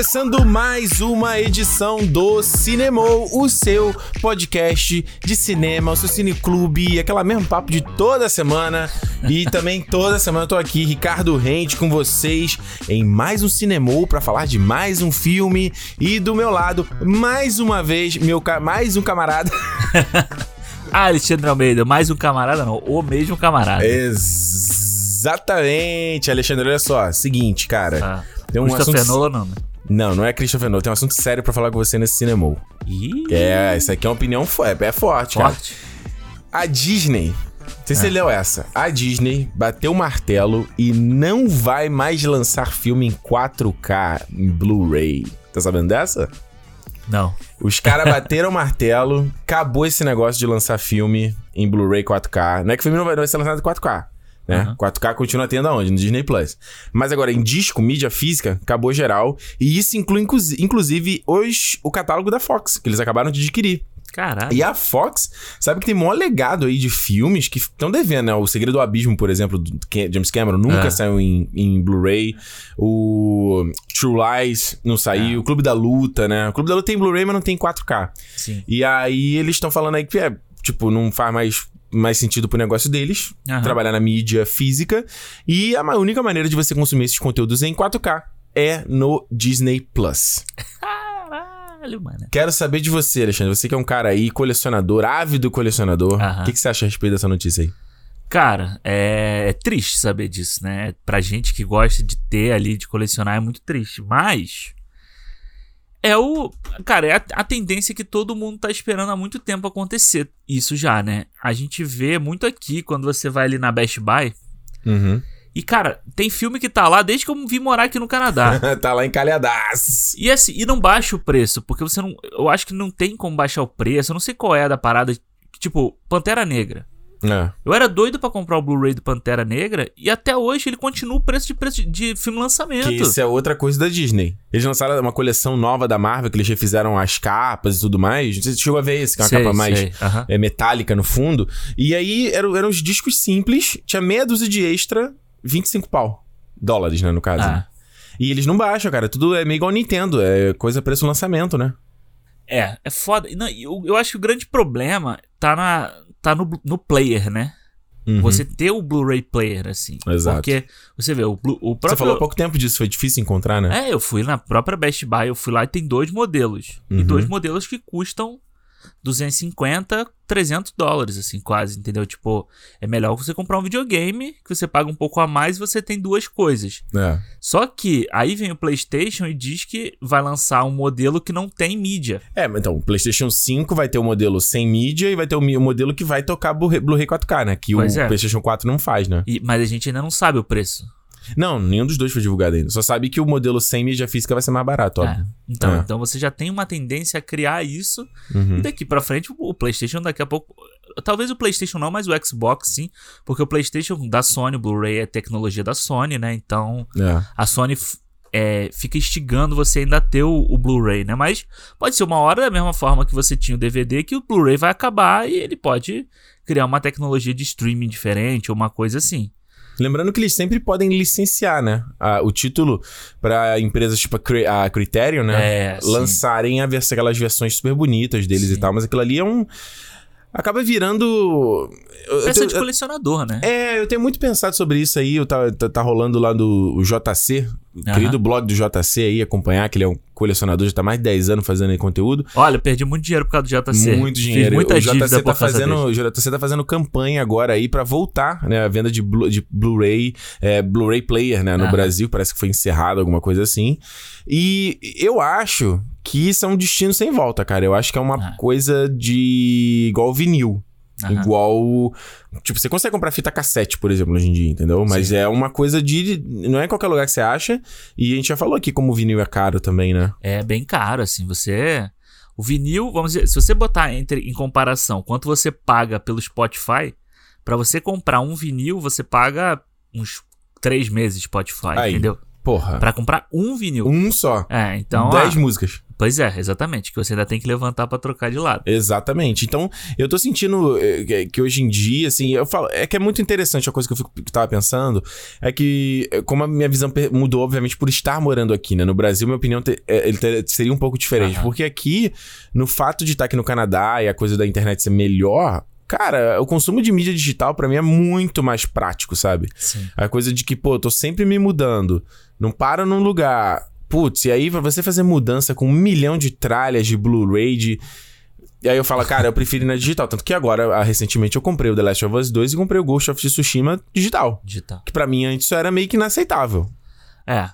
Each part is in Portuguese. Começando mais uma edição do Cinemol, o seu podcast de cinema, o seu cineclube, aquela mesmo papo de toda semana. E também toda semana eu tô aqui, Ricardo Rente, com vocês em mais um Cinemol pra falar de mais um filme. E do meu lado, mais uma vez, mais um camarada... Alexandre Almeida, mais um camarada não, o mesmo camarada. Exatamente, Alexandre, olha só, seguinte, cara... Ah. Tem um Christopher assunto... Nolan, não, né? Não, não é Christopher Nolan. Tem um assunto sério pra falar com você nesse cinema. Ih! É, isso aqui é uma opinião forte, cara. Forte. A Disney... Não sei se você leu essa. A Disney bateu o martelo e não vai mais lançar filme em 4K, em Blu-ray. Tá sabendo dessa? Não. Os caras bateram o martelo, acabou esse negócio de lançar filme em Blu-ray 4K. Não é que o filme não vai ser lançado em 4K. Né? Uhum. 4K continua tendo aonde? No Disney Plus. Mas agora, em disco, mídia física, acabou geral. E isso inclui, inclusive, hoje, o catálogo da Fox, que eles acabaram de adquirir. Caralho. E a Fox, sabe que tem maior legado aí de filmes que estão devendo, né? O Segredo do Abismo, por exemplo, do James Cameron, nunca saiu em Blu-ray. O True Lies não saiu. O Clube da Luta, né? O Clube da Luta tem Blu-ray, mas não tem 4K. Sim. E aí, eles estão falando aí que, não faz mais sentido pro negócio deles, trabalhar na mídia física, e a única maneira de você consumir esses conteúdos em 4K é no Disney Plus. Caralho, mano. Quero saber de você, Alexandre, você que é um cara aí colecionador, ávido colecionador, o que você acha a respeito dessa notícia aí? Cara, é triste saber disso, né? Pra gente que gosta de ter ali, de colecionar, é muito triste, mas... Cara, é a tendência que todo mundo tá esperando há muito tempo acontecer. Isso já, né? A gente vê muito aqui quando você vai ali na Best Buy. Uhum. E, cara, tem filme que tá lá desde que eu vim morar aqui no Canadá. Tá lá encalhadaço. E assim, e não baixa o preço, porque você não... Eu acho que não tem como baixar o preço. Eu não sei qual é a da parada. Tipo, Pantera Negra. É. Eu era doido pra comprar o Blu-ray do Pantera Negra e até hoje ele continua o preço de filme lançamento. Que isso é outra coisa da Disney. Eles lançaram uma coleção nova da Marvel, que eles refizeram as capas e tudo mais. Não sei se você chegou a ver isso, que é uma capa mais metálica no fundo. E aí eram os discos simples, tinha meia dúzia de extra, $25, né, no caso. Ah. Né? E eles não baixam, cara. Tudo é meio igual ao Nintendo, é coisa preço lançamento, né? É foda. Não, eu acho que o grande problema tá no player, né? Uhum. Você ter o Blu-ray player, assim. Exato. Porque, você vê, o próprio... Você falou há pouco tempo disso, foi difícil encontrar, né? Eu fui na própria Best Buy, e tem dois modelos. Uhum. E dois modelos que custam $250, $300, assim, quase, entendeu? Tipo, é melhor você comprar um videogame, que você paga um pouco a mais e você tem duas coisas. É. Só que aí vem o PlayStation e diz que vai lançar um modelo que não tem mídia. Então, o PlayStation 5 vai ter o um modelo sem mídia e vai ter o modelo que vai tocar Blu-ray 4K, né? Que pois o PlayStation 4 não faz, né? Mas a gente ainda não sabe o preço. Não, nenhum dos dois foi divulgado ainda. Só sabe que o modelo sem mídia física vai ser mais barato, óbvio. Então você já tem uma tendência a criar isso. Uhum. E daqui pra frente, o PlayStation daqui a pouco... Talvez o PlayStation não, mas o Xbox sim. Porque o PlayStation da Sony, o Blu-ray é tecnologia da Sony, né? Então, a Sony fica instigando você ainda a ter o Blu-ray, né? Mas pode ser uma hora, da mesma forma que você tinha o DVD, que o Blu-ray vai acabar e ele pode criar uma tecnologia de streaming diferente ou uma coisa assim. Lembrando que eles sempre podem licenciar, né? O título para empresas tipo a Criterion, né? Lançarem aquelas versões super bonitas deles e tal. Mas aquilo ali é um... Acaba virando... Peça de colecionador, né? Eu tenho muito pensado sobre isso aí. Tá rolando lá do JC, querido blog do JC aí, acompanhar, que ele é um colecionador, já tá mais de 10 anos fazendo aí conteúdo. Olha, eu perdi muito dinheiro por causa do JC. Muito dinheiro. O JC tá fazendo campanha agora aí pra voltar, né, a venda de Blu-ray, Blu-ray Player, né, no Brasil. Parece que foi encerrado, alguma coisa assim. E eu acho que isso é um destino sem volta, cara. Eu acho que é uma coisa de... igual vinil. Uhum. Igual... Tipo, você consegue comprar fita cassete, por exemplo, hoje em dia, entendeu? Mas é uma coisa de... Não é em qualquer lugar que você acha. E a gente já falou aqui como o vinil é caro também, né? É bem caro, assim. Você... O vinil, vamos dizer... Se você botar em comparação quanto você paga pelo Spotify, pra você comprar um vinil, você paga uns 3 meses de Spotify, entendeu? Porra. Pra comprar um vinil. Um só. Então... 10 músicas. Pois é, exatamente, que você ainda tem que levantar pra trocar de lado. Exatamente. Então, eu tô sentindo que hoje em dia, assim, eu falo, é que é muito interessante a coisa que eu tava pensando, é que como a minha visão mudou, obviamente, por estar morando aqui, né? No Brasil, minha opinião seria um pouco diferente, porque aqui, no fato de estar aqui no Canadá e a coisa da internet ser melhor... Cara, o consumo de mídia digital pra mim é muito mais prático, sabe? Sim. A coisa de que, pô, tô sempre me mudando, não paro num lugar. Putz, e aí pra você fazer mudança com 1 milhão de tralhas de Blu-ray, de... E aí eu falo, cara, eu prefiro ir na digital. Tanto que agora, recentemente, eu comprei o The Last of Us 2 e comprei o Ghost of Tsushima digital. Digital. Que pra mim antes isso era meio que inaceitável. É.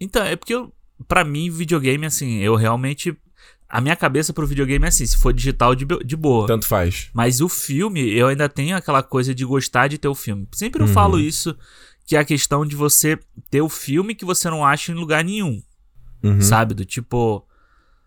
Então, é porque pra mim, videogame, assim, eu realmente... A minha cabeça pro videogame é assim, se for digital, de boa. Tanto faz. Mas o filme, eu ainda tenho aquela coisa de gostar de ter o filme. Sempre eu falo isso, que é a questão de você ter o filme que você não acha em lugar nenhum. Sabe? Do tipo,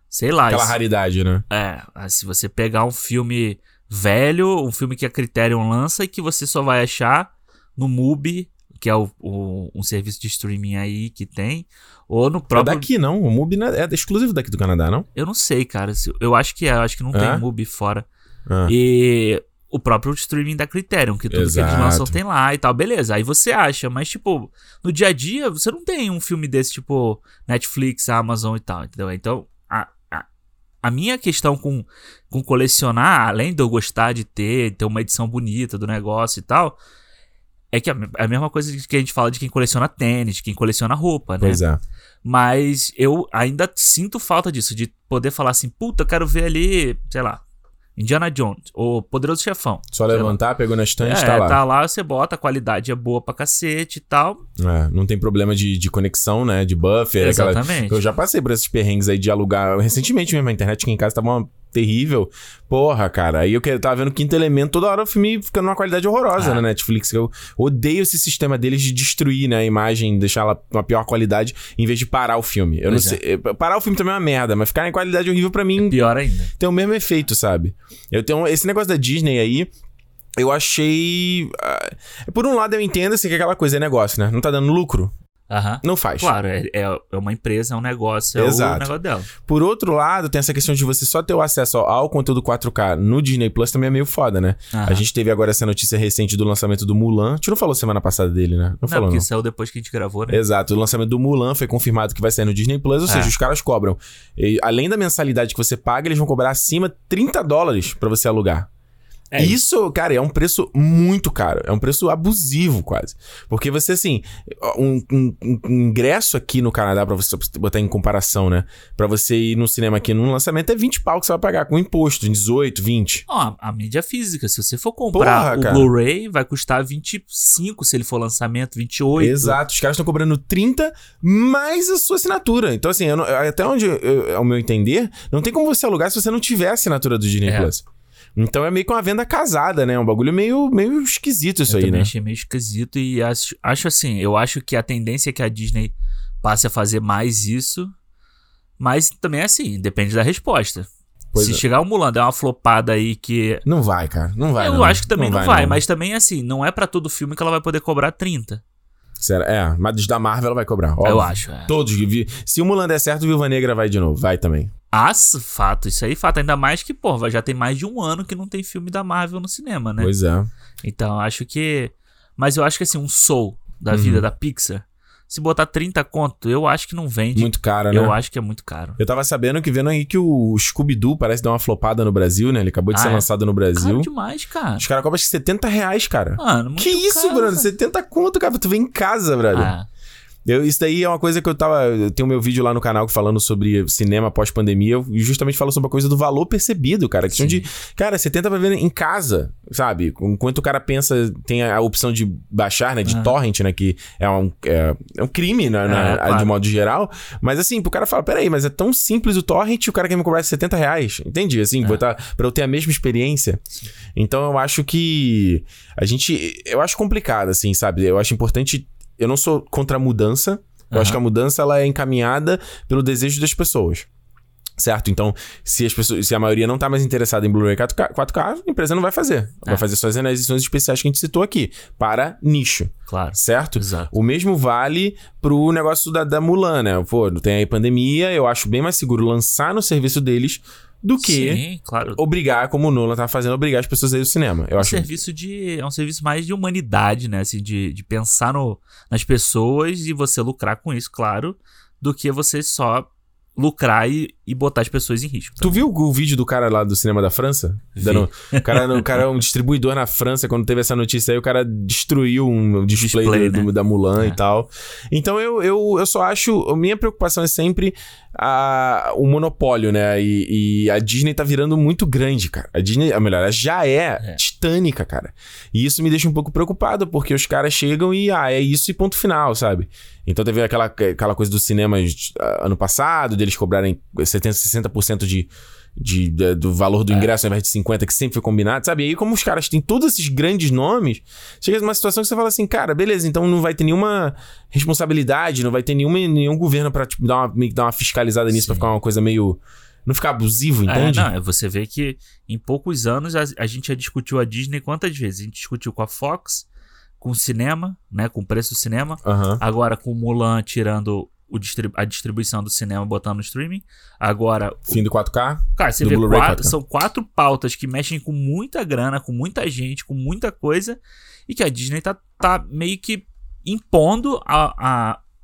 sei lá. Aquela raridade, né? É, se você pegar um filme velho, um filme que a Criterion lança e que você só vai achar no MUBI, que é um serviço de streaming aí que tem, ou no próprio... É daqui, não? O MUBI é exclusivo daqui do Canadá, não? Eu não sei, cara. Eu acho que é. Eu acho que não tem MUBI fora. E o próprio streaming da Criterion, que tudo que eles lançam tem lá e tal. Beleza, aí você acha. Mas, tipo, no dia a dia, você não tem um filme desse, tipo, Netflix, Amazon e tal, entendeu? Então, a minha questão com colecionar, além de eu gostar de ter uma edição bonita do negócio e tal... É que é a mesma coisa que a gente fala de quem coleciona tênis, de quem coleciona roupa, né? Pois é. Mas eu ainda sinto falta disso, de poder falar assim, puta, eu quero ver ali, sei lá, Indiana Jones, ou Poderoso Chefão. Só levantar, lá. Pegou na estante, tá lá. Tá lá, você bota, a qualidade é boa pra cacete e tal. É, não tem problema de conexão, né? De buffer. Exatamente. Eu já passei por esses perrengues aí de alugar. Recentemente mesmo, a internet aqui em casa tava uma... terrível. Porra, cara. Aí eu tava vendo Quinto Elemento, toda hora o filme ficando numa qualidade horrorosa na Netflix. Eu odeio esse sistema deles de destruir, né, a imagem, deixar ela uma pior qualidade em vez de parar o filme. Eu não sei. Parar o filme também é uma merda, mas ficar em qualidade horrível pra mim... É pior ainda. Tem o mesmo efeito, sabe? Eu tenho esse negócio da Disney aí... Eu achei... Por um lado eu entendo, assim, que aquela coisa é negócio, né? Não tá dando lucro. Não faz. Claro, é uma empresa, é um negócio, é o negócio dela. Por outro lado, tem essa questão de você só ter o acesso ao conteúdo 4K no Disney Plus também é meio foda, né? A gente teve agora essa notícia recente do lançamento do Mulan. A gente não falou semana passada dele, né? Não falou, porque saiu depois que a gente gravou, né? Exato, o lançamento do Mulan foi confirmado que vai sair no Disney Plus, ou seja, os caras cobram. E, além da mensalidade que você paga, eles vão cobrar acima de $30 pra você alugar. Isso, cara, é um preço muito caro. É um preço abusivo, quase. Porque você, assim... Um ingresso aqui no Canadá, pra você botar em comparação, né? Pra você ir no cinema aqui num lançamento, é £20 que você vai pagar com imposto. 18, 20. Ó, a mídia física, se você for comprar o Blu-ray, vai custar 25 se ele for lançamento, 28. Exato. Os caras estão cobrando 30 mais a sua assinatura. Então, assim, até onde, ao meu entender, não tem como você alugar se você não tiver a assinatura do Disney Plus. Então é meio que uma venda casada, né? Um bagulho meio esquisito isso aí, né? Eu achei meio esquisito e acho assim... Eu acho que a tendência é que a Disney passe a fazer mais isso. Mas também é assim, depende da resposta. Se chegar o Mulan, der uma flopada aí que... Não vai, cara. Não vai, Eu acho que também não vai. Mas também é assim, não é pra todo filme que ela vai poder cobrar 30. Será? Mas da Marvel ela vai cobrar. Óbvio. Eu acho, Todos. Se o Mulan der certo, o Viúva Negra vai de novo. Vai também. Fato, isso aí fato. Ainda mais que, porra, já tem mais de 1 ano que não tem filme da Marvel no cinema, né? Pois é. Então, acho que... Mas eu acho que, assim, um Soul da vida da Pixar, se botar $30, eu acho que não vende. Muito caro, né? Eu acho que é muito caro. Eu tava sabendo que vendo aí que o Scooby-Doo parece dar uma flopada no Brasil, né? Ele acabou de ser lançado no Brasil. Caro demais, cara. Os caras cobram acho que $70, cara. Mano, muito caro. Que isso, Bruno? $70, cara. Tu vem em casa, brother. Isso daí é uma coisa que eu tava... Eu tenho meu vídeo lá no canal falando sobre cinema pós-pandemia e justamente falo sobre a coisa do valor percebido, cara. Questão de... Cara, você tenta ver em casa, sabe? Enquanto o cara pensa... Tem a opção de baixar, né? De torrent, né? Que é um crime, né? De modo geral. Mas assim, pro cara fala... Peraí, mas é tão simples o torrent e o cara quer me cobrar $70. Entendi, assim. Botar pra eu ter a mesma experiência. Sim. Então, eu acho que... Eu acho complicado, assim, sabe? Eu acho importante... Eu não sou contra a mudança. Eu acho que a mudança ela é encaminhada pelo desejo das pessoas. Certo? Então, se as pessoas, se a maioria não tá mais interessada em Blu-ray 4K, a empresa não vai fazer. É. Vai fazer só as edições especiais que a gente citou aqui, para nicho. Claro. Certo? Exato. O mesmo vale pro negócio da Mulan, né? Pô, tem aí pandemia, eu acho bem mais seguro lançar no serviço deles do que obrigar, como o Nolan tá fazendo, obrigar as pessoas a ir ao cinema. Eu acho serviço de, é um serviço mais de humanidade, né? Assim, de pensar nas pessoas e você lucrar com isso, claro, do que você só lucrar e botar as pessoas em risco. Também. Tu viu o vídeo do cara lá do cinema da França? O cara é um distribuidor na França, quando teve essa notícia aí, o cara destruiu um display né? da Mulan e tal. Então eu só acho, a minha preocupação é sempre o monopólio, né? E a Disney tá virando muito grande, cara. A Disney, ou melhor, ela já é titânica, cara. E isso me deixa um pouco preocupado, porque os caras chegam e é isso e ponto final, sabe? Então teve aquela coisa dos cinemas ano passado, deles cobrarem 60% do valor do ingresso ao invés de 50%, que sempre foi combinado, sabe? E aí como os caras têm todos esses grandes nomes, chega numa situação que você fala assim, cara, beleza, então não vai ter nenhuma responsabilidade, não vai ter nenhum governo pra tipo, dar uma fiscalizada nisso. Sim. Pra ficar uma coisa meio... Não ficar abusivo, entende? Não, você vê que em poucos anos a gente já discutiu a Disney quantas vezes? A gente discutiu com a Fox, com o cinema, né? Com o preço do cinema. Uhum. Agora com o Mulan tirando... a distribuição do cinema botando no streaming. Agora... Fim do 4K. Cara, você vê são 4 pautas que mexem com muita grana, com muita gente, com muita coisa. E que a Disney tá meio que impondo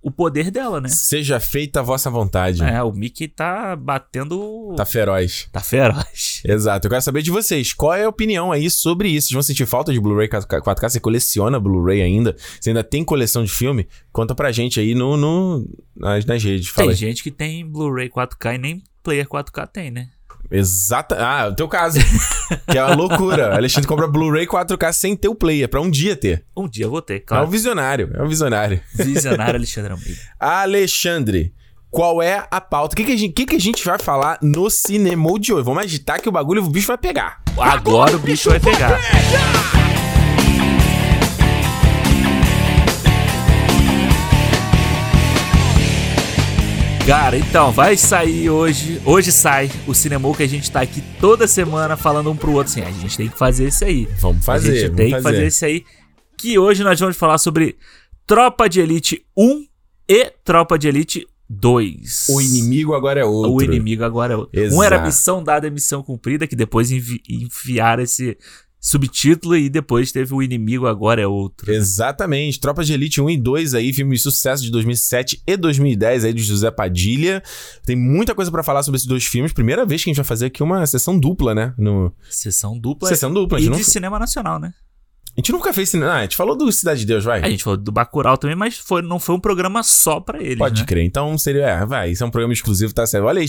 o poder dela, né? Seja feita a vossa vontade. É, o Mickey tá batendo... Tá feroz. Exato. Eu quero saber de vocês. Qual é a opinião aí sobre isso? Vocês vão sentir falta de Blu-ray 4K? Você coleciona Blu-ray ainda? Você ainda tem coleção de filme? Conta pra gente aí nas redes. Fala aí. Tem gente que tem Blu-ray 4K e nem player 4K tem, né? Exato. Ah, o teu caso. Que é uma loucura. O Alexandre compra Blu-ray 4K sem ter o player, pra um dia ter. Um dia eu vou ter, claro. É um visionário. Visionário Alexandre Almeida. Alexandre, qual é a pauta? O que a gente vai falar no cinema de hoje? Vamos agitar que o bicho vai pegar. Agora o bicho vai pegar. Cara, então, vai sair hoje. Hoje sai o Cinemol que a gente tá aqui toda semana falando um pro outro assim, a gente tem que fazer isso aí. Vamos fazer isso aí. Que hoje nós vamos falar sobre Tropa de Elite 1 e Tropa de Elite 2. O inimigo agora é outro. Exato. Um era missão dada e missão cumprida, que depois enfiaram esse... subtítulo e depois teve O Inimigo Agora é Outro. Exatamente. Tropa de Elite 1 e 2 aí, filme de sucesso de 2007 e 2010 aí do José Padilha. Tem muita coisa pra falar sobre esses dois filmes. Primeira vez que a gente vai fazer aqui uma sessão dupla, né? Sessão dupla. E de cinema nacional, né? A gente nunca fez cinema. A gente falou do Cidade de Deus, vai? A gente falou do Bacurau também, mas não foi um programa só pra eles, Pode crer. Então seria... isso é um programa exclusivo, tá certo. Olha aí,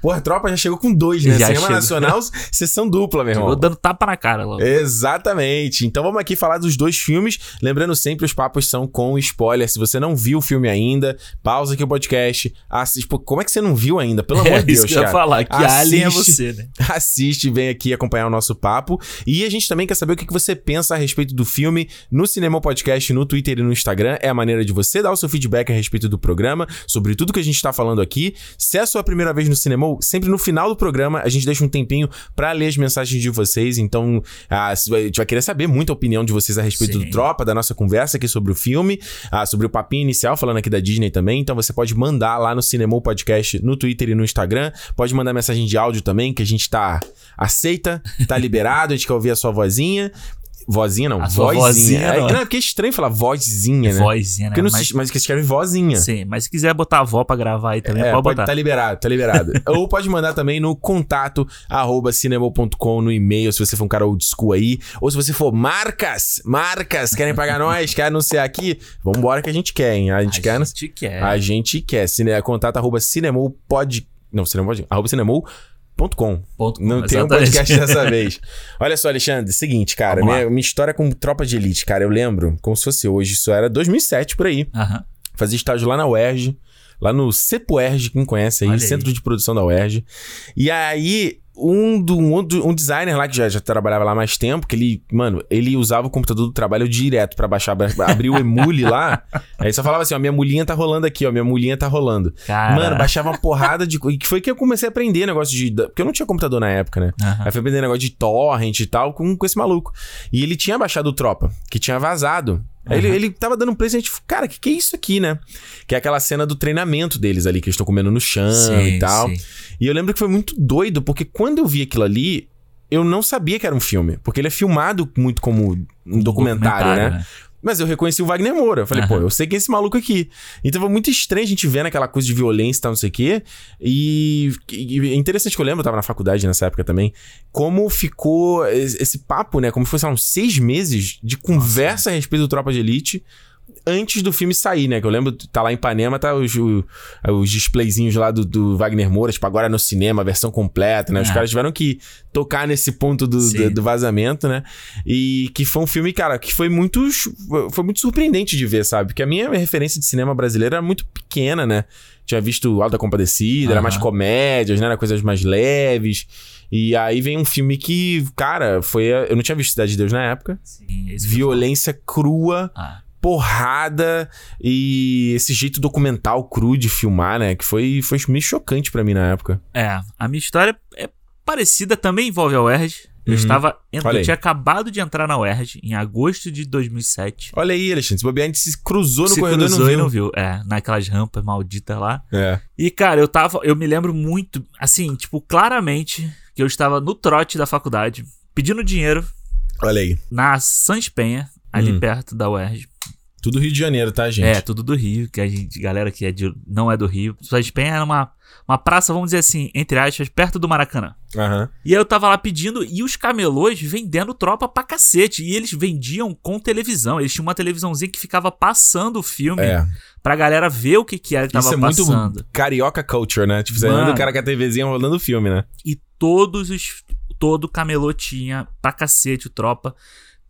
porra, a Tropa já chegou com 2, né? Cinema nacional, sessão dupla, meu irmão. Chegou dando tapa na cara logo. Exatamente. Então vamos aqui falar dos dois filmes. Lembrando sempre, os papos são com spoiler. Se você não viu o filme ainda, pausa aqui o podcast. Assiste. Pô, como é que você não viu ainda? Pelo amor de Deus, cara. É isso que eu ia falar. Que alien é você, né? Assiste, vem aqui acompanhar o nosso papo. E a gente também quer saber o que você pensa a respeito do filme, no Cinema Podcast, no Twitter e no Instagram. É a maneira de você dar o seu feedback a respeito do programa, sobre tudo que a gente tá falando aqui. Se é a sua primeira vez no cinema, sempre no final do programa a gente deixa um tempinho pra ler as mensagens de vocês, então a gente vai querer saber muita opinião de vocês a respeito do Tropa, da nossa conversa aqui sobre o filme, sobre o papinho inicial, falando aqui da Disney também, então você pode mandar lá no Cinema Podcast, no Twitter e no Instagram, pode mandar mensagem de áudio também, que a gente tá liberado, a gente quer ouvir a sua vozinha. Vozinha. Não. Não, é porque é estranho falar vozinha, né? Vozinha, né? Mas que escreve vozinha. Sim, mas se quiser botar a avó pra gravar aí também, pode botar. Tá liberado. Ou pode mandar também no contato@cinemol.com no e-mail, se você for um cara old school aí. Ou se você for marcas, querem pagar nós, quer anunciar aqui? Vambora que a gente quer, hein? A gente quer. Cinemol.com. Não tem um podcast dessa vez. Olha só, Alexandre, seguinte, cara, minha história com Tropa de Elite, cara, eu lembro como se fosse hoje, isso era 2007 por aí. Uhum. Fazia estágio lá na UERJ, lá no CEPUERJ, quem conhece aí, Centro de Produção da UERJ. E aí Um designer lá que já trabalhava lá há mais tempo, que ele, mano, ele usava o computador do trabalho direto pra baixar, abrir o emule lá. Aí só falava assim, ó, minha mulinha tá rolando aqui, ó, minha mulinha tá rolando. Cara. Mano, baixava uma porrada de coisa. Que foi que eu comecei a aprender negócio de... Porque eu não tinha computador na época, né? Uhum. Aí fui aprender negócio de torrent e tal com esse maluco. E ele tinha baixado o Tropa, que tinha vazado. Aí uhum. ele tava dando um play e a gente falou, cara, que é isso aqui, né? Que é aquela cena do treinamento deles ali, que eles estão comendo no chão e tal. Sim. E eu lembro que foi muito doido, porque quando eu vi aquilo ali, eu não sabia que era um filme. Porque ele é filmado muito como um documentário, né? Mas eu reconheci o Wagner Moura. Eu falei, uhum. pô, eu sei quem é esse maluco aqui. Então foi muito estranho a gente vendo aquela coisa de violência e tal, não sei o quê. E é interessante que eu lembro, eu tava na faculdade nessa época também, como ficou esse papo, né? Como foi, sei lá, uns 6 meses de conversa a respeito do Tropa de Elite antes do filme sair, né? Que eu lembro, tá lá em Ipanema, tá os displayzinhos lá do Wagner Moura, tipo, agora no cinema, a versão completa, né? Os caras tiveram que tocar nesse ponto do vazamento, né? E que foi um filme, cara, que foi muito surpreendente de ver, sabe? Porque a minha referência de cinema brasileiro era muito pequena, né? Tinha visto Auto da Compadecida, era mais comédias, né? Era coisas mais leves. E aí vem um filme que, cara, eu não tinha visto Cidade de Deus na época. Sim, violência crua... porrada e esse jeito documental cru de filmar, né? Que foi meio chocante pra mim na época. É, a minha história é parecida, também envolve a UERJ. Eu tinha acabado de entrar na UERJ em agosto de 2007. Olha aí, Alexandre, esse bobear, a gente se cruzou no corredor e não viu. É, naquelas rampas malditas lá. É. E, cara, eu me lembro muito, assim, tipo, claramente que eu estava no trote da faculdade, pedindo dinheiro. Olha aí. Na Sans Penha, ali perto da UERJ. Tudo Rio de Janeiro, tá, gente? É, tudo do Rio, que a gente, galera que não é do Rio. Sans Penha era uma praça, vamos dizer assim, entre aspas, perto do Maracanã. Uhum. E aí eu tava lá pedindo, e os camelôs vendendo Tropa pra cacete. E eles vendiam com televisão. Eles tinham uma televisãozinha que ficava passando o filme pra galera ver o que era que tava passando. Isso é muito carioca culture, né? Tipo, você anda o cara com a TVzinha rolando o filme, né? E todo camelô tinha pra cacete o Tropa.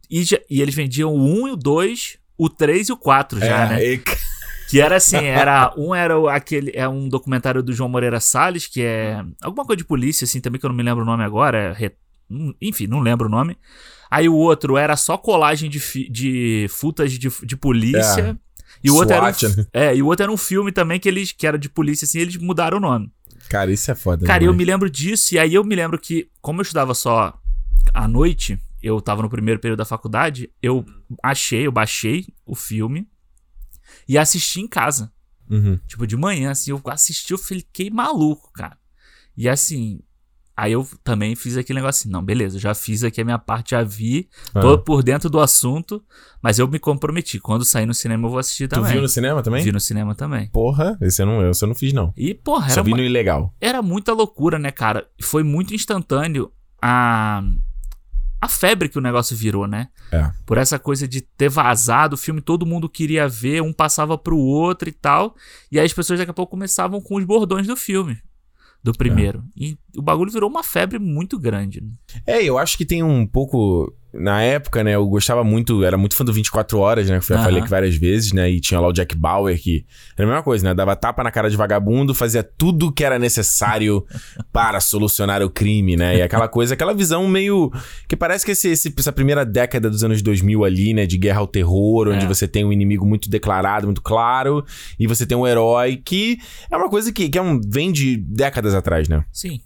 E eles vendiam o 1 e o 2... O 3 e o 4 já, né? E... Que era assim, era um documentário do João Moreira Salles, que é alguma coisa de polícia, assim, também que eu não me lembro o nome agora. Enfim, não lembro o nome. Aí o outro era só colagem de footage de polícia. É. E o outro SWAT, era e o outro era um filme também que era de polícia, assim, eles mudaram o nome. Cara, isso é foda. Cara, eu me lembro disso, e aí eu me lembro que, como eu estudava só à noite... Eu tava no primeiro período da faculdade, eu baixei o filme e assisti em casa. Uhum. Tipo, de manhã, assim, eu assisti, eu fiquei maluco, cara. E assim, aí eu também fiz aquele negócio assim, não, beleza, já fiz aqui a minha parte, já vi, tô por dentro do assunto, mas eu me comprometi. Quando sair no cinema, eu vou assistir também. Tu viu no cinema também? Vi no cinema também. Porra, esse eu não fiz, não. E, porra, só vi no ilegal. Era muita loucura, né, cara? Foi muito instantâneo a febre que o negócio virou, né? É. Por essa coisa de ter vazado o filme, todo mundo queria ver, um passava pro outro e tal, e aí as pessoas daqui a pouco começavam com os bordões do filme, do primeiro. É. E o bagulho virou uma febre muito grande. Né? É, eu acho que tem um pouco... Na época, né, eu gostava muito, era muito fã do 24 Horas, né, que eu falei aqui várias vezes, né, e tinha lá o Jack Bauer, que era a mesma coisa, né, dava tapa na cara de vagabundo, fazia tudo que era necessário para solucionar o crime, né, e aquela coisa, aquela visão meio, que parece que essa primeira década dos anos 2000 ali, né, de guerra ao terror, onde você tem um inimigo muito declarado, muito claro, e você tem um herói, que é uma coisa que vem de décadas atrás, né. Sim.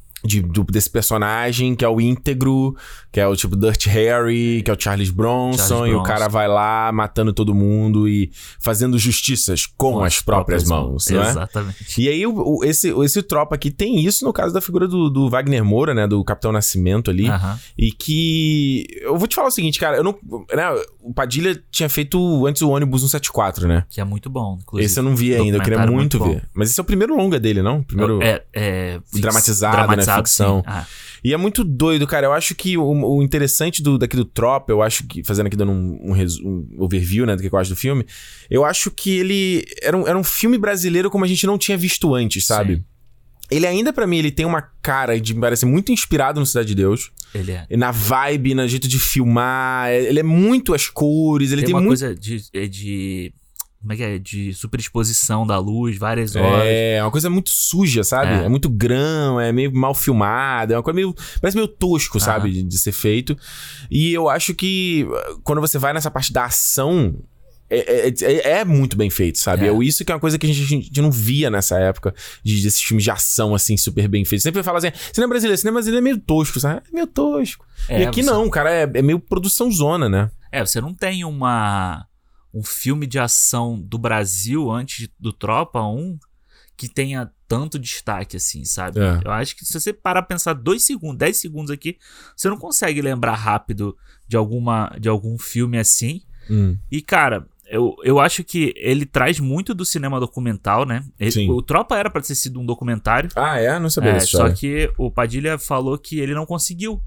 Desse personagem que é o íntegro, que é o tipo Dirty Harry, que é o Charles Bronson, e o cara vai lá matando todo mundo e fazendo justiças com as próprias mãos, né? Exatamente. E aí esse Tropa aqui tem isso no caso da figura do Wagner Moura, né? Do Capitão Nascimento ali. Uhum. E que... Eu vou te falar o seguinte, cara, eu não... Né, o Padilha tinha feito antes o Ônibus 174, né? Que é muito bom, inclusive. Esse eu não vi ainda, eu queria muito ver. Mas esse é o primeiro longa dele, não? Primeiro dramatizado, né? Ficção. E é muito doido, cara. Eu acho que o interessante daqui do Tropa, eu acho que, fazendo aqui dando um overview, né, do que eu acho do filme, eu acho que ele era um filme brasileiro como a gente não tinha visto antes, sabe? Sim. Ele ainda, pra mim, ele tem uma cara de me parecer muito inspirado no Cidade de Deus. Ele é. Na vibe, no jeito de filmar, ele é muito as cores, ele tem uma muito... coisa de Como é que é? De superexposição da luz, várias horas. É uma coisa muito suja, sabe? É muito grão, é meio mal filmado. É uma coisa meio... Parece meio tosco, sabe? De ser feito. E eu acho que quando você vai nessa parte da ação... É muito bem feito, sabe? É isso que é uma coisa que a gente não via nessa época, desses filmes de ação, assim, super bem feitos. Sempre fala assim, cinema brasileiro é meio tosco, sabe? É meio tosco. E aqui você... não, cara, é meio produção zona, né? Você não tem um filme de ação do Brasil antes do Tropa 1 que tenha tanto destaque, assim, sabe? Eu acho que se você parar pra pensar 10 segundos aqui, você não consegue lembrar rápido de algum filme assim. E, cara... Eu acho que ele traz muito do cinema documental, né? O Tropa era pra ter sido um documentário. Ah, é? Não sabia disso. Só que o Padilha falou que ele não conseguiu.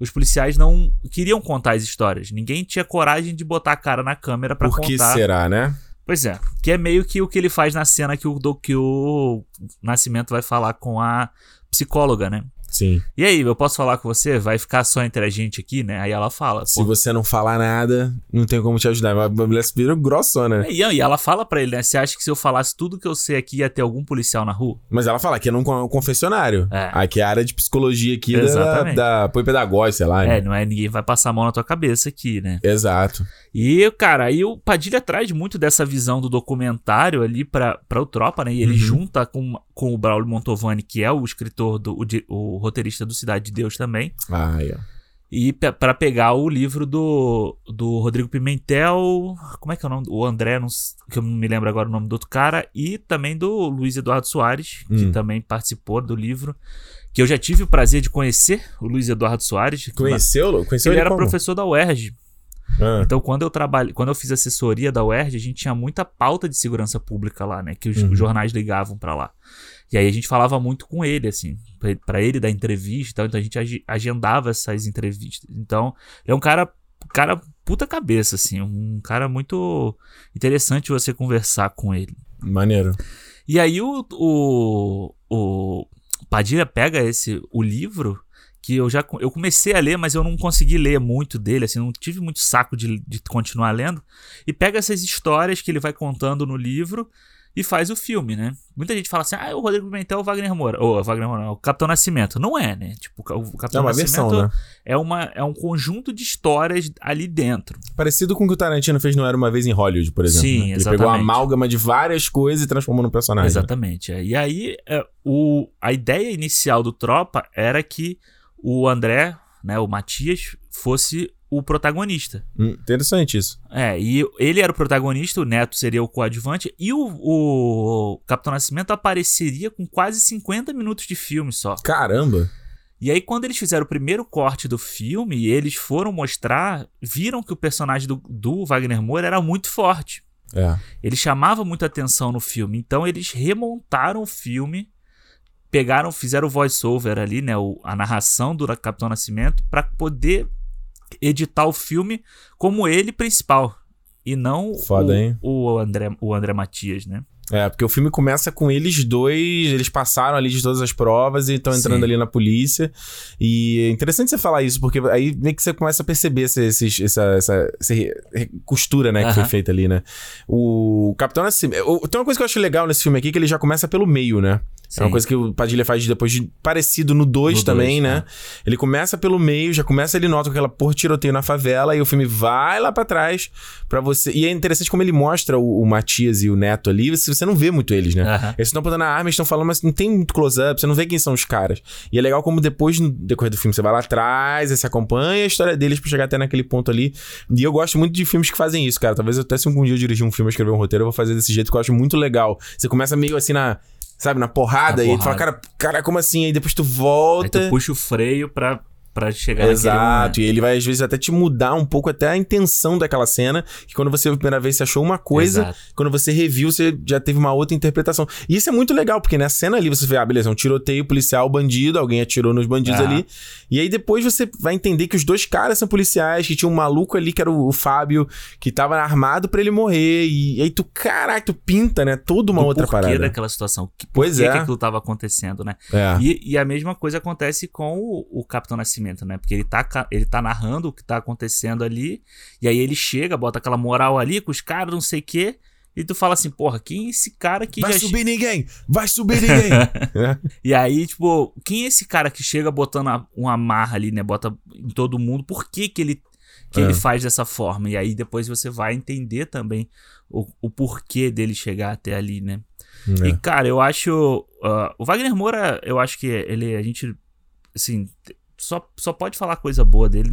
Os policiais não queriam contar as histórias. Ninguém tinha coragem de botar a cara na câmera pra contar. Por que será, né? Pois é. Que é meio que o que ele faz na cena que o Nascimento vai falar com a psicóloga, né? Sim. E aí, eu posso falar com você? Vai ficar só entre a gente aqui, né? Aí ela fala. Se você não falar nada, não tem como te ajudar. A mulher se vira grossona, né? E ela fala pra ele, né? Você acha que se eu falasse tudo que eu sei aqui, ia ter algum policial na rua? Mas ela fala que é num confessionário. Aqui é a área de psicologia aqui da apoio pedagógico, sei lá. Né? Não é ninguém vai passar a mão na tua cabeça aqui, né? Exato. E, cara, aí o Padilha traz muito dessa visão do documentário ali pra o Tropa, né? E ele junta com o Braulio Mantovani, que é o escritor, o roteirista do Cidade de Deus também. E pra pegar o livro do Rodrigo Pimentel, como é que é o nome? O André, que eu não me lembro agora o nome do outro cara. E também do Luiz Eduardo Soares, que também participou do livro. Que eu já tive o prazer de conhecer o Luiz Eduardo Soares. Conheceu? Ele era como? Professor da UERJ. Então, quando eu fiz assessoria da UERJ, a gente tinha muita pauta de segurança pública lá, né? Que os jornais ligavam pra lá. E aí a gente falava muito com ele, assim, pra ele dar entrevista e tal. Então a gente agendava essas entrevistas. Então, ele é um cara puta cabeça, assim. Um cara muito interessante você conversar com ele. Maneiro. E aí o Padilha pega o livro... que eu comecei a ler, mas eu não consegui ler muito dele, assim, não tive muito saco de continuar lendo, e pega essas histórias que ele vai contando no livro e faz o filme, né? Muita gente fala assim, o Rodrigo Pimentel é o Wagner Moura, ou o Capitão Nascimento. Não é, né? Tipo, o Capitão Nascimento versão, né? É um conjunto de histórias ali dentro. Parecido com o que o Tarantino fez no Era Uma Vez em Hollywood, por exemplo. Sim, né? Ele pegou uma amálgama de várias coisas e transformou num personagem. Exatamente. Né? E aí, a ideia inicial do Tropa era que o André, né, o Matias, fosse o protagonista. Interessante isso. E ele era o protagonista, o Neto seria o coadjuvante, e o Capitão Nascimento apareceria com quase 50 minutos de filme só. Caramba! E aí, quando eles fizeram o primeiro corte do filme, e eles foram mostrar, viram que o personagem do Wagner Moura era muito forte. Ele chamava muita atenção no filme, então eles remontaram o filme... fizeram o voice-over ali, né, a narração do Capitão Nascimento pra poder editar o filme como ele principal e não o André Matias, né? Porque o filme começa com eles dois, eles passaram ali de todas as provas e estão entrando ali na polícia. E é interessante você falar isso, porque aí meio que você começa a perceber essa costura, né, que foi feita ali, né? O Capitão Nascimento... Tem uma coisa que eu acho legal nesse filme aqui, que ele já começa pelo meio, né? É uma coisa que o Padilha faz depois parecido no 2 também, né? Ele começa pelo meio, já começa, ele nota aquela porra tiroteio na favela e o filme vai lá pra trás pra você... E é interessante como ele mostra o Matias e o Neto ali, você não vê muito eles, né? Eles estão apontando a arma, eles estão falando, mas não tem muito close-up, você não vê quem são os caras. E é legal como depois, no decorrer do filme, você vai lá atrás, você acompanha a história deles pra chegar até naquele ponto ali. E eu gosto muito de filmes que fazem isso, cara. Talvez até se algum dia eu dirigir um filme, escrever um roteiro, eu vou fazer desse jeito, que eu acho muito legal. Você começa meio assim na... Sabe, na porrada. E ele fala, cara, como assim? Aí depois tu volta... Aí tu puxa o freio pra chegar naquele... Exato, e ele vai às vezes até te mudar um pouco até a intenção daquela cena, que quando você viu a primeira vez você achou uma coisa, quando você reviu você já teve uma outra interpretação. E isso é muito legal, porque na cena ali você vê, beleza, um tiroteio, policial, bandido, alguém atirou nos bandidos ali, e aí depois você vai entender que os dois caras são policiais, que tinha um maluco ali, que era o Fábio, que tava armado pra ele morrer, e aí tu pinta, né, toda uma outra parada. O porquê daquela situação, que aquilo tava acontecendo, né? E a mesma coisa acontece com o Capitão Nascimento, né? Porque ele tá narrando o que tá acontecendo ali, e aí ele chega, bota aquela moral ali com os caras, não sei o quê, E tu fala assim, porra, quem é esse cara que... Vai subir ninguém! E aí, tipo, quem é esse cara que chega botando uma amarra ali, né? Bota em todo mundo. Por que ele faz dessa forma? E aí depois você vai entender também o porquê dele chegar até ali, né? É. E, cara, eu acho... o Wagner Moura, eu acho que ele... A gente, assim... Só pode falar coisa boa dele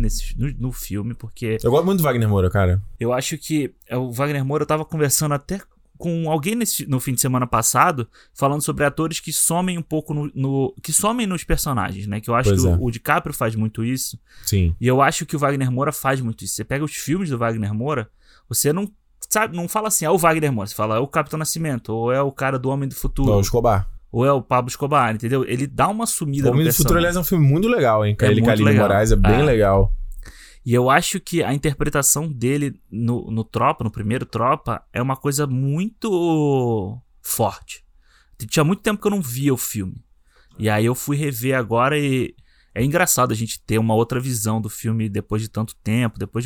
no filme, porque... Eu gosto muito do Wagner Moura, cara. Eu acho que o Wagner Moura, eu tava conversando até com alguém no fim de semana passado, falando sobre atores que somem um pouco que somem nos personagens, né? Que eu acho que o DiCaprio faz muito isso. Sim. E eu acho que o Wagner Moura faz muito isso. Você pega os filmes do Wagner Moura, você não sabe, não fala assim, é o Wagner Moura. Você fala, é o Capitão Nascimento, ou é o cara do Homem do Futuro. Não, o Escobar. Ou é o Pablo Escobar, entendeu? Ele dá uma sumida no personagem. O Homem do Futuro, aliás, é um filme muito legal, hein? Ele com Aline Moraes é bem legal. E eu acho que a interpretação dele no primeiro Tropa, é uma coisa muito forte. Tinha muito tempo que eu não via o filme. E aí eu fui rever agora e... É engraçado a gente ter uma outra visão do filme depois de tanto tempo, depois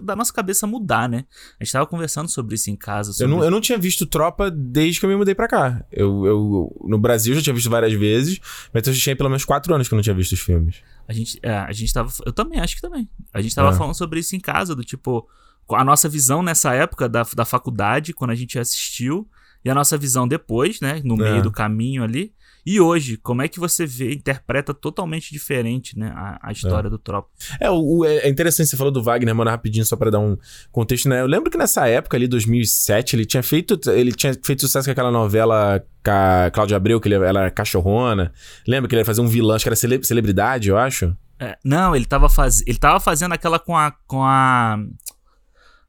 da nossa cabeça mudar, né? A gente tava conversando sobre isso em casa. Eu não tinha visto Tropa desde que eu me mudei pra cá. Eu no Brasil já tinha visto várias vezes, mas eu já tinha pelo menos 4 anos que eu não tinha visto os filmes. A gente tava... Eu também, acho que também. A gente tava falando sobre isso em casa, do tipo... A nossa visão nessa época da faculdade, quando a gente assistiu, e a nossa visão depois, né? No meio do caminho ali. E hoje, como é que você vê, interpreta totalmente diferente, né, a história do Tropa? É interessante, você falou do Wagner, mano, rapidinho, só pra dar um contexto, né? Eu lembro que nessa época ali, 2007, ele tinha feito sucesso com aquela novela com a Cláudia Abreu, que ela era cachorrona. Lembra que ele ia fazer um vilão, acho que era celebridade, eu acho? Não, ele tava fazendo aquela com a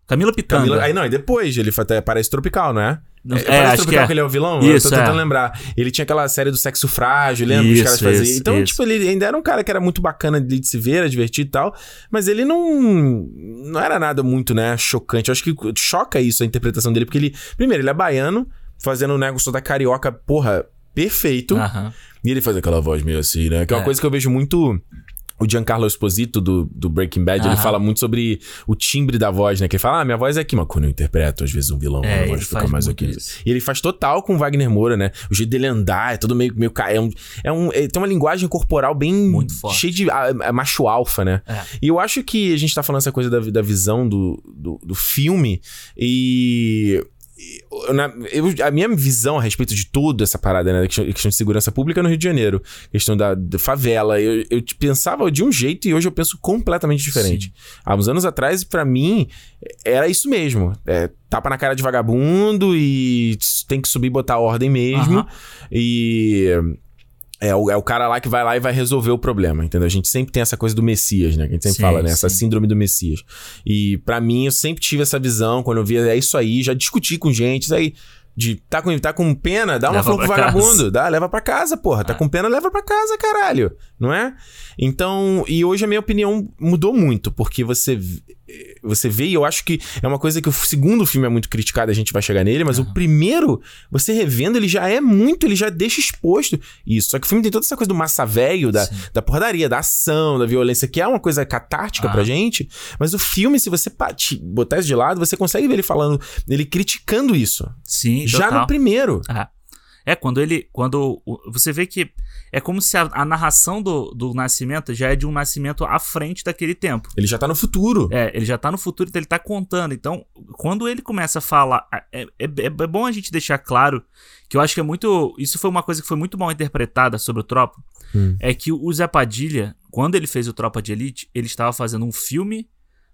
Camila Pitanga. Aí não, e depois ele até parece Tropical, não é? Parece que ele é o vilão? Isso, eu tô tentando lembrar. Ele tinha aquela série do sexo frágil, lembra? Isso, os caras faziam. Então, tipo, ele ainda era um cara que era muito bacana de se ver, era divertido e tal. Mas ele não era nada muito, né, chocante. Eu acho que choca isso, a interpretação dele. Porque ele... Primeiro, ele é baiano, fazendo um negócio da carioca, porra, perfeito. Uhum. E ele faz aquela voz meio assim, né? Que é uma coisa que eu vejo muito... O Giancarlo Esposito do Breaking Bad, ele fala muito sobre o timbre da voz, né? Que ele fala, minha voz é aqui, mas quando eu interpreto, às vezes um vilão, a voz fica mais aqui. E ele faz total com o Wagner Moura, né? O jeito dele andar, é todo meio... tem uma linguagem corporal bem... Muito forte. Cheia de macho alfa, né? É. E eu acho que a gente tá falando essa coisa da visão do filme e... a minha visão a respeito de tudo essa parada, né, da questão de segurança pública no Rio de Janeiro, questão da favela, eu pensava de um jeito e hoje eu penso completamente diferente. Sim. Há uns anos atrás, pra mim era isso mesmo, tapa na cara de vagabundo e tem que subir e botar ordem mesmo. Uhum. E... É o cara lá que vai lá e vai resolver o problema, entendeu? A gente sempre tem essa coisa do Messias, né? Que a gente sempre fala, né? Sim. Essa síndrome do Messias. E pra mim, eu sempre tive essa visão. Quando eu via, é isso aí. Já discuti com gente, isso aí... Tá com pena, dá uma flor pro vagabundo, leva pra casa, porra. Tá com pena, leva pra casa, caralho. Não é? Então, e hoje a minha opinião mudou muito, porque você vê, e eu acho que é uma coisa que o segundo filme é muito criticado, a gente vai chegar nele, mas o primeiro, você revendo, ele já deixa exposto isso. Só que o filme tem toda essa coisa do massa velho, da porradaria, da ação, da violência, que é uma coisa catártica pra gente, mas o filme, se você botar isso de lado, você consegue ver ele falando, ele criticando isso. Sim. Já total. No primeiro. Ah, quando você vê que é como se a narração do Nascimento já é de um Nascimento à frente daquele tempo. Ele já tá no futuro. Ele já tá no futuro, então ele tá contando. Então, quando ele começa a falar... É bom a gente deixar claro que eu acho que é muito... Isso foi uma coisa que foi muito mal interpretada sobre o Tropa. É que o Zé Padilha, quando ele fez o Tropa de Elite, ele estava fazendo um filme...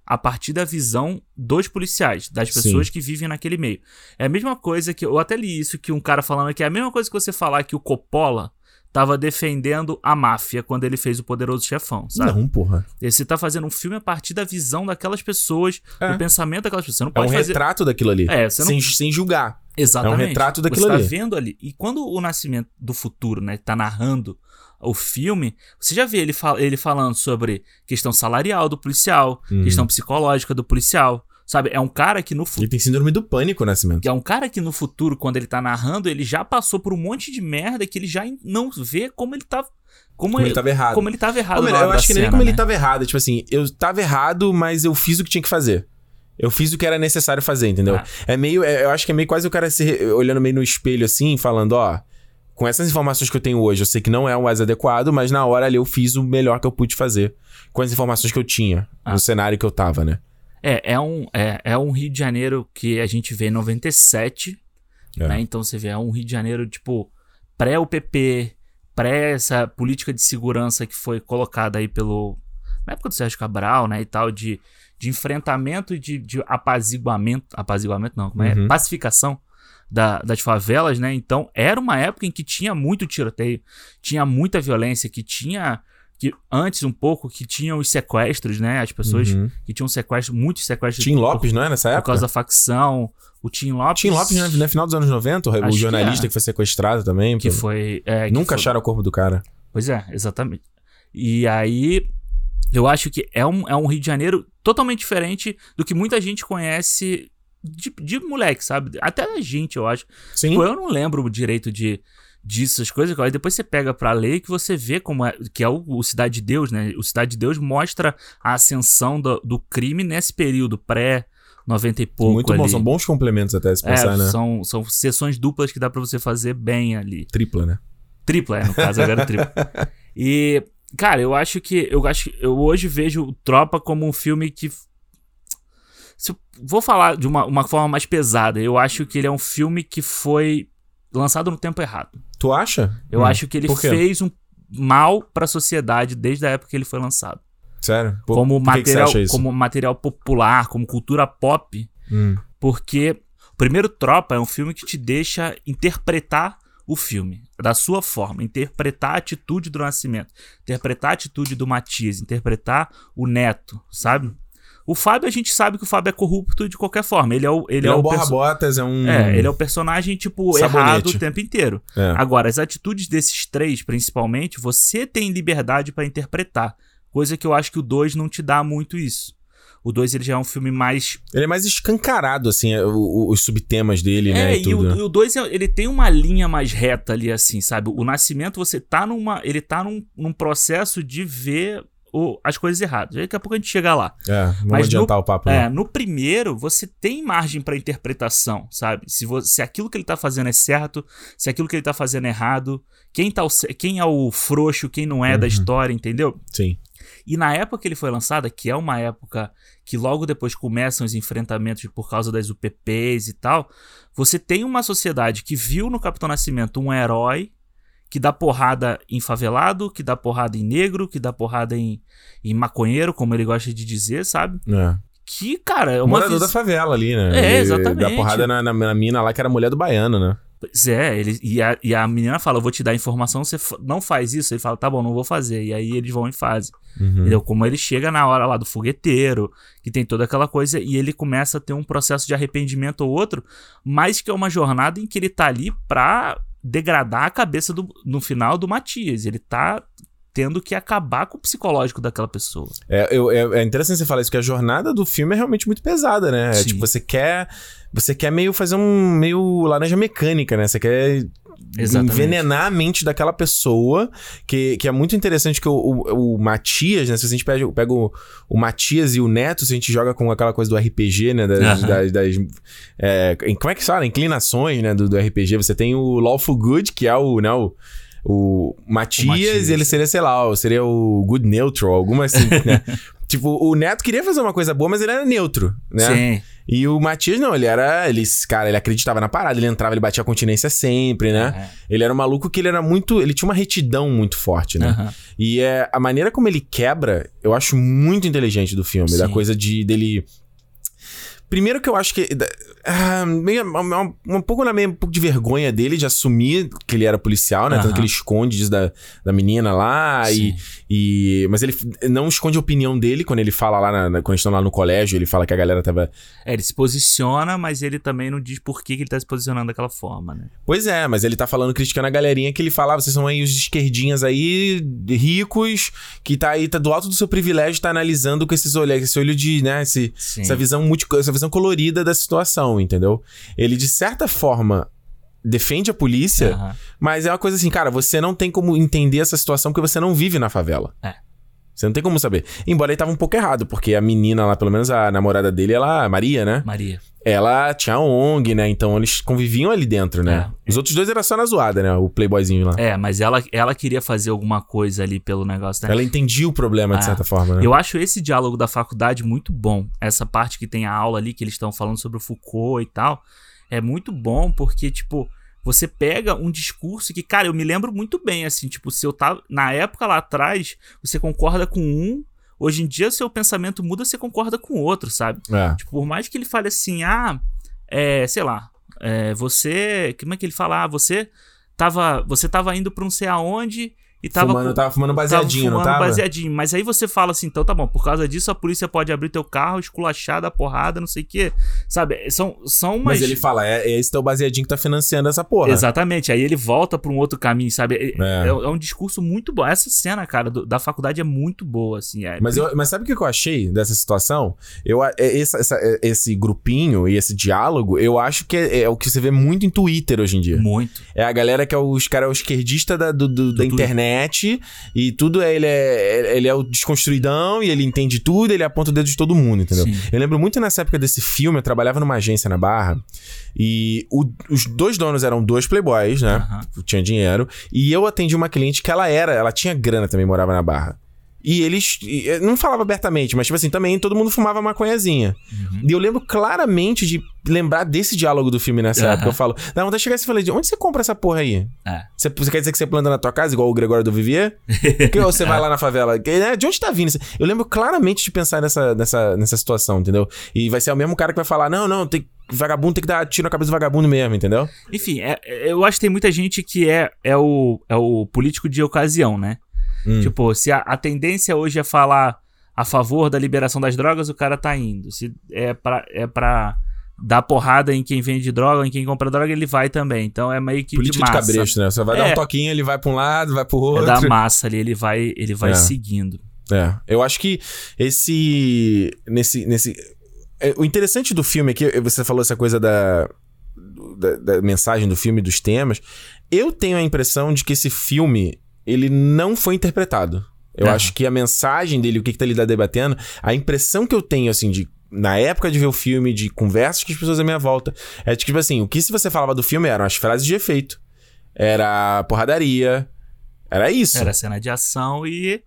a partir da visão dos policiais, das pessoas que vivem naquele meio. É a mesma coisa que... Eu até li isso, que um cara falando que é a mesma coisa que você falar que o Coppola tava defendendo a máfia quando ele fez o Poderoso Chefão, sabe? Não, porra. Você tá fazendo um filme a partir da visão daquelas pessoas, do pensamento daquelas pessoas. Você não pode fazer... retrato daquilo ali. Você não... Sem julgar. Exatamente. É um retrato daquilo ali. Você tá vendo ali. E quando o Nascimento do Futuro, né, tá narrando... o filme, você já vê ele falando sobre questão salarial do policial, questão psicológica do policial, sabe? É um cara que no futuro... Ele tem síndrome do pânico, Nascimento. É um cara que no futuro, quando ele tá narrando, ele já passou por um monte de merda que ele já não vê como ele tá... Como ele tava errado. Como ele tava errado. Ou melhor, eu acho que nem como ele tava errado. Tipo assim, eu tava errado, mas eu fiz o que tinha que fazer. Eu fiz o que era necessário fazer, entendeu? Ah. É meio... eu acho que é meio quase o cara se olhando meio no espelho, assim, falando, ó... Com essas informações que eu tenho hoje, eu sei que não é o mais adequado, mas na hora ali eu fiz o melhor que eu pude fazer. Com as informações que eu tinha, no cenário que eu tava, né? É um Rio de Janeiro que a gente vê em 97, né? Então você vê, é um Rio de Janeiro, tipo, pré-UPP, pré essa política de segurança que foi colocada aí pelo... Na época do Sérgio Cabral, né, e tal, de enfrentamento e de apaziguamento... Apaziguamento não, como é? Uhum. Pacificação das favelas, né? Então, era uma época em que tinha muito tiroteio, tinha muita violência, que tinha... Que antes um pouco, que tinham os sequestros, né? As pessoas que tinham sequestro, muitos sequestros. Tim Lopes, não é? Nessa época? Por causa da facção. O Tim Lopes... Tim Lopes, né? No final dos anos 90, o jornalista que foi sequestrado também. Que foi... Nunca acharam o corpo do cara. Pois é, exatamente. E aí... Eu acho que é um Rio de Janeiro totalmente diferente do que muita gente conhece de moleque, sabe? Até a gente, eu acho. Sim. Tipo, eu não lembro direito disso, essas coisas. Aí depois você pega pra ler e que você vê como é... Que é o Cidade de Deus, né? O Cidade de Deus mostra a ascensão do crime nesse período pré-90 e pouco. Muito bom, ali. São bons complementos até se pensar, né? São sessões duplas que dá pra você fazer bem ali. Tripla, né? Tripla, no caso agora é tripla. E... Cara, eu hoje vejo Tropa como um filme que... Se eu vou falar de uma forma mais pesada. Eu acho que ele é um filme que foi lançado no tempo errado. Tu acha? Eu acho que ele fez um mal pra sociedade desde a época que ele foi lançado. Sério? Como material popular, como cultura pop. Porque o primeiro Tropa é um filme que te deixa interpretar o filme, da sua forma, interpretar a atitude do Nascimento, interpretar a atitude do Matias, interpretar o Neto, sabe? O Fábio, a gente sabe que o Fábio é corrupto de qualquer forma. Ele é um borra-botas, ele é um personagem, tipo, sabonete. Errado o tempo inteiro. É. Agora, as atitudes desses três, principalmente, você tem liberdade pra interpretar, coisa que eu acho que o 2 não te dá muito isso. O 2, ele já é um filme mais... Ele é mais escancarado, assim, os subtemas dele, né? E tudo. E o 2, ele tem uma linha mais reta ali, assim, sabe? O Nascimento, você tá ele tá num processo de ver as coisas erradas. Daqui a pouco a gente chega lá. Vamos adiantar o papo. Né? No primeiro, você tem margem pra interpretação, sabe? Se aquilo que ele tá fazendo é certo, se aquilo que ele tá fazendo é errado, quem é o frouxo, quem não é da história, entendeu? Sim. E na época que ele foi lançado, que é uma época que logo depois começam os enfrentamentos por causa das UPPs e tal, você tem uma sociedade que viu no Capitão Nascimento um herói que dá porrada em favelado, que dá porrada em negro, que dá porrada em maconheiro, como ele gosta de dizer, sabe? Que, cara... É uma morador da favela ali, né? Exatamente. Dá porrada na mina lá, que era a mulher do baiano, né? Pois é, e a menina fala, eu vou te dar informação, você não faz isso. Ele fala, tá bom, não vou fazer. E aí eles vão e fazem. Entendeu? Como ele chega na hora lá do fogueteiro, que tem toda aquela coisa, e ele começa a ter um processo de arrependimento ou outro, mas que é uma jornada em que ele tá ali pra degradar a cabeça no final do Matias. Ele tá tendo que acabar com o psicológico daquela pessoa. É interessante você falar isso, porque a jornada do filme é realmente muito pesada, né? É, tipo, você quer meio fazer meio laranja mecânica, né? Você quer... Exatamente. Envenenar a mente daquela pessoa, que é muito interessante que o Matias, né? Se a gente pega o Matias e o Neto, se a gente joga com aquela coisa do RPG, né? Como é que fala? Inclinações, né? Do RPG. Você tem o Lawful Good, que é o Matias, ele seria, sei lá, seria o Good Neutral, alguma assim, né? Tipo, o Neto queria fazer uma coisa boa, mas ele era neutro, né? Sim. E o Matias, não, ele acreditava na parada, ele entrava, ele batia a continência sempre, né? Uhum. Ele era um maluco que ele tinha uma retidão muito forte, né? Uhum. E a maneira como ele quebra, eu acho muito inteligente do filme, da coisa dele... Primeiro que eu acho que... um pouco de vergonha dele de assumir que ele era policial, né? Tanto que ele esconde isso da menina lá. Mas ele não esconde a opinião dele quando ele fala lá... Quando eles estão lá no colégio, ele fala que a galera tava... ele se posiciona, mas ele também não diz por que ele tá se posicionando daquela forma, né? Pois é, mas ele tá criticando a galerinha que ele fala... vocês são aí os esquerdinhas aí, ricos... Que tá aí, tá do alto do seu privilégio, tá analisando com esses olhos... Esse olho de, né? Essa visão colorida da situação, entendeu? Ele, de certa forma, defende a polícia, mas é uma coisa assim, cara, você não tem como entender essa situação porque você não vive na favela. Você não tem como saber. Embora ele tava um pouco errado, porque a menina lá, pelo menos a namorada dele, ela... Maria, né? Maria. Ela tinha a ONG, né? Então eles conviviam ali dentro, né? É. Os outros dois eram só na zoada, né? O playboyzinho lá. É, mas ela queria fazer alguma coisa ali pelo negócio, né? Ela entendia o problema, de certa forma, né? Eu acho esse diálogo da faculdade muito bom. Essa parte que tem a aula ali, que eles estão falando sobre o Foucault e tal. É muito bom, porque, tipo... Você pega um discurso que, cara, eu me lembro muito bem, assim, tipo, se eu tava... Na época lá atrás, você concorda com um, hoje em dia seu pensamento muda, você concorda com o outro, sabe? É. Tipo, por mais que ele fale assim, sei lá, você... Como é que ele fala? Você tava indo pra não sei aonde e tava... Tava fumando baseadinho, tava fumando, não tava? Baseadinho, mas aí você fala assim, então tá bom, por causa disso a polícia pode abrir teu carro, esculachar, dar porrada, não sei o quê, sabe? São umas... Mas ele fala, esse teu baseadinho que tá financiando essa porra. Exatamente, aí ele volta pra um outro caminho, sabe? É um discurso muito bom. Essa cena, cara, da faculdade é muito boa, assim. Mas sabe o que eu achei dessa situação? Esse grupinho e esse diálogo, eu acho que é o que você vê muito em Twitter hoje em dia. Muito. É a galera que é os caras esquerdistas da internet. E tudo ele é o desconstruidão e ele entende tudo, ele aponta o dedo de todo mundo, entendeu? Sim. Eu lembro muito nessa época desse filme, eu trabalhava numa agência na Barra e os dois donos eram dois playboys, né? Uhum. Tinha dinheiro. E eu atendi uma cliente que ela tinha grana também, morava na Barra. E eles... Não falava abertamente, mas tipo assim, também todo mundo fumava maconhazinha. Uhum. E eu lembro claramente de lembrar desse diálogo do filme nessa época. Eu falo... Dá vontade de chegar e falar... Onde você compra essa porra aí? Você quer dizer que você planta na tua casa, igual o Gregório do Vivier? Ou você vai lá na favela? De onde tá vindo? Eu lembro claramente de pensar nessa situação, entendeu? E vai ser o mesmo cara que vai falar... Não, vagabundo tem que dar tiro na cabeça do vagabundo mesmo, entendeu? Enfim, eu acho que tem muita gente que é o político de ocasião, né? Tipo, se a tendência hoje é falar a favor da liberação das drogas, o cara tá indo. Se é pra dar porrada em quem vende droga, em quem compra droga, ele vai também. Então é meio que política de massa. De cabresto, né? Você vai dar um toquinho, ele vai pra um lado, vai pro outro. É da massa ali, ele vai seguindo. Eu acho que o interessante do filme aqui, você falou essa coisa da mensagem do filme, dos temas. Eu tenho a impressão de que esse filme... Ele não foi interpretado. Eu acho que a mensagem dele, o que ele tá debatendo, a impressão que eu tenho, assim, na época de ver o filme, de conversas com as pessoas à minha volta, é de que, tipo assim, o que se você falava do filme eram as frases de efeito, era porradaria, era isso. Era cena de ação e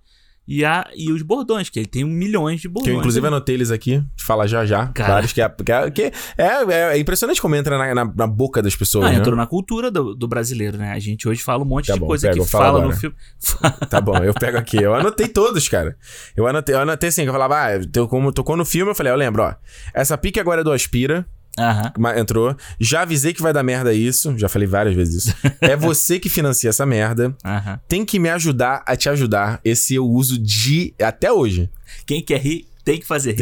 os bordões, que ele tem milhões de bordões. Que eu, inclusive, anotei eles aqui, fala já. Cara. Vários que é impressionante como entra na boca das pessoas. Né? Entrou na cultura do brasileiro, né? A gente hoje fala um monte de coisa que fala no filme. Tá bom, eu pego aqui. Eu anotei todos, cara. Eu anotei assim, que eu falava, como tocou no filme, eu falei, eu lembro, ó. Essa pique agora é do Aspira. Uhum. Entrou. Já avisei que vai dar merda isso. Já falei várias vezes isso. É você que financia essa merda. Uhum. Tem que me ajudar a te ajudar. Esse eu uso até hoje. Quem quer rir, tem que fazer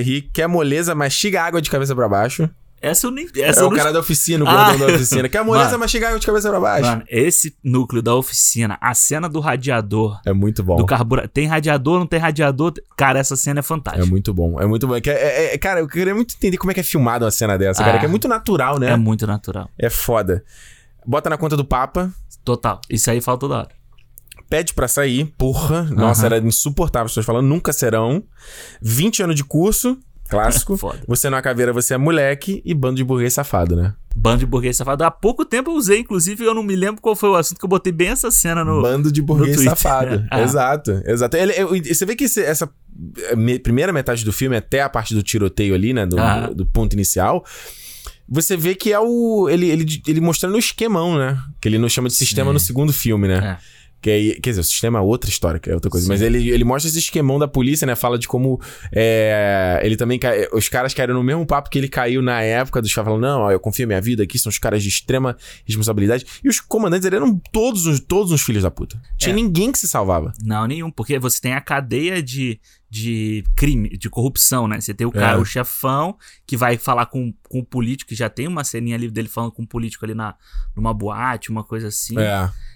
rir. Quer moleza, mastiga água de cabeça pra baixo. Essa eu nem... cara da oficina, o gordão da oficina. Quer moleza, mastiga água de cabeça pra baixo. Mano, esse núcleo da oficina, a cena do radiador... É muito bom. Do carburador. Tem radiador, não tem radiador? Cara, essa cena é fantástica. É muito bom. Cara, eu queria muito entender como é que é filmada uma cena dessa, cara. Que é muito natural, né? É muito natural. É foda. Bota na conta do Papa. Total. Isso aí fala toda hora. Pede pra sair. Porra. Nossa, era insuportável. As pessoas falando, nunca serão. 20 anos de curso... Clássico. Você não é caveira, você é moleque. E bando de burguês safado, né? Bando de burguês safado. Há pouco tempo eu usei, inclusive, eu não me lembro qual foi o assunto que eu botei bem essa cena no Bando de burguês safado. Exato. Você vê que essa primeira metade do filme, até a parte do tiroteio ali, né? Do ponto inicial... Você vê que é ele mostrando o esquemão, né? Que ele não chama de sistema no segundo filme, né? Quer dizer, o sistema é outra história, que é outra coisa. Sim. Mas ele mostra esse esquemão da polícia, né? Fala de como ele também... Os caras caíram no mesmo papo que ele caiu na época dos caras falando, não, ó, eu confio minha vida aqui, são os caras de extrema responsabilidade. E os comandantes eram todos uns filhos da puta. Tinha ninguém que se salvava. Não, nenhum. Porque você tem a cadeia de crime, de corrupção, né? Você tem o cara, o chefão, que vai falar com o político, que já tem uma ceninha ali dele falando com o político ali numa boate, uma coisa assim.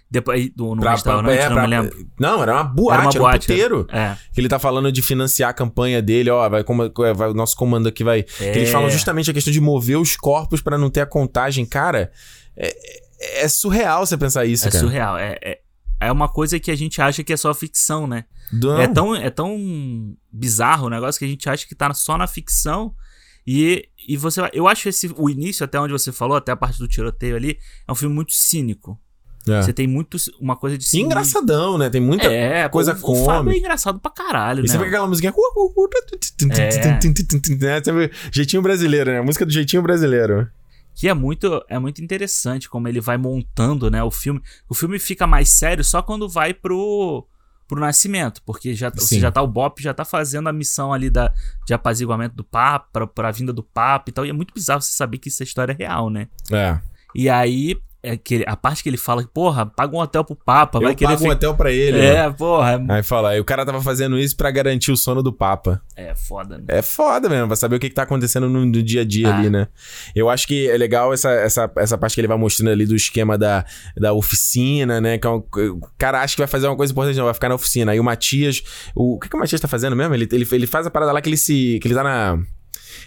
Depois, no restaurante, não me lembro. Não, era uma boate, era um puteiro. Que ele tá falando de financiar a campanha dele, ó, o nosso comando aqui vai... Que eles falam justamente a questão de mover os corpos pra não ter a contagem. Cara, é surreal você pensar isso, cara. É surreal, é uma coisa que a gente acha que é só ficção, né? É tão bizarro o negócio que a gente acha que tá só na ficção. E você, eu acho o início, até onde você falou, até a parte do tiroteio ali, é um filme muito cínico. É. Você tem muito uma coisa de cínico. Engraçadão, né? Tem muita coisa cômica. O Fábio é engraçado pra caralho, né? Você vê aquela musiquinha... Jeitinho brasileiro, né? A música do jeitinho brasileiro. Que é muito interessante como ele vai montando, né, o filme. O filme fica mais sério só quando vai pro nascimento, porque o BOPE já tá fazendo a missão ali de apaziguamento do Papa, pra vinda do Papa e tal, e é muito bizarro você saber que isso é história real, né? É. E aí, a parte que ele fala que, porra, paga um hotel pro Papa, vai querer... Paga um hotel pra ele, né? Porra. Aí fala, e o cara tava fazendo isso pra garantir o sono do Papa. É foda, né? É foda mesmo, pra saber o que tá acontecendo no dia a dia ali, né? Eu acho que é legal essa parte que ele vai mostrando ali do esquema da oficina, né? Que o cara acha que vai fazer uma coisa importante, não, vai ficar na oficina. Aí o Matias... O que o Matias tá fazendo mesmo? Ele faz a parada lá que ele tá na...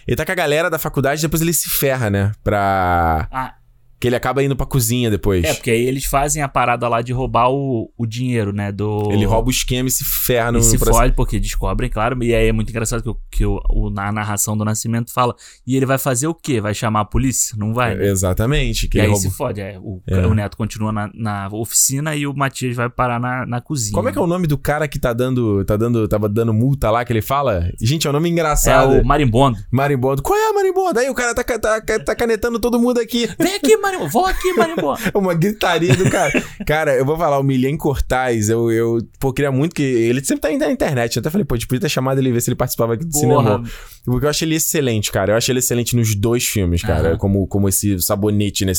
Ele tá com a galera da faculdade, depois ele se ferra, né? Pra... Que ele acaba indo pra cozinha depois. É, porque aí eles fazem a parada lá de roubar o dinheiro, né? Ele rouba o esquema e se ferra no... E se fode, porque descobrem, claro. E aí é muito engraçado que a narração do Nascimento fala... E ele vai fazer o quê? Vai chamar a polícia? Não vai? Né? Exatamente. Que e aí se fode. O Neto continua na oficina e o Matias vai parar na cozinha. Como é que é o nome do cara que tava dando multa lá, que ele fala? Gente, é um nome engraçado. É o Marimbondo. Marimbondo. Qual é, Marimbondo? Aí o cara tá canetando todo mundo aqui. Vem aqui, Marimbondo. Vou aqui, Marimbondo. Uma gritaria do cara. Cara, eu vou falar, o Milhem Cortaz, eu queria muito que... Ele sempre tá na internet. Eu até falei, tipo, podia ter chamado ele e ver se ele participava aqui do cinema. Porque eu achei ele excelente, cara. Eu achei ele excelente nos dois filmes, cara. Como esse sabonete, né?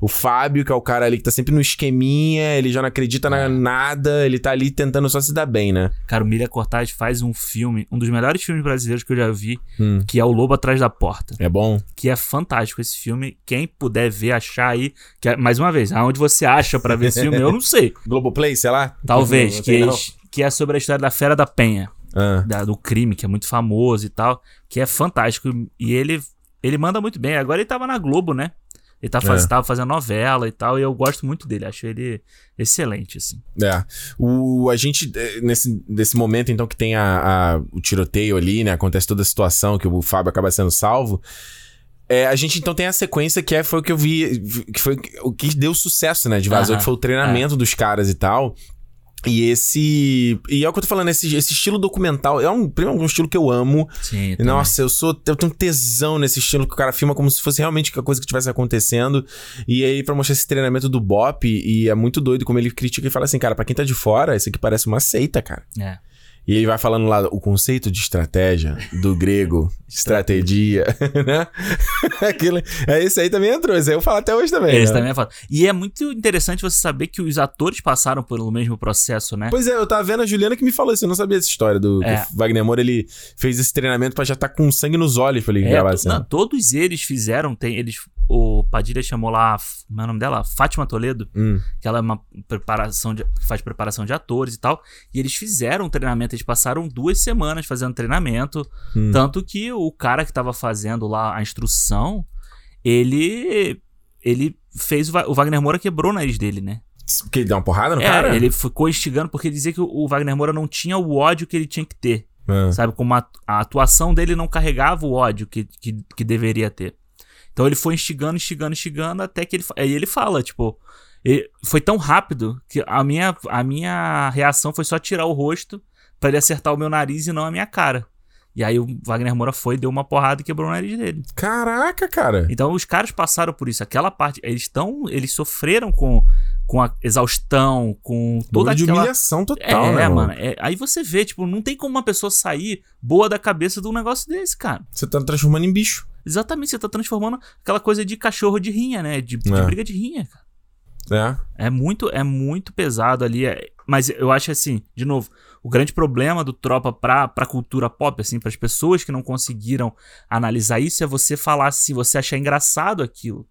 O Fábio, que é o cara ali que tá sempre no esqueminha, ele já não acredita na nada, ele tá ali tentando só se dar bem, né? Cara, o Milhem Cortaz faz um filme, um dos melhores filmes brasileiros que eu já vi, que é O Lobo Atrás da Porta. É bom? Que é fantástico esse filme. Quem puder ver, achar aí, que, mais uma vez, aonde você acha pra ver esse filme, eu não sei. Globoplay, sei lá? Talvez, que é sobre a história da Fera da Penha, do crime, que é muito famoso e tal, que é fantástico, e ele manda muito bem. Agora ele tava na Globo, né? Ele tava fazendo novela e tal, e eu gosto muito dele, acho ele excelente, assim. A gente, nesse momento, então, que tem o tiroteio ali, né, acontece toda a situação, que o Fábio acaba sendo salvo. A gente então tem a sequência que foi o que eu vi, que foi o que deu sucesso, né, de Vazou, que foi o treinamento dos caras e tal. E é o que eu tô falando, esse estilo documental. É um estilo que eu amo. Sim, nossa, eu tenho tesão nesse estilo que o cara filma como se fosse realmente a coisa que estivesse acontecendo. E aí, pra mostrar esse treinamento do BOPE, e é muito doido como ele critica e fala assim, cara, pra quem tá de fora, isso aqui parece uma seita, cara. É. E ele vai falando lá o conceito de estratégia, do grego, estratégia, né? Esse aí também entrou, esse aí eu falo até hoje também. Esse também é foda. E é muito interessante você saber que os atores passaram pelo mesmo processo, né? Pois é, eu tava vendo a Juliana que me falou isso, eu não sabia essa história que o Wagner Moura, ele fez esse treinamento pra já estar com sangue nos olhos pra ele gravar assim. Não, todos eles fizeram, o Padilha chamou lá, como é o nome dela? Fátima Toledo, que ela é uma faz preparação de atores e tal, e eles fizeram um treinamento. Eles passaram 2 semanas fazendo treinamento. Tanto que o cara que tava fazendo lá a instrução, ele fez... O Wagner Moura quebrou o nariz dele, né? Porque ele deu uma porrada no cara? Ele ficou instigando, porque ele dizia que o Wagner Moura não tinha o ódio que ele tinha que ter. Sabe? Como a atuação dele não carregava o ódio que deveria ter. Então ele foi instigando, até que ele... Aí ele fala, tipo... Foi tão rápido que a minha reação foi só tirar o rosto pra ele acertar o meu nariz e não a minha cara. E aí o Wagner Moura foi, deu uma porrada e quebrou o nariz dele. Caraca, cara! Então os caras passaram por isso. Aquela parte... Eles sofreram com a exaustão, com toda aquela... humilhação total, né, mano? Aí você vê, tipo, não tem como uma pessoa sair boa da cabeça de um negócio desse, cara. Você tá transformando em bicho. Exatamente, você tá transformando aquela coisa de cachorro de rinha, né? De briga de rinha, cara. É muito pesado ali, mas eu acho assim, de novo, o grande problema do Tropa pra cultura pop, assim, pras pessoas que não conseguiram analisar isso, é você falar se você achar engraçado aquilo,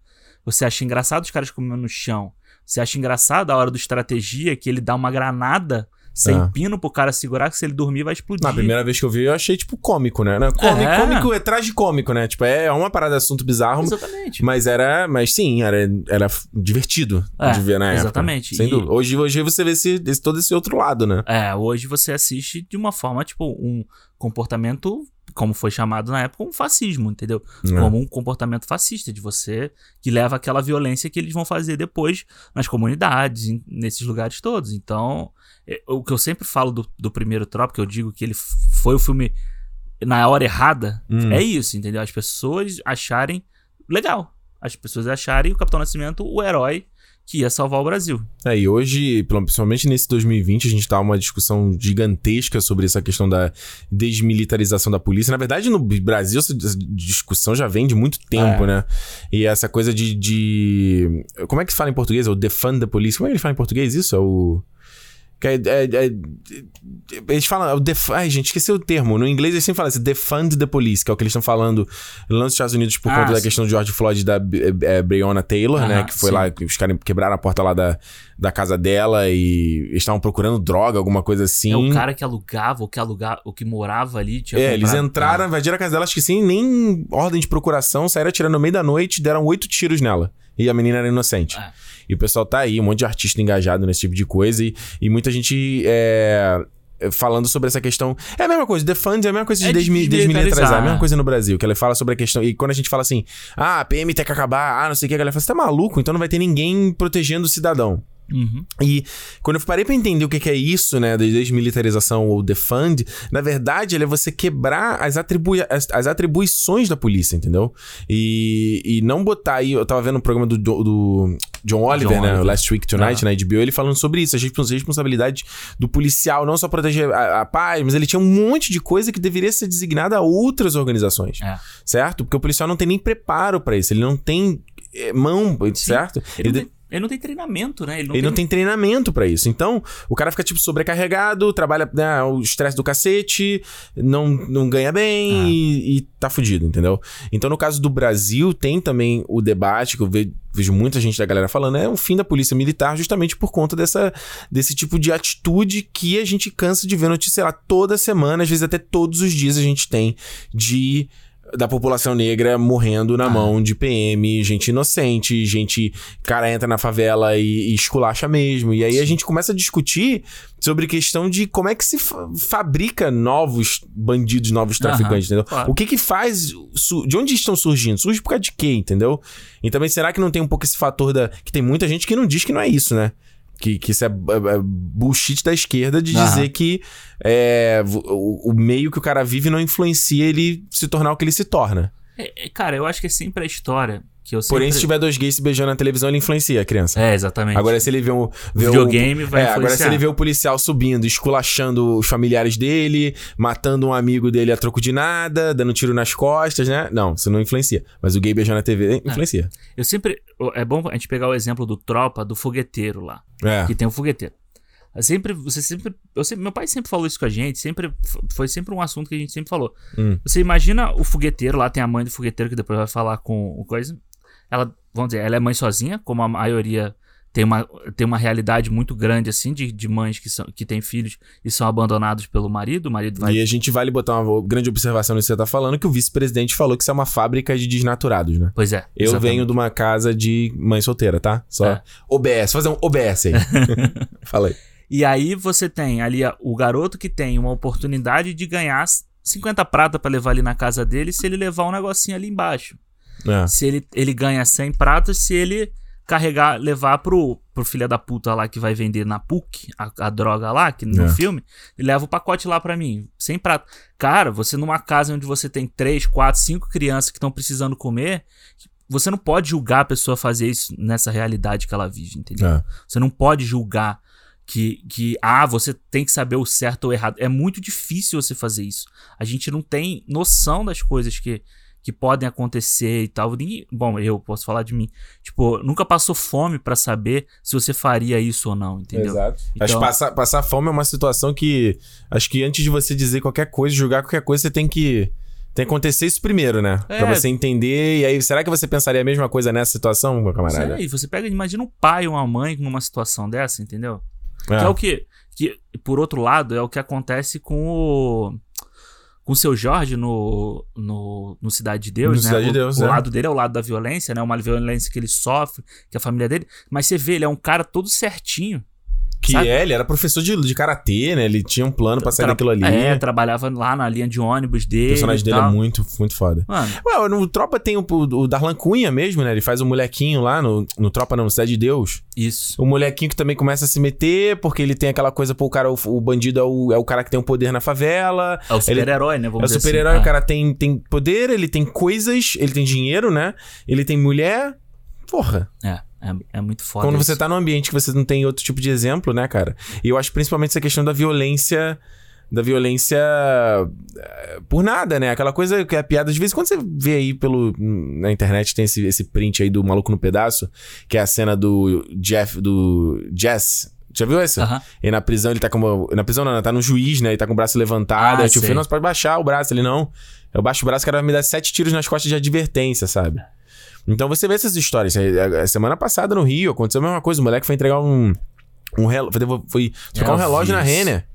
você acha engraçado os caras comendo no chão, você acha engraçado a hora do estratégia que ele dá uma granada sem pino pro cara segurar, que se ele dormir vai explodir. Na primeira vez que eu vi, eu achei, tipo, cômico, né? Cômico é tragicômico, né? Tipo, é uma parada de assunto bizarro. Exatamente. Mas era... Mas sim, era divertido de ver na época. Exatamente. Sem dúvida. Hoje você vê todo esse outro lado, né? É, hoje você assiste de uma forma, tipo, um comportamento... como foi chamado na época, um fascismo, entendeu? Como um comportamento fascista de você, que leva àquela violência que eles vão fazer depois nas comunidades, nesses lugares todos. Então, o que eu sempre falo do primeiro Tropa, que eu digo que ele foi o filme na hora errada, é isso, entendeu? As pessoas acharem legal. As pessoas acharem o Capitão Nascimento o herói que ia salvar o Brasil. É, e hoje, principalmente nesse 2020, a gente tá uma discussão gigantesca sobre essa questão da desmilitarização da polícia. Na verdade, no Brasil, essa discussão já vem de muito tempo, né? E essa coisa de... Como é que se fala em português? É o defund the police. Como é que ele fala em português isso? É o... Eles falam... Ai, gente, esqueci o termo. No inglês eles sempre falam assim, defund the police, que é o que eles estão falando lá nos Estados Unidos por conta da questão de George Floyd e da Breonna Taylor, né? Que foi lá, que os caras quebraram a porta lá da casa dela e eles estavam procurando droga, alguma coisa assim. É o cara que alugava, ou que morava ali. Eles entraram, invadiram a casa dela, acho que sem nem ordem de procuração, saíram atirando no meio da noite, deram 8 tiros nela. E a menina era inocente. E o pessoal tá aí, um monte de artista engajado nesse tipo de coisa. E muita gente falando sobre essa questão. É a mesma coisa, defund é a mesma coisa de desmilitarizar. É a mesma coisa no Brasil, que ela fala sobre a questão. E quando a gente fala assim, a PM tem que acabar, não sei o que, a galera fala, você tá maluco? Então não vai ter ninguém protegendo o cidadão. E quando eu parei pra entender o que é isso, né, da desmilitarização ou defund, na verdade, ele é você quebrar as atribuições da polícia, entendeu? E não botar aí... Eu tava vendo um programa do John Oliver, né, Last Week Tonight, na HBO, ele falando sobre isso, a responsabilidade do policial, não só proteger a paz, mas ele tinha um monte de coisa que deveria ser designada a outras organizações, certo? Porque o policial não tem nem preparo pra isso, ele não tem mão, certo? Ele não tem treinamento, né? Ele não tem treinamento pra isso. Então, o cara fica, tipo, sobrecarregado, trabalha, né, o estresse do cacete, não ganha bem e tá fudido, entendeu? Então, no caso do Brasil, tem também o debate que eu vejo muita gente da galera falando, é o fim da polícia militar justamente por conta desse tipo de atitude que a gente cansa de ver notícia, sei lá, toda semana, às vezes até todos os dias a gente tem da população negra morrendo na mão de PM, gente inocente, cara entra na favela e esculacha mesmo. E aí a gente começa a discutir sobre questão de como é que se fabrica novos bandidos, novos traficantes, entendeu? Claro. O que faz... De onde estão surgindo? Surge por causa de quê, entendeu? E também será que não tem um pouco esse fator que tem muita gente que não diz que não é isso, né? Que isso é bullshit da esquerda de dizer que o meio que o cara vive não influencia ele se tornar o que ele se torna. Cara, eu acho que é sempre a história que eu sempre... Porém, se tiver 2 gays se beijando na televisão, ele influencia a criança. Exatamente. Agora, se ele vê um... videogame vai influenciar. Agora, se ele vê o policial subindo, esculachando os familiares dele, matando um amigo dele a troco de nada, dando tiro nas costas, né? Não, isso não influencia. Mas o gay beijando na TV influencia. Eu sempre... É bom a gente pegar o exemplo do Tropa, do fogueteiro lá. Que tem o fogueteiro. Meu pai sempre falou isso com a gente, foi sempre um assunto que a gente sempre falou. Você imagina o fogueteiro, lá tem a mãe do fogueteiro que depois vai falar com o coisa. Ela, vamos dizer, ela é mãe sozinha, como a maioria tem uma realidade muito grande assim de mães que têm filhos e são abandonados pelo marido. O marido vai... E a gente vale botar uma grande observação no que você tá falando, que o vice-presidente falou que isso é uma fábrica de desnaturados, né? Pois é. Eu venho de uma casa de mãe solteira, tá? Só OBS, fazer um OBS aí. Fala aí. E aí você tem ali o garoto que tem uma oportunidade de ganhar 50 prata pra levar ali na casa dele se ele levar um negocinho ali embaixo. Se ele ganha 100 pratas se ele levar pro filho da puta lá que vai vender na PUC, a droga lá, que no filme, ele leva o pacote lá pra mim, 100 prata. Cara, você numa casa onde você tem 3, 4, 5 crianças que estão precisando comer... Você não pode julgar a pessoa fazer isso nessa realidade que ela vive, entendeu? Você não pode julgar que você tem que saber o certo ou o errado. É muito difícil você fazer isso. A gente não tem noção das coisas que podem acontecer e tal. Eu posso falar de mim. Tipo, nunca passou fome pra saber se você faria isso ou não, entendeu? Exato. Então, acho que passar fome é uma situação que... Acho que antes de você dizer qualquer coisa, julgar qualquer coisa, você tem que acontecer isso primeiro, né? Pra você entender. E aí, será que você pensaria a mesma coisa nessa situação, meu camarada? E você imagina um pai ou uma mãe numa situação dessa, entendeu? É. Que é o quê? Que, por outro lado, é o que acontece com o Seu Jorge no Cidade de Deus, no né? Cidade de Deus, o lado dele é o lado da violência, né? Uma violência que ele sofre, que a família dele... Mas você vê, ele é um cara todo certinho. Que sabe? Ele era professor de karatê, né? Ele tinha um plano pra sair daquilo ali. É, trabalhava lá na linha de ônibus dele. O personagem dele é muito, muito foda. Mano. Ué, no Tropa tem o Darlan Cunha mesmo, né? Ele faz o molequinho lá no Tropa, não, no Cidade de Deus. Isso. O molequinho que também começa a se meter, porque ele tem aquela coisa, pô, o cara, o bandido é o cara que tem o poder na favela. É o super-herói, né? Vamos dizer o super-herói, assim. O cara tem poder, ele tem coisas, ele tem dinheiro, né? Ele tem mulher. Porra. É muito foda. Quando você tá num ambiente que você não tem outro tipo de exemplo, né, cara? E eu acho principalmente essa questão da violência por nada, né? Aquela coisa que é a piada. De vez em quando você vê aí na internet, tem esse print aí do Maluco no Pedaço, que é a cena do Jeff, do Jess. Já viu essa? Uhum. E na prisão ele tá na prisão não, tá no juiz, né? Ele tá com o braço levantado. Aí, tipo, não, você pode baixar o braço. Ele, não. Eu baixo o braço, o cara vai me dar 7 tiros nas costas de advertência, sabe? Então você vê essas histórias. A semana passada no Rio aconteceu a mesma coisa. O moleque foi entregar um relógio. Foi trocar um relógio na Renner.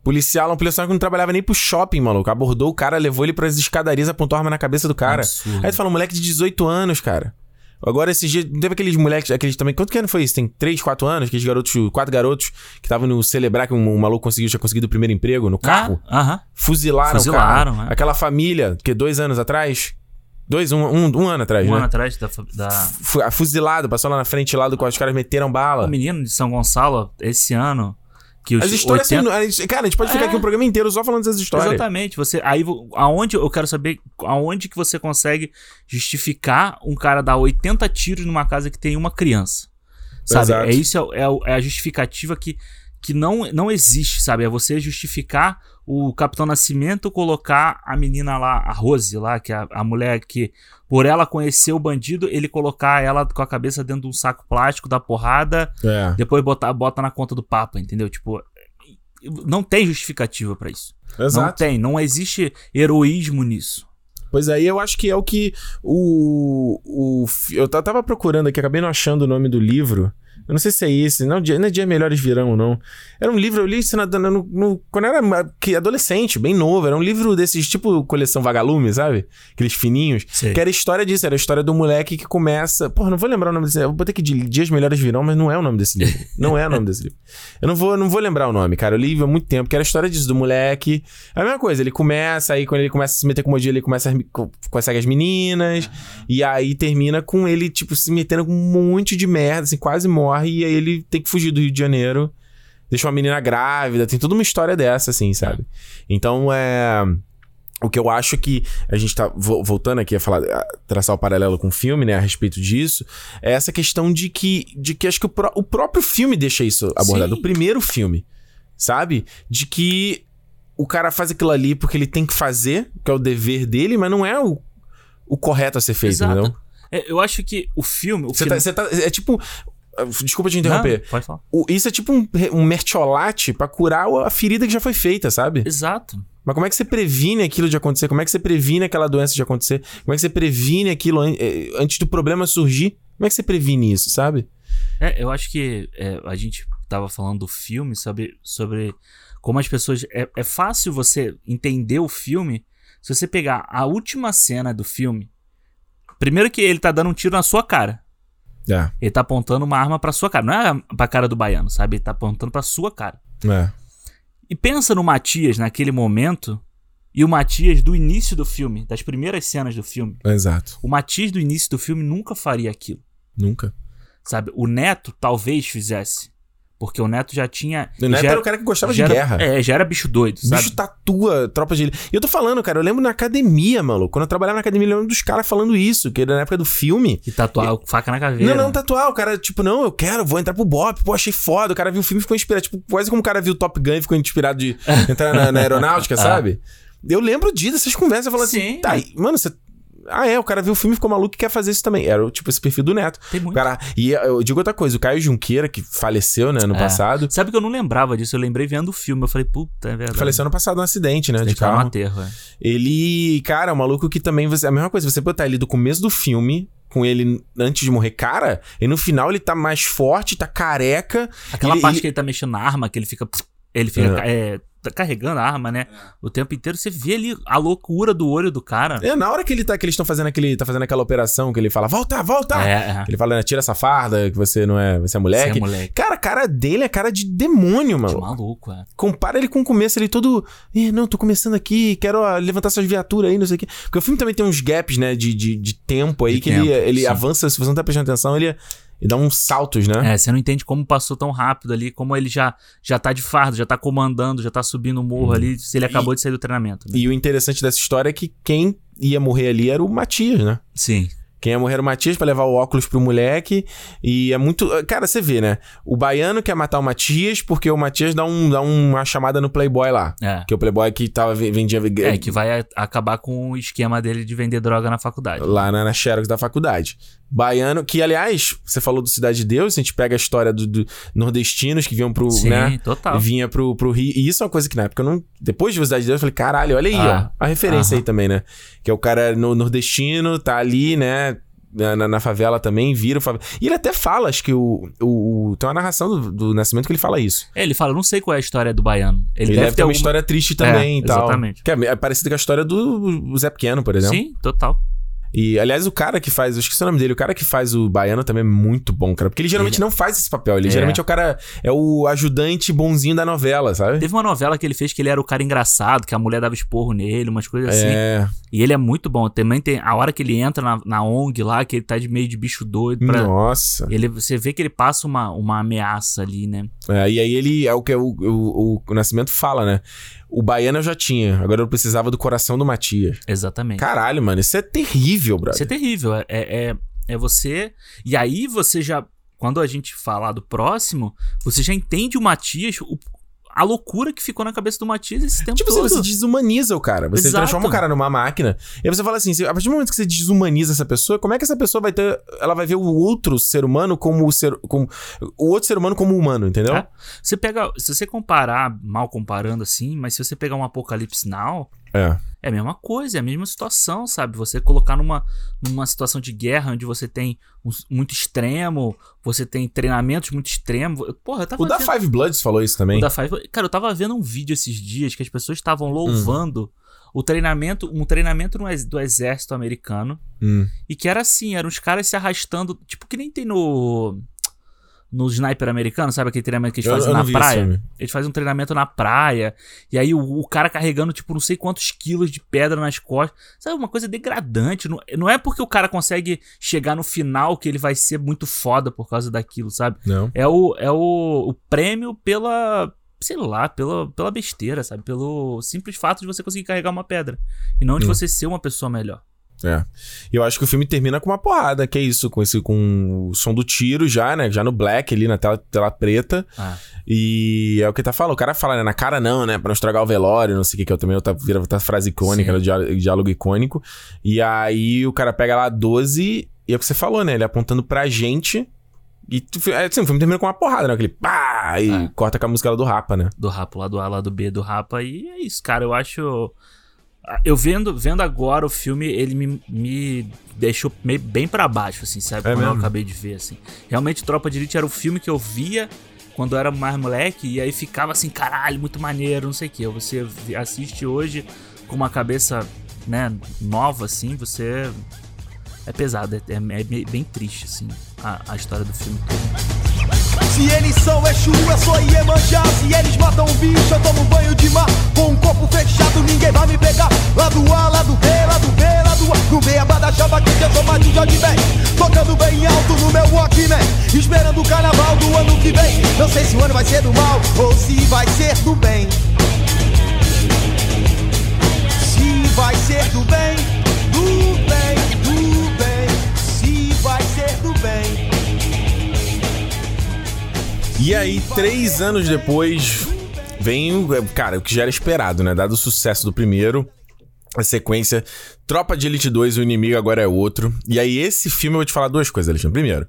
Um policial que não trabalhava nem pro shopping, maluco. Abordou o cara, levou ele pras escadarias, apontou a arma na cabeça do cara. Absurdo. Aí tu fala, um moleque de 18 anos, cara. Agora esses dias, não teve aqueles moleques, aqueles também. Quanto que ano foi isso? Tem 3, 4 anos? Aqueles garotos, 4 garotos que estavam no celebrar que um maluco tinha conseguido o primeiro emprego no carro. Fuzilaram o carro. É. Aquela família, que 2 anos atrás. 1 ano atrás, né? 1 ano atrás da... Fuzilado, passou lá na frente, lá do qual os caras meteram bala. O menino de São Gonçalo, esse ano... Que os as histórias... 80... São... Cara, a gente pode ficar aqui um programa inteiro só falando dessas histórias. Exatamente. Aí, aonde eu quero saber aonde que você consegue justificar um cara dar 80 tiros numa casa que tem uma criança. Sabe? Exato. É isso, é a justificativa que não existe, sabe? É você justificar o Capitão Nascimento colocar a menina lá, a Rose lá, que é a mulher que, por ela conhecer o bandido, ele colocar ela com a cabeça dentro de um saco plástico, dar porrada, depois bota na conta do Papa, entendeu? Tipo, não tem justificativa pra isso. Exato. Não existe heroísmo nisso. Pois aí eu acho que é o que eu tava procurando aqui, acabei não achando o nome do livro. Eu não sei se é esse. Não é Dias Melhores Virão, não. Era um livro, eu li isso quando eu era adolescente, bem novo. Era um livro desses, tipo coleção Vagalume, sabe? Aqueles fininhos. Sei. Que era a história disso. Era a história do moleque que começa... Porra, não vou lembrar o nome desse... Eu botei aqui Dias Melhores Virão, mas não é o nome desse livro. Não é o nome desse livro. Eu não vou lembrar o nome, cara. Eu li há muito tempo. Que era a história disso, do moleque. É a mesma coisa. Ele começa, aí quando ele começa a se meter com o modinho, ele consegue as meninas. E aí termina com ele, tipo, se metendo com um monte de merda, assim, quase morre. E aí ele tem que fugir do Rio de Janeiro. Deixou uma menina grávida. Tem toda uma história dessa, assim, sabe? Então, o que eu acho que a gente tá voltando aqui a traçar o paralelo com o filme, né? A respeito disso. É essa questão de que acho que o próprio filme deixa isso abordado. Sim. O primeiro filme, sabe? De que o cara faz aquilo ali porque ele tem que fazer, que é o dever dele, mas não é o correto a ser feito, exato, entendeu? Eu acho que o filme... é tipo... Desculpa te interromper. Não, pode falar. Isso é tipo um mertiolate pra curar a ferida que já foi feita, sabe? Exato. Mas como é que você previne aquilo de acontecer? Como é que você previne aquela doença de acontecer? Como é que você previne aquilo antes do problema surgir? Como é que você previne isso, sabe? Eu acho que a gente tava falando do filme, sabe? Sobre como as pessoas... É fácil você entender o filme se você pegar a última cena do filme. Primeiro que ele tá dando um tiro na sua cara. É. Ele tá apontando uma arma pra sua cara. Não é pra cara do baiano, sabe? Ele tá apontando pra sua cara. É. E pensa no Matias naquele momento e o Matias do início do filme, das primeiras cenas do filme. Exato. O Matias do início do filme nunca faria aquilo. Nunca. Sabe? O Neto talvez fizesse. Porque o Neto já tinha... O Neto era o cara que gostava de guerra. Já era bicho doido, sabe? Bicho tatua, tropa de... E eu tô falando, cara, eu lembro na academia, maluco. Quando eu trabalhava na academia, eu lembro dos caras falando isso. Que era na época do filme. Que tatuar faca na caveira. Não tatuar. O cara, tipo, não, eu quero, vou entrar pro BOPE. Pô, achei foda. O cara viu o filme e ficou inspirado. Tipo, quase como o cara viu o Top Gun e ficou inspirado de entrar na aeronáutica, sabe? Eu lembro disso, essas conversas. Eu falo assim, tá, mano, você... o cara viu o filme e ficou maluco e quer fazer isso também. Era, tipo, esse perfil do Neto. Tem muito. Cara, e eu digo outra coisa, o Caio Junqueira, que faleceu, né, ano passado... Sabe que eu não lembrava disso, eu lembrei vendo o filme, eu falei, puta, é verdade. Faleceu ano passado, num acidente, né, de carro. Ele, cara, é um maluco que também... A mesma coisa, você botar ele do começo do filme com ele antes de morrer, cara, e no final ele tá mais forte, tá careca. Aquela parte que ele tá mexendo na arma, que ele fica tá carregando a arma, né? O tempo inteiro você vê ali a loucura do olho do cara. É, na hora que ele tá, que eles estão fazendo aquele, tá fazendo aquela operação que ele fala, volta! É. Ele fala, tira essa farda, que você é moleque. Você é moleque. Cara, a cara dele é cara de demônio, mano. De maluco, é. Compara ele com o começo, ele todo, não, tô começando aqui, quero levantar suas viaturas aí, não sei o quê. Porque o filme também tem uns gaps, né, de tempo aí, ele avança, se você não tá prestando atenção, ele... E dá uns saltos, né? É, você não entende como passou tão rápido ali, como ele já tá de fardo, já tá comandando, já tá subindo o morro ali, se ele acabou de sair do treinamento. Né? E o interessante dessa história é que quem ia morrer ali era o Matias, né? Sim. Quem ia morrer era o Matias pra levar o óculos pro moleque. E é muito... Cara, você vê, né? O baiano quer matar o Matias porque o Matias dá uma chamada no Playboy lá. É. Que o Playboy que vendia... É, que vai acabar com o esquema dele de vender droga na faculdade. Lá na Xerox da faculdade. Baiano, que aliás, você falou do Cidade de Deus, a gente pega a história dos nordestinos que vinham pro... Sim, né? Total. Vinha pro Rio. E isso é uma coisa que na época eu não... Depois de Cidade de Deus eu falei, caralho, olha aí, ó. A referência aí também, né? Que é o cara nordestino, tá ali, né? Na favela também, vira o favela. E ele até fala, acho que tem uma narração do Nascimento que ele fala isso. É, ele fala, não sei qual é a história do baiano. Ele deve ter uma história triste também e tal. Exatamente. Que é parecida com a história do Zé Pequeno, por exemplo. Sim, total. E, aliás, o cara que faz... Eu esqueci o nome dele. O cara que faz o baiano também é muito bom, cara. Porque ele geralmente não faz esse papel. Ele geralmente é o cara... É o ajudante bonzinho da novela, sabe? Teve uma novela que ele fez que ele era o cara engraçado, que a mulher dava esporro nele, umas coisas assim. E ele é muito bom. Também tem... A hora que ele entra na ONG lá, que ele tá meio de bicho doido. Nossa! Você vê que ele passa uma ameaça ali, né? É, e aí ele... É o que o Nascimento fala, né? O baiano eu já tinha. Agora eu precisava do coração do Matias. Exatamente. Caralho, mano. Isso é terrível, brother. Isso é terrível. É você... E aí você já... Quando a gente falar do próximo, você já entende o Matias... A loucura que ficou na cabeça do Matias esse tempo todo. Você desumaniza o cara. Você transforma o cara numa máquina. E aí você fala assim, a partir do momento que você desumaniza essa pessoa, como é que essa pessoa vai ter... Ela vai ver o outro ser humano o outro ser humano como humano, entendeu? É. Se você comparar, mal comparando assim, mas se você pegar um Apocalipse Now... É a mesma coisa, é a mesma situação, sabe? Você colocar numa situação de guerra onde você tem muito extremo, você tem treinamentos muito extremos. Porra, eu tava vendo... Da Five Bloods falou isso também. Cara, eu tava vendo um vídeo esses dias que as pessoas estavam louvando o treinamento, um treinamento do exército americano. E que era assim, eram os caras se arrastando, tipo que nem tem no sniper americano, sabe aquele treinamento que eles fazem na praia? Eles fazem um treinamento na praia, e aí o cara carregando, tipo, não sei quantos quilos de pedra nas costas. Sabe, uma coisa degradante. Não é porque o cara consegue chegar no final que ele vai ser muito foda por causa daquilo, sabe? Não. É o prêmio pela... Sei lá, pela besteira, sabe? Pelo simples fato de você conseguir carregar uma pedra. E não de você ser uma pessoa melhor. É. E eu acho que o filme termina com uma porrada, que é isso, com o som do tiro já, né? Já no black ali, na tela preta. E é o que tá falando, o cara fala, né? Na cara não, né? Pra não estragar o velório, não sei o que é também, vira outra frase icônica, né? Diálogo icônico. E aí o cara pega lá 12, e é o que você falou, né? Ele apontando pra gente. E assim, o filme termina com uma porrada, né? Aquele pá! E corta com a música lá do Rapa, né? Do Rapa, lá do A, lá do B, do Rapa. E é isso, cara, eu acho... Eu vendo agora o filme, ele me deixou meio bem pra baixo, assim, sabe? Como mesmo? Eu acabei de ver, assim. Realmente, Tropa de Elite era o filme que eu via quando eu era mais moleque, e aí ficava assim, caralho, muito maneiro, não sei o quê. Você assiste hoje com uma cabeça, né, nova, assim, você... É pesado, é bem triste, assim, a história do filme todo. Se eles são Exu, eu sou Iemanjá. Se eles matam o bicho, eu tomo banho de mar. Com o corpo fechado, ninguém vai me pegar. Lá do A, lá do B, lá do B, lá do A. No meio da chapa que eu sou mais de Jorge Ben. Tocando bem alto no meu Walkman. Esperando o carnaval do ano que vem. Não sei se o ano vai ser do mal ou se vai ser do bem. Se vai ser do bem, do bem. Vai ser do bem. E aí, 3 anos depois, vem o que já era esperado, né? Dado o sucesso do primeiro, a sequência Tropa de Elite 2, o inimigo agora é outro. E aí, esse filme, eu vou te falar duas coisas, Alexandre. Primeiro,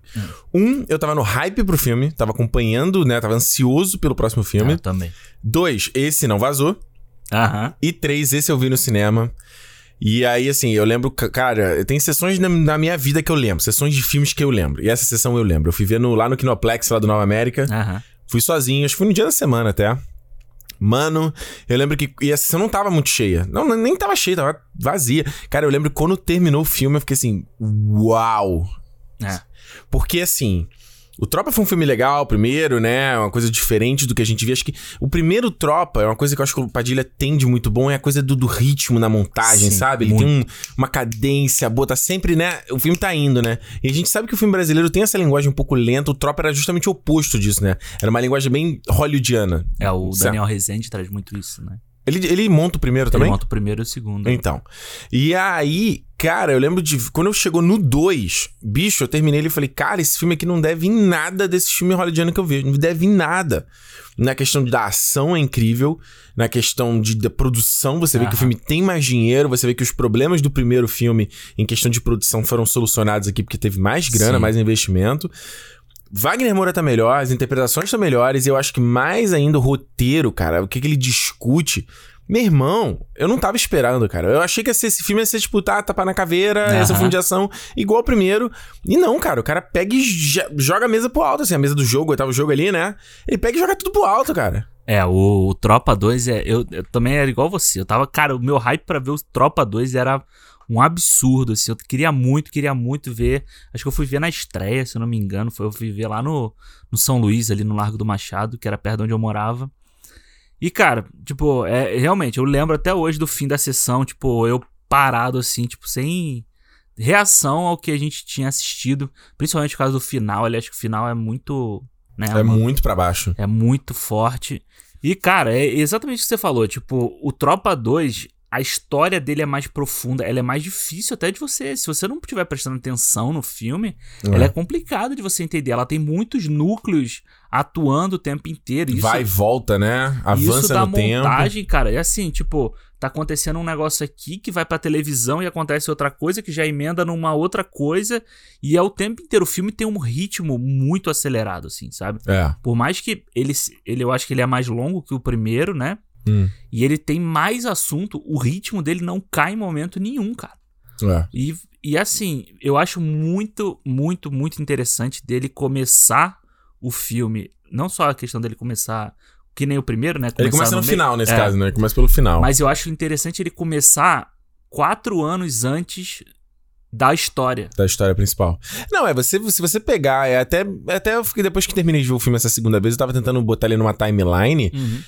eu tava no hype pro filme, tava acompanhando, né? Tava ansioso pelo próximo filme. Eu também. 2, esse não vazou. E 3, esse eu vi no cinema. E aí, assim, eu lembro... Cara, tem sessões na minha vida que eu lembro. Sessões de filmes que eu lembro. E essa sessão eu lembro. Eu fui ver lá no Kinoplex, lá do Nova América. Uhum. Fui sozinho. Acho que fui no dia da semana até. Mano, eu lembro que... E a sessão não tava muito cheia. Não, nem tava cheia. Tava vazia. Cara, eu lembro que quando terminou o filme, eu fiquei assim... Uau! É. Porque, assim... O Tropa foi um filme legal, primeiro, né? Uma coisa diferente do que a gente via. Acho que o primeiro Tropa é uma coisa que eu acho que o Padilha tem de muito bom. É a coisa do ritmo na montagem, sim, sabe? Ele muito. Tem uma cadência boa, tá sempre, né? O filme tá indo, né? E a gente sabe que o filme brasileiro tem essa linguagem um pouco lenta. O Tropa era justamente o oposto disso, né? Era uma linguagem bem hollywoodiana. É, o Daniel Rezende traz muito isso, né? Ele monta o primeiro também? Ele monta o primeiro e o segundo. Então. E aí, cara, eu lembro de... Quando eu chegou no 2, bicho, eu terminei ele e falei... Cara, esse filme aqui não deve em nada desse filme hollywoodiano que eu vejo. Não deve em nada. Na questão da ação é incrível. Na questão da produção, você vê que o filme tem mais dinheiro. Você vê que os problemas do primeiro filme em questão de produção foram solucionados aqui. Porque teve mais grana, sim, mais investimento. Wagner Moura tá melhor, as interpretações estão melhores, e eu acho que mais ainda o roteiro, cara, o que ele discute. Meu irmão, eu não tava esperando, cara. Eu achei que esse filme ia ser tipo, tá, tapa na caveira, essa filme de ação, igual o primeiro. E não, cara, o cara pega e joga a mesa pro alto, assim, a mesa do jogo, o oitavo jogo ali, né? Ele pega e joga tudo pro alto, cara. É, o Tropa 2, eu também era igual você. Eu tava, cara, o meu hype pra ver o Tropa 2 era... um absurdo, assim, eu queria muito ver, acho que eu fui ver na estreia, se eu não me engano, eu fui ver lá no São Luís, ali no Largo do Machado, que era perto de onde eu morava, e cara, tipo, realmente, eu lembro até hoje do fim da sessão, tipo, eu parado assim, tipo, sem reação ao que a gente tinha assistido, principalmente por causa do final, ali, acho que o final é muito, né, muito pra baixo, é muito forte, e cara, é exatamente o que você falou, tipo, o Tropa 2, a história dele é mais profunda, ela é mais difícil até de você... Se você não estiver prestando atenção no filme, ela é complicada de você entender. Ela tem muitos núcleos atuando o tempo inteiro. Isso, vai e volta, né? Avança no tempo. Isso da montagem, cara. É assim, tipo... Tá acontecendo um negócio aqui que vai pra televisão e acontece outra coisa que já emenda numa outra coisa. E é o tempo inteiro. O filme tem um ritmo muito acelerado, assim, sabe? É. Por mais que ele... Eu acho que ele é mais longo que o primeiro, né? E ele tem mais assunto, o ritmo dele não cai em momento nenhum, cara. É. E assim, eu acho muito, muito, muito interessante dele começar o filme. Não só a questão dele começar, que nem o primeiro, né? Ele começa no final, nesse caso, né? Ele começa pelo final. Mas eu acho interessante ele começar 4 anos antes... da história. Da história principal. Não, se você pegar... Até eu fiquei, depois que terminei de ver o filme essa segunda vez, eu tava tentando botar ele numa timeline... Uhum.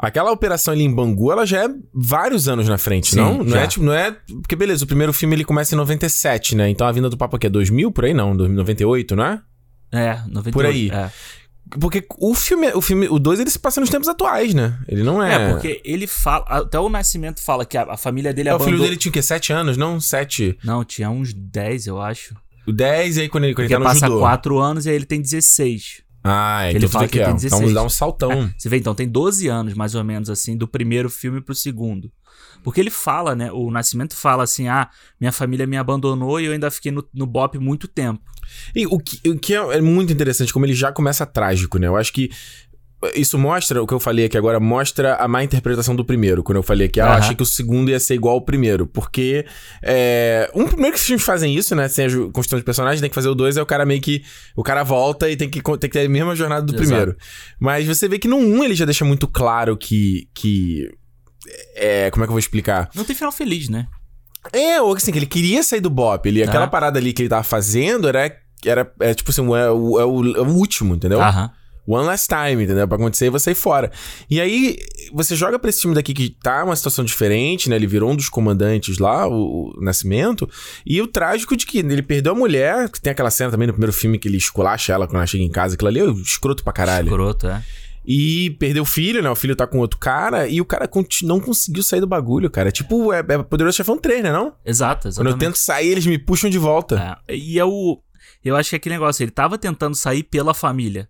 Aquela operação ali em Bangu, ela já é vários anos na frente, sim, não? Não é, tipo, não é... Porque beleza, o primeiro filme ele começa em 97, né? Então a vinda do Papa aqui é 2000, por aí não, 98, não é? É, 98. Por aí. É. Porque o 2 ele se passa nos tempos atuais, né? Ele não é... É, porque ele fala... Até o Nascimento fala que a família dele abandonou... O filho dele tinha o quê? 7 anos, não? 7? Não, tinha uns 10, eu acho. O 10 e aí quando ele tá no judô. Porque passa 4 anos e aí ele tem 16. Ah, é, ele fala que tem 16. Então dá um saltão. É, você vê, então, tem 12 anos, mais ou menos, assim, do primeiro filme pro segundo. Porque ele fala, né, o Nascimento fala assim, minha família me abandonou e eu ainda fiquei no BOPE muito tempo. E o que é muito interessante, como ele já começa trágico, né? Eu acho que isso mostra, o que eu falei aqui agora, mostra a má interpretação do primeiro. Quando eu falei que eu achei que o segundo ia ser igual ao primeiro. Porque, primeiro que os filmes fazem isso, né? Sem a construção de personagem, tem que fazer o 2, aí o cara meio que... O cara volta e tem que ter a mesma jornada do primeiro. Mas você vê que no 1 ele já deixa muito claro que... como é que eu vou explicar? Não tem final feliz, né? É, ou assim, que ele queria sair do BOPE. Ele, aquela parada ali que ele tava fazendo era tipo assim, o último, entendeu? Aham. One last time, entendeu? Pra acontecer e você ir fora. E aí, você joga pra esse time daqui que tá uma situação diferente, né? Ele virou um dos comandantes lá, o Nascimento. E o trágico de que ele perdeu a mulher, que tem aquela cena também no primeiro filme que ele esculacha ela quando ela chega em casa. Aquilo ali é escroto pra caralho. Escroto, é. E perdeu o filho, né? O filho tá com outro cara. E o cara não conseguiu sair do bagulho, cara. Tipo, é Poderoso Chefão 3, né? Não? Exato, exatamente. Quando eu tento sair, eles me puxam de volta. É. E eu acho que aquele negócio, ele tava tentando sair pela família.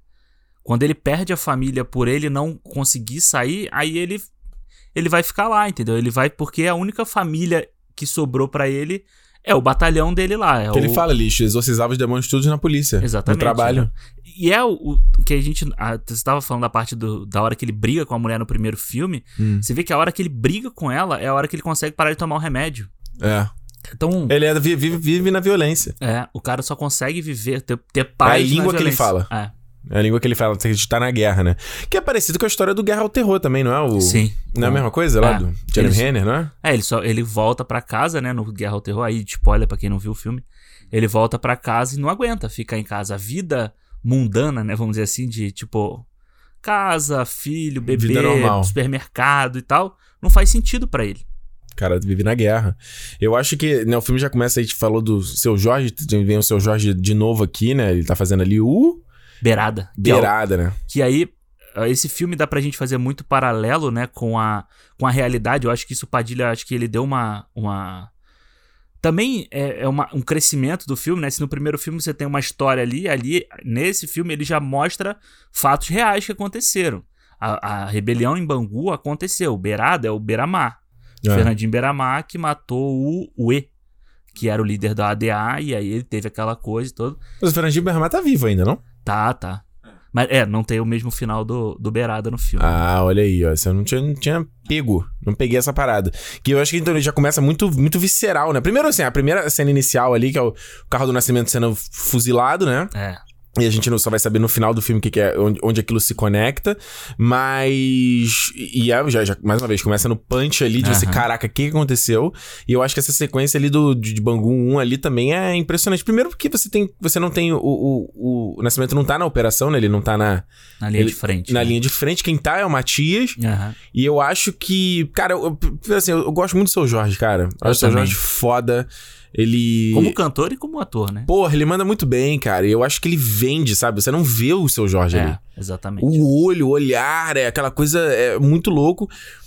Quando ele perde a família por ele não conseguir sair, aí ele vai ficar lá, entendeu? Ele vai porque a única família que sobrou pra ele é o batalhão dele lá. É que ele fala ali, exorcizava os demônios todos na polícia. Exatamente. No trabalho. Né? E é o que a gente... Você estava falando da parte da hora que ele briga com a mulher no primeiro filme. Você vê que a hora que ele briga com ela é a hora que ele consegue parar de tomar o remédio. É. Então, ele é, vive na violência. É, o cara só consegue viver, ter paz. É a língua que ele fala. É. É a língua que ele fala, você acreditar na guerra, né? Que é parecido com a história do Guerra ao Terror também, não é? Sim. Não é a mesma coisa lá do Jeremy Renner, não é? É, ele volta pra casa, né? No Guerra ao Terror, aí, spoiler pra quem não viu o filme. Ele volta pra casa e não aguenta ficar em casa. A vida mundana, né? Vamos dizer assim, de tipo... casa, filho, bebê, supermercado e tal. Não faz sentido pra ele. Cara, vive na guerra. Eu acho que, né, o filme já começa, a gente falou do Seu Jorge, vem o Seu Jorge de novo aqui, né? Ele tá fazendo ali o... Beirada, né? Que aí, esse filme dá pra gente fazer muito paralelo, né, com a realidade. Eu acho que isso, Padilha, acho que ele deu uma... Também um crescimento do filme, né? Se no primeiro filme você tem uma história ali, nesse filme ele já mostra fatos reais que aconteceram. A rebelião em Bangu aconteceu. Beirada é o Beiramar. É. Fernandinho Beiramar, que matou o Uê, que era o líder da ADA, e aí ele teve aquela coisa e toda. Mas o Fernandinho Beiramar tá vivo ainda, não? Tá. Mas não tem o mesmo final do Beirada no filme. Ah, né? Olha aí, ó. Você não tinha pego. Não peguei essa parada. Que eu acho que então ele já começa muito, muito visceral, né? Primeiro, assim, a primeira cena inicial ali, que é o carro do Nascimento sendo fuzilado, né? É. E a gente só vai saber no final do filme o que é, onde aquilo se conecta. Mas... E já, mais uma vez, começa no punch ali de você, caraca, o que aconteceu? E eu acho que essa sequência ali de Bangu 1 ali também é impressionante. Primeiro porque você não tem... O Nascimento não tá na operação, né? Ele não tá na linha de frente. Na linha de frente. Quem tá é o Matias. Uhum. E eu acho que... Cara, eu gosto muito do Seu Jorge, cara. Eu acho o Seu Jorge foda. Ele... Como cantor e como ator, né? Porra, ele manda muito bem, cara. E eu acho que ele vende, sabe? Você não vê o Seu Jorge ali. Exatamente. O olho, o olhar, é aquela coisa muito louco.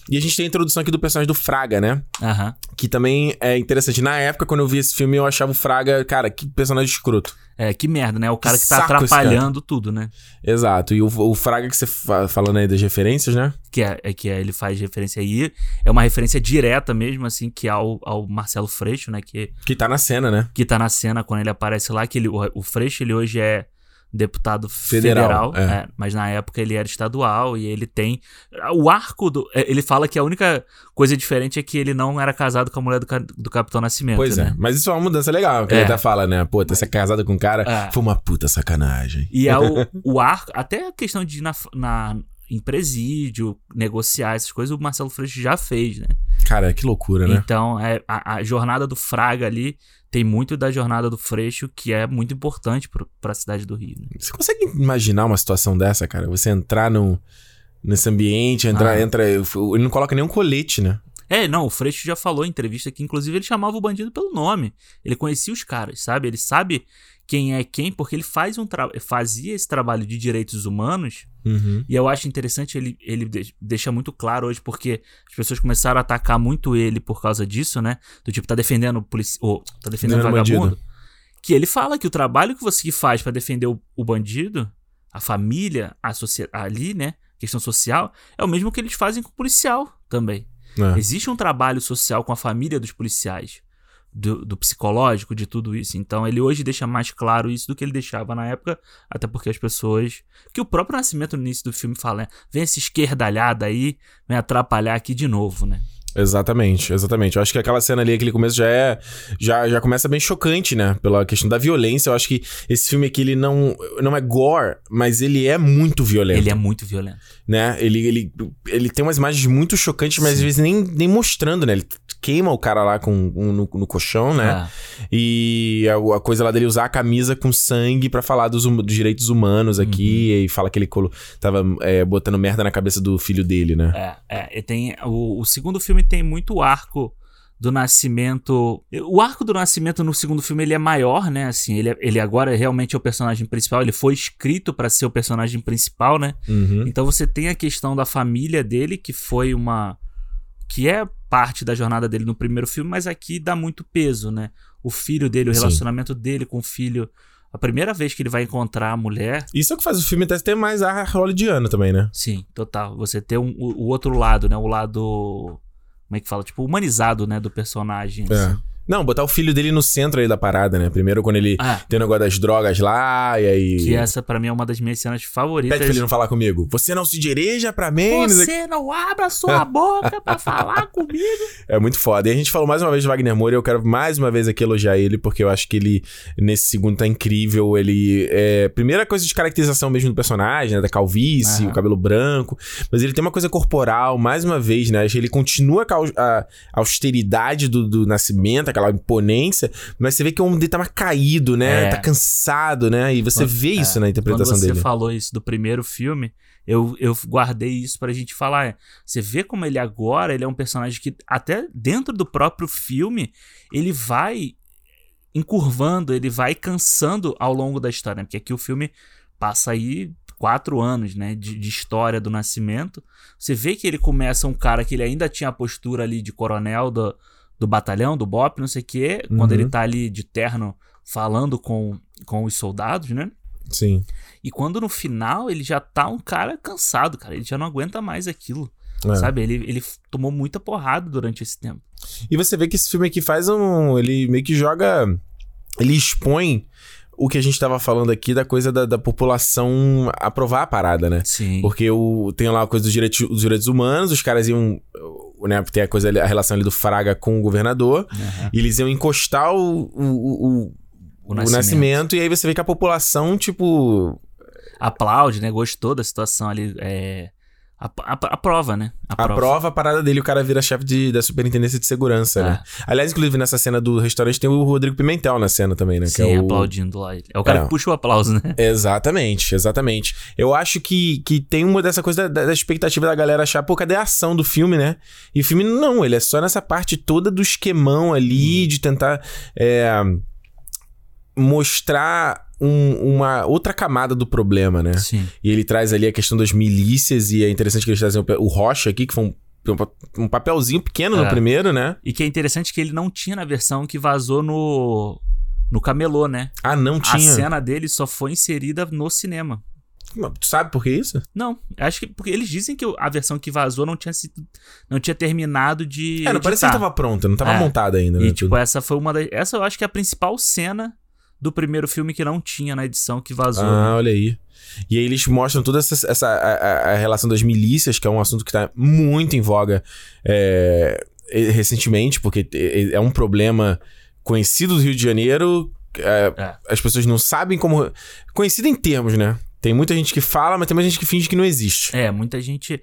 E a gente tem a introdução aqui do personagem do Fraga, né? Aham. Que também é interessante. Na época, quando eu vi esse filme, eu achava o Fraga... Cara, que personagem escroto. É, que merda, né? O cara que tá atrapalhando tudo, né? Exato. E o Fraga que você falando aí das referências, né? Que ele faz referência aí. É uma referência direta mesmo, assim, que ao Marcelo Freixo, né? Que tá na cena, né? Que tá na cena quando ele aparece lá. Que o Freixo, ele hoje é deputado federal. Mas na época ele era estadual e ele tem... O arco do... Ele fala que a única coisa diferente é que ele não era casado com a mulher do Capitão Nascimento. Pois é, né? Mas isso é uma mudança legal. Que ele até fala, né? Pô, ser casado com um cara foi uma puta sacanagem. E é o arco... Até a questão de ir em presídio, negociar essas coisas, o Marcelo Freixo já fez, né? Cara, que loucura, né? Então, a jornada do Fraga ali... Tem muito da jornada do Freixo, que é muito importante pra cidade do Rio. Né? Você consegue imaginar uma situação dessa, cara? Você entrar nesse ambiente, ele não coloca nenhum colete, né? É, não, o Freixo já falou em entrevista que, inclusive, ele chamava o bandido pelo nome. Ele conhecia os caras, sabe? Ele sabe quem é quem, porque ele fazia esse trabalho de direitos humanos. Uhum. E eu acho interessante, ele deixa muito claro hoje, porque as pessoas começaram a atacar muito ele por causa disso, né? Do tipo, tá defendendo o tá defendendo o vagabundo. Bandido. Que ele fala que o trabalho que você faz pra defender o bandido, a família, ali, né? Questão social, é o mesmo que eles fazem com o policial também. É. Existe um trabalho social com a família dos policiais. Do psicológico, de tudo isso. Então ele hoje deixa mais claro isso do que ele deixava na época, até porque as pessoas... Que o próprio Nascimento no início do filme fala, né? Vem essa esquerdalhada aí, vem atrapalhar aqui de novo, né? Exatamente. Eu acho que aquela cena ali, aquele começo já começa bem chocante, né? Pela questão da violência. Eu acho que esse filme aqui, ele não é gore, mas ele é muito violento. Né? Ele tem umas imagens muito chocantes, mas às vezes nem mostrando, né? Ele queima o cara lá no colchão, né? E a coisa lá dele usar a camisa com sangue pra falar dos direitos humanos aqui. Uhum. E fala que ele tava botando merda na cabeça do filho dele, né? E tem o segundo filme tem muito arco do Nascimento. O arco do Nascimento no segundo filme, ele é maior, né? Assim, ele agora realmente é o personagem principal. Ele foi escrito pra ser o personagem principal, né? Uhum. Então você tem a questão da família dele, que foi que é parte da jornada dele no primeiro filme, mas aqui dá muito peso, né? O filho dele, o relacionamento dele com o filho. A primeira vez que ele vai encontrar a mulher... Isso é o que faz o filme até ter mais ar hollywoodiano também, né? Sim, total. Você ter o outro lado, né? O lado... Como é que fala? Tipo, humanizado, né? Do personagem. É. Assim. Não, botar o filho dele no centro aí da parada, né? Primeiro quando ele tem o negócio das drogas lá, e aí... Que essa pra mim é uma das minhas cenas favoritas. Pede pra ele não falar comigo. Você não se dirija pra mim. Você não abra sua boca pra falar comigo. É muito foda. E a gente falou mais uma vez de Wagner Moura, e eu quero mais uma vez aqui elogiar ele, porque eu acho que ele, nesse segundo, tá incrível. Ele é... Primeira coisa de caracterização mesmo do personagem, né? Da calvície, o cabelo branco. Mas ele tem uma coisa corporal, mais uma vez, né? Ele continua com a austeridade do nascimento, aquela imponência, mas você vê que o homem dele tá mais caído, né? Tá cansado, né? E você vê isso na interpretação dele. Quando você falou isso do primeiro filme, eu guardei isso pra gente falar. Você vê como ele agora, ele é um personagem que até dentro do próprio filme, ele vai encurvando, ele vai cansando ao longo da história, né? Porque aqui o filme passa aí 4 anos, né, de história do nascimento. Você vê que ele começa um cara que ele ainda tinha a postura ali de coronel do batalhão, do BOP, não sei o quê, quando ele tá ali de terno falando com os soldados, né? Sim. E quando no final ele já tá um cara cansado, cara, ele já não aguenta mais aquilo, sabe? Ele tomou muita porrada durante esse tempo. E você vê que esse filme aqui faz ele meio que joga... Ele expõe o que a gente tava falando aqui da coisa da população aprovar a parada, né? Sim. Porque tem lá a coisa dos direitos humanos, os caras iam... Né, tem a relação ali do Fraga com o governador, e eles iam encostar o nascimento, e aí você vê que a população, tipo... Aplaude, né? Gostou da situação ali, aprova, né? Aprova a parada dele, o cara vira chefe da Superintendência de Segurança, né? Aliás, inclusive, nessa cena do restaurante tem o Rodrigo Pimentel na cena também, né? Sim, que é aplaudindo lá. É o cara que puxa o aplauso, né? Exatamente, exatamente. Eu acho que tem uma dessa coisa da expectativa da galera achar, pô, cadê a ação do filme, né? E o filme, não, ele é só nessa parte toda do esquemão ali, de tentar mostrar... uma outra camada do problema, né? Sim. E ele traz ali a questão das milícias, e é interessante que eles trazem o Rocha aqui, que foi um papelzinho pequeno no primeiro, né? E que é interessante que ele não tinha na versão que vazou no Camelô, né? Ah, não tinha? A cena dele só foi inserida no cinema. Tu sabe por que isso? Não, acho que porque eles dizem que a versão que vazou não tinha terminado de editar. Não parece que tava pronta, não tava montada ainda, né? E tipo, essa foi uma das... Essa eu acho que é a principal cena do primeiro filme que não tinha na edição que vazou. Ah, né? Olha aí. E aí eles mostram toda essa relação das milícias, que é um assunto que tá muito em voga recentemente, porque é um problema conhecido do Rio de Janeiro. As pessoas não sabem como... Conhecido em termos, né? Tem muita gente que fala, mas tem muita gente que finge que não existe. Muita gente...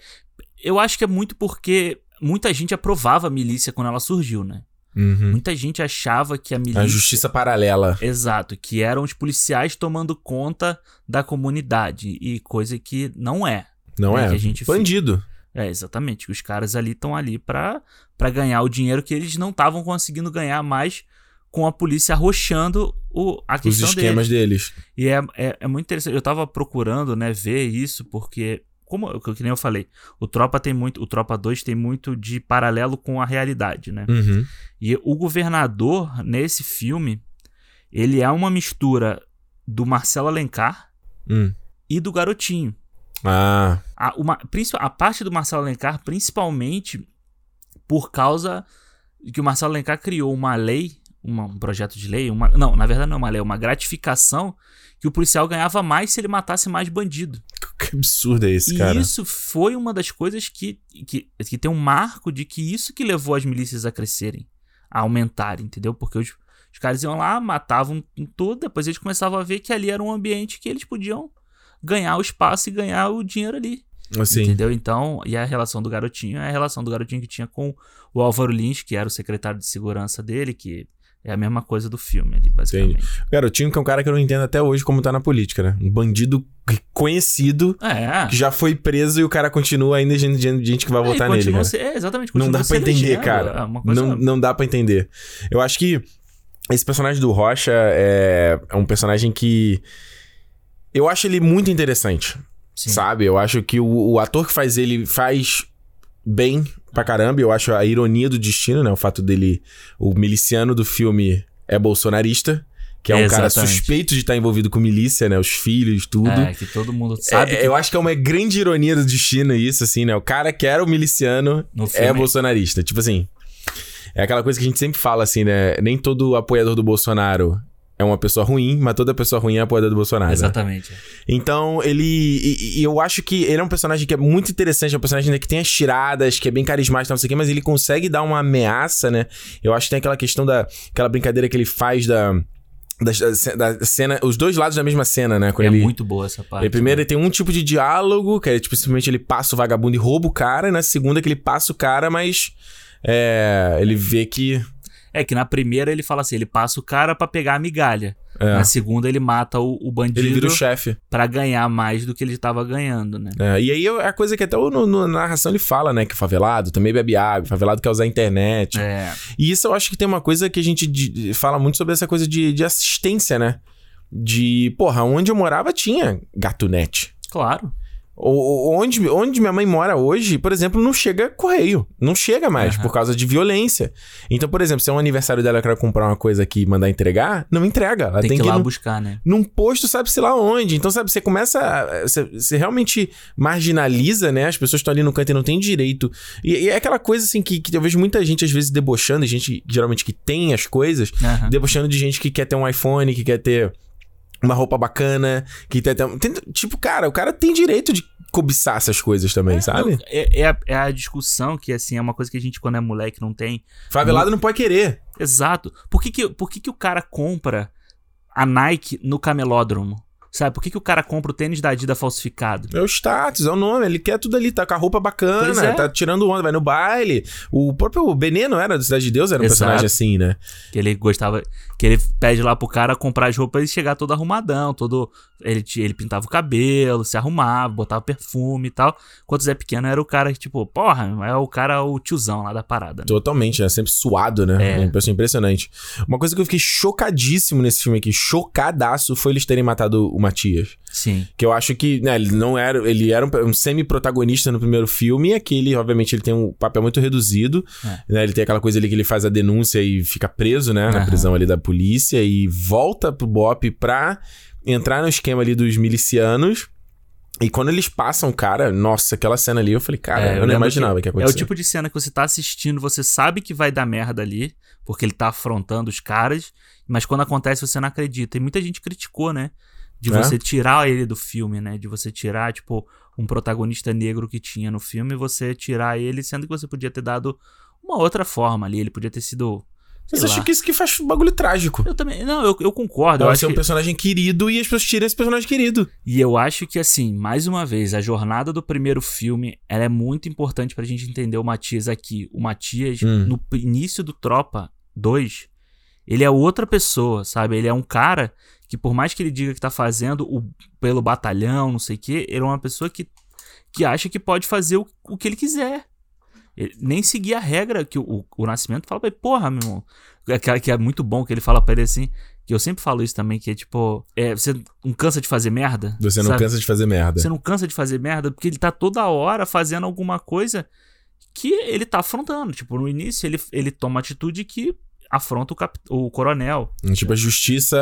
Eu acho que é muito porque muita gente aprovava a milícia quando ela surgiu, né? Uhum. Muita gente achava que a milícia... A justiça paralela. Exato, que eram os policiais tomando conta da comunidade. E coisa que não é. Não é. Que a gente bandido. Exatamente. Os caras ali estão ali pra ganhar o dinheiro que eles não estavam conseguindo ganhar mais com a polícia arrochando a questão deles. Os esquemas deles. E é muito interessante. Eu tava procurando, né, ver isso, porque... que nem eu falei, o Tropa 2 tem muito de paralelo com a realidade, né? Uhum. E o governador, nesse filme, ele é uma mistura do Marcelo Alencar e do Garotinho. A parte do Marcelo Alencar, principalmente por causa que o Marcelo Alencar criou uma lei, um projeto de lei, não, na verdade não é uma lei, é uma gratificação que o policial ganhava mais se ele matasse mais bandido. Que absurdo é esse, cara? E isso foi uma das coisas que tem um marco de que isso que levou as milícias a crescerem, a aumentarem, entendeu? Porque os caras iam lá, matavam tudo, depois eles começavam a ver que ali era um ambiente que eles podiam ganhar o espaço e ganhar o dinheiro ali. Assim. Entendeu? Então, e a relação do Garotinho é a relação do Garotinho que tinha com o Álvaro Lins, que era o secretário de segurança dele, que... É a mesma coisa do filme ali, basicamente. O Garotinho, que é um cara que eu não entendo até hoje como tá na política, né? Um bandido conhecido, que já foi preso e o cara continua ainda gente que vai votar nele, né? Exatamente. Não dá pra entender, cara. Não dá pra entender. Eu acho que esse personagem do Rocha é um personagem que... Eu acho ele muito interessante, sim, sabe? Eu acho que o ator que faz ele faz... bem pra caramba. Eu acho a ironia do destino, né? O fato dele... O miliciano do filme é bolsonarista, que é um cara suspeito de estar envolvido com milícia, né? Os filhos, tudo. Que todo mundo sabe. Eu acho que é uma grande ironia do destino isso, assim, né? O cara que era o miliciano é bolsonarista. Tipo assim... É aquela coisa que a gente sempre fala, assim, né? Nem todo apoiador do Bolsonaro é uma pessoa ruim, mas toda pessoa ruim é apoiadora do Bolsonaro. Exatamente. Né? Então, ele... E eu acho que ele é um personagem que é muito interessante, é um personagem que tem as tiradas, que é bem carismático, não sei o quê, mas ele consegue dar uma ameaça, né? Eu acho que tem aquela questão da... Aquela brincadeira que ele faz da cena, os dois lados da mesma cena, né? Quando é ele, muito boa essa parte. Ele primeiro, né? Ele tem um tipo de diálogo, que é tipo, simplesmente ele passa o vagabundo e rouba o cara, e na segunda que ele passa o cara, mas ele vê que... É que na primeira ele fala assim, ele passa o cara pra pegar a migalha. É. Na segunda ele mata o bandido. Ele vira o chefe. Pra ganhar mais do que ele tava ganhando, né? É, e aí é a coisa que até na narração ele fala, né? Que o favelado também bebe água, favelado quer usar a internet. É. E isso eu acho que tem uma coisa que a gente fala muito sobre essa coisa de assistência, né? De, porra, onde eu morava tinha gatunete. Claro. Onde minha mãe mora hoje, por exemplo, não chega correio. Não chega mais, por causa de violência. Então, por exemplo, se é um aniversário dela, eu quero comprar uma coisa aqui e mandar entregar, não entrega. Ela tem que ir lá buscar, né? Num posto, sabe-se lá onde. Então, sabe, você começa... Você realmente marginaliza, né? As pessoas estão ali no canto e não têm direito. E é aquela coisa, assim, que eu vejo muita gente, às vezes, debochando. Gente, geralmente, que tem as coisas. Uhum. Debochando de gente que quer ter um iPhone, que quer ter... uma roupa bacana, que tem... Tipo, cara, o cara tem direito de cobiçar essas coisas também, sabe? Não, é a discussão que, assim, é uma coisa que a gente, quando é moleque, não tem... Favelado não pode querer. Exato. Por que o cara compra a Nike no camelódromo? Sabe? Por que o cara compra o tênis da Adidas falsificado? É o status, é o nome. Ele quer tudo ali. Tá com a roupa bacana, tá tirando onda, vai no baile. O próprio Beneno era do Cidade de Deus, era um personagem assim, né? Que ele gostava... Que ele pede lá pro cara comprar as roupas e chegar todo arrumadão, todo... Ele pintava o cabelo, se arrumava, botava perfume e tal. Enquanto o Zé Pequeno era o cara que, tipo, porra, é o cara, o tiozão lá da parada. Né? Totalmente, né? Sempre suado, né? É uma pessoa impressionante. Uma coisa que eu fiquei chocadíssimo nesse filme aqui, chocadaço, foi eles terem matado o Matias. Sim. Que eu acho que, né, ele não era... Ele era um semi-protagonista no primeiro filme, e aqui ele, obviamente, ele tem um papel muito reduzido. É. Né? Ele tem aquela coisa ali que ele faz a denúncia e fica preso, né? Na prisão ali da polícia e volta pro BOPE pra... entrar no esquema ali dos milicianos. E quando eles passam, cara... Nossa, aquela cena ali, eu falei... Cara, eu não imaginava que ia acontecer. É o tipo de cena que você tá assistindo... Você sabe que vai dar merda ali... Porque ele tá afrontando os caras... Mas quando acontece, você não acredita. E muita gente criticou, né? De você tirar ele do filme, né? De você tirar, tipo... Um protagonista negro que tinha no filme... Você tirar ele... Sendo que você podia ter dado uma outra forma ali... Ele podia ter sido... Mas acho que isso que faz um bagulho trágico. Eu também... Não, eu concordo. Eu acho que é um personagem querido e as pessoas tiram esse personagem querido. E eu acho que, assim, mais uma vez, a jornada do primeiro filme, ela é muito importante pra gente entender o Matias aqui. O Matias, no início do Tropa 2, ele é outra pessoa, sabe? Ele é um cara que, por mais que ele diga que tá fazendo pelo batalhão, não sei o quê, ele é uma pessoa que acha que pode fazer o que ele quiser. Ele nem seguir a regra que o Nascimento fala pra ele. Porra, meu irmão. Aquela que é muito bom, que ele fala pra ele assim... Que eu sempre falo isso também, que é tipo... você não cansa de fazer merda? Você não cansa de fazer merda. Você não cansa de fazer merda? Porque ele tá toda hora fazendo alguma coisa que ele tá afrontando. Tipo, no início ele toma atitude que... afronta o coronel. Tipo, a justiça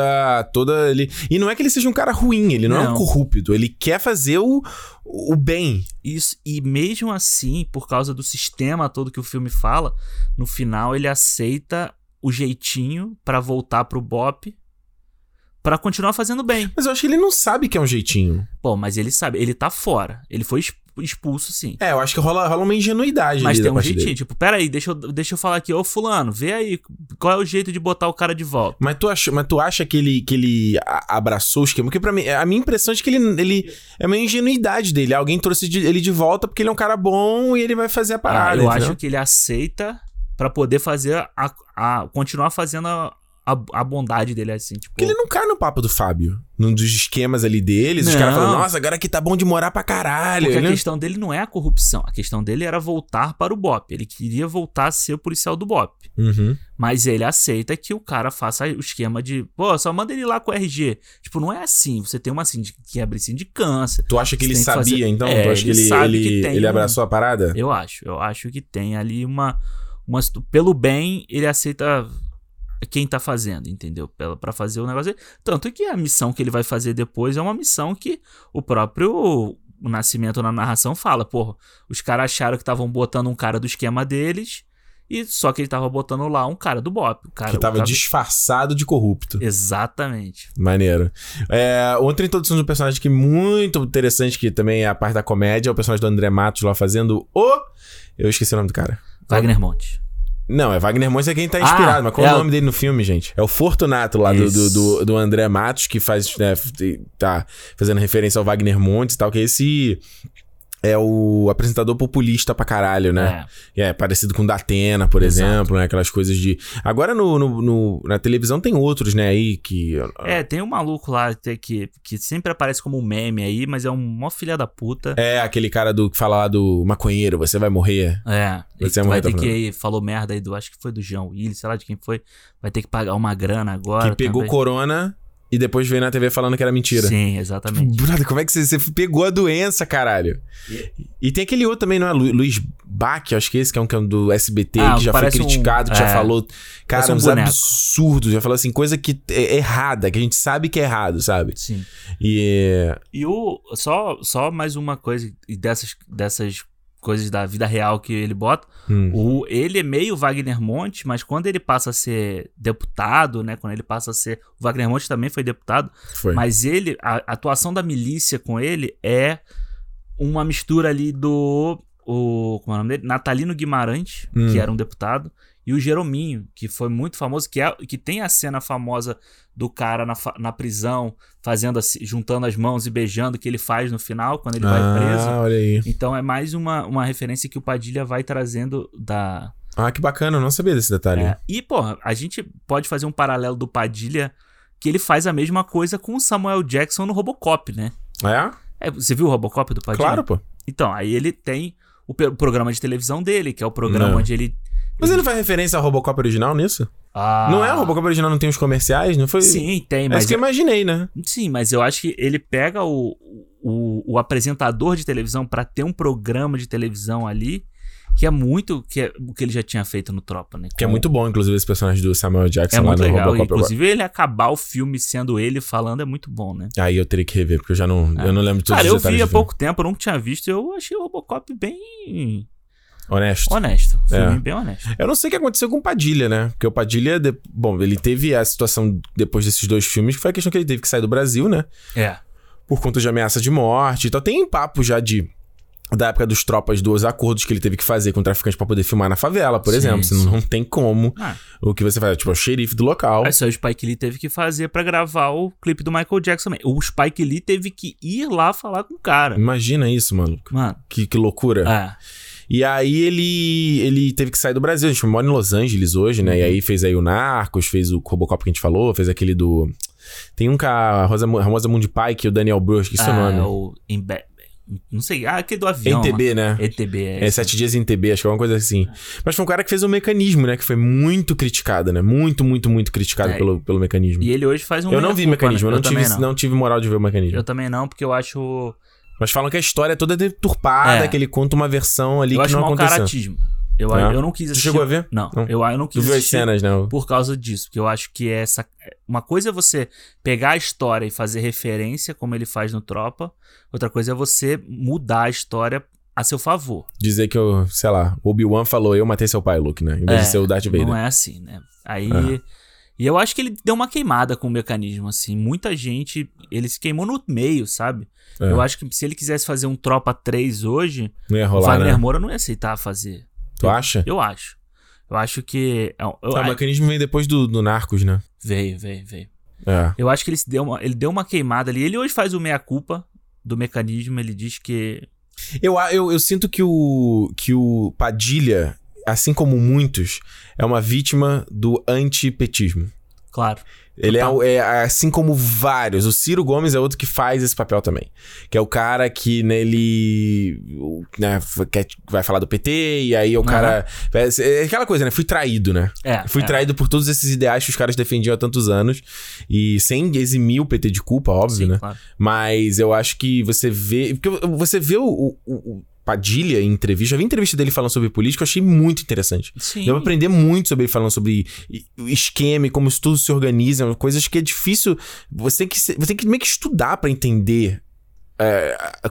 toda... E não é que ele seja um cara ruim, ele não é um corrupto. Ele quer fazer o bem. Isso. E mesmo assim, por causa do sistema todo que o filme fala, no final ele aceita o jeitinho pra voltar pro BOPE pra continuar fazendo bem. Mas eu acho que ele não sabe que é um jeitinho. Bom, mas ele sabe. Ele tá fora. Ele foi expulso, sim. Eu acho que rola uma ingenuidade. Mas tem um jeitinho, tipo, peraí, deixa eu falar aqui, ô fulano, vê aí qual é o jeito de botar o cara de volta. Mas tu acha que ele abraçou o esquema? Porque pra mim, a minha impressão é que ele é uma ingenuidade dele. Alguém trouxe ele de volta porque ele é um cara bom e ele vai fazer a parada. Eu acho que ele aceita pra poder fazer continuar fazendo a bondade dele, assim, tipo... Porque ele não cai no papo do Fábio, num dos esquemas ali deles, os caras falam, nossa, agora aqui tá bom de morar pra caralho. Porque a questão dele não é a corrupção, a questão dele era voltar para o BOPE, ele queria voltar a ser o policial do BOPE. Uhum. Mas ele aceita que o cara faça o esquema de, pô, só manda ele lá com o RG. Tipo, não é assim, você tem uma que abre sindicância. Tu acha que ele sabia, então? Tu acha que ele abraçou a parada? Eu acho que tem ali uma... Pelo bem, ele aceita... quem tá fazendo, entendeu? Pra fazer o negócio. Tanto que a missão que ele vai fazer depois é uma missão que o próprio Nascimento na narração fala, porra, os caras acharam que estavam botando um cara do esquema deles E só que ele tava botando lá um cara do BOP. Que tava disfarçado de corrupto. Exatamente. Maneiro. Outra introdução de um personagem que é muito interessante, que também é a parte da comédia, é o personagem do André Matos lá fazendo o... Eu esqueci o nome do cara. Wagner Montes. Não, é Wagner Montes é quem tá inspirado, mas qual é o nome dele no filme, gente? É o Fortunato lá do André Matos, que faz, né, tá fazendo referência ao Wagner Montes e tal, que é esse... É o apresentador populista pra caralho, né? É parecido com o Datena, por exemplo, né? Aquelas coisas de... Agora na televisão tem outros, né? Aí que... tem um maluco lá que sempre aparece como um meme aí, mas é um mó filha da puta. É, aquele cara que fala lá do maconheiro, você vai morrer. Você vai ter que... Falou merda aí acho que foi do João Willis, sei lá de quem foi. Vai ter que pagar uma grana agora. Que pegou corona... E depois veio na TV falando que era mentira. Sim, exatamente. Brother, como é que você pegou a doença, caralho? E tem aquele outro também, não é? Luiz Bach, acho que esse, que é um do SBT, que já foi criticado, que já falou... Cara, uns absurdos. Já falou assim, coisa que é errada, que a gente sabe que é errado, sabe? Sim. Só mais uma coisa dessas coisas da vida real que ele bota. Ele é meio Wagner Montes, mas quando ele passa a ser deputado, né? Quando ele passa a ser... O Wagner Montes também foi deputado. Foi. Mas ele... A atuação da milícia com ele é uma mistura ali do... Como é o nome dele? Natalino Guimarães, que era um deputado. E o Jerominho, que foi muito famoso, que tem a cena famosa do cara na prisão, fazendo assim, juntando as mãos e beijando, que ele faz no final, quando ele vai preso. Olha aí. Então é mais uma referência que o Padilha vai trazendo da... que bacana, eu não sabia desse detalhe. E, porra, a gente pode fazer um paralelo do Padilha, que ele faz a mesma coisa com o Samuel Jackson no Robocop, né? Você viu o Robocop do Padilha? Claro, pô. Então, aí ele tem o programa de televisão dele, que é o programa onde ele... Mas ele faz referência ao Robocop original nisso? Não é o Robocop original, não tem os comerciais? Não foi? Sim, tem, mas... É isso que eu imaginei, né? Sim, mas eu acho que ele pega o apresentador de televisão pra ter um programa de televisão ali, que é muito... Que é o que ele já tinha feito no Tropa, né? Que é muito bom, inclusive, esse personagem do Samuel Jackson lá no Robocop. É muito legal, inclusive ele acabar o filme sendo ele falando é muito bom, né? Aí eu teria que rever, porque eu não lembro de todos os detalhes. Cara, eu vi há pouco tempo, eu nunca tinha visto, eu achei o Robocop bem... Honesto. Filme bem honesto. Eu não sei o que aconteceu com o Padilha, né? Porque o Padilha... Bom, ele teve a situação depois desses dois filmes, que foi a questão que ele teve que sair do Brasil, né? Por conta de ameaça de morte e tal. Tem papo já da época dos Tropas, dos acordos que ele teve que fazer com o traficante pra poder filmar na favela, por exemplo. Sim. Não tem como. O que você faz, tipo, é o xerife do local. Aí só o Spike Lee teve que fazer pra gravar o clipe do Michael Jackson. O Spike Lee teve que ir lá falar com o cara. Imagina isso, maluco. Que loucura. E aí ele teve que sair do Brasil. A gente mora em Los Angeles hoje, né? E aí fez aí o Narcos, fez o Robocop que a gente falou, fez aquele do... Tem um com a Rosamund Pike e o Daniel Brühl, que é o nome. Não sei, aquele do avião. ETB, né? ETB, é 7 dias em ETB, acho que é uma coisa assim. Mas foi um cara que fez o Mecanismo, né? Que foi muito criticado, né? Muito, muito, muito criticado pelo Mecanismo. E ele hoje faz um... Eu não vi Mecanismo, né? eu não tive moral de ver o Mecanismo. Eu também não, porque eu acho... Mas falam que a história é toda deturpada, que ele conta uma versão ali que não aconteceu. Eu acho mau-caratismo. Eu não quis assistir. Tu chegou a ver? Não. Eu não quis assistir. Tu viu as cenas, não? Por causa disso. Porque eu acho que uma coisa é você pegar a história e fazer referência, como ele faz no Tropa. Outra coisa é você mudar a história a seu favor. Dizer que o Obi-Wan falou, eu matei seu pai, Luke, né? Em vez de ser o Darth Vader. Não é assim, né? Aí... E eu acho que ele deu uma queimada com o Mecanismo, assim. Muita gente... Ele se queimou no meio, sabe? Eu acho que se ele quisesse fazer um Tropa 3 hoje... Não ia rolar, o Wagner Moura não ia aceitar fazer. Tu acha? Eu acho. Eu acho que... O Mecanismo veio depois do Narcos, né? Veio. Eu acho que ele deu uma queimada ali. Ele hoje faz o meia-culpa do Mecanismo. Ele diz que... Eu sinto que o Padilha... Assim como muitos, é uma vítima do antipetismo. Claro. Ele é assim como vários. O Ciro Gomes é outro que faz esse papel também. Que é o cara que nele... Né, vai falar do PT, e aí o cara... É aquela coisa, né? Fui traído, né? Fui traído por todos esses ideais que os caras defendiam há tantos anos. E sem eximir o PT de culpa, óbvio, sim, né? Claro. Mas eu acho que você vê... Porque você vê o Padilha em entrevista. Eu vi entrevista dele falando sobre política, eu achei muito interessante. Sim. Deu pra aprender muito sobre ele falando sobre esquema e como isso tudo se organiza, coisas que é difícil. Você tem que meio que estudar pra entender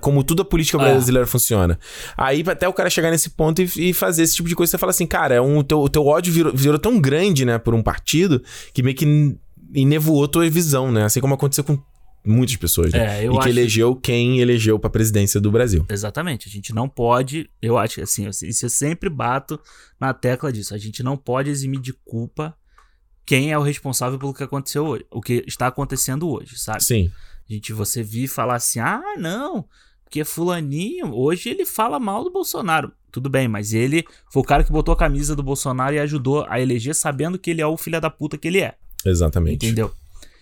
como tudo a política brasileira funciona. Aí até o cara chegar nesse ponto e fazer esse tipo de coisa, você fala assim, cara, o teu ódio virou tão grande, né, por um partido, que meio que enevoou tua visão, né? Assim como aconteceu com muitas pessoas, né? E que elegeu quem elegeu pra presidência do Brasil. Exatamente. A gente não pode... Eu acho que assim, eu sempre bato na tecla disso. A gente não pode eximir de culpa quem é o responsável pelo que aconteceu hoje. O que está acontecendo hoje, sabe? Sim. A gente, você vir falar assim, ah, não, porque fulaninho, hoje ele fala mal do Bolsonaro. Tudo bem, mas ele foi o cara que botou a camisa do Bolsonaro e ajudou a eleger sabendo que ele é o filho da puta que ele é. Exatamente. Entendeu?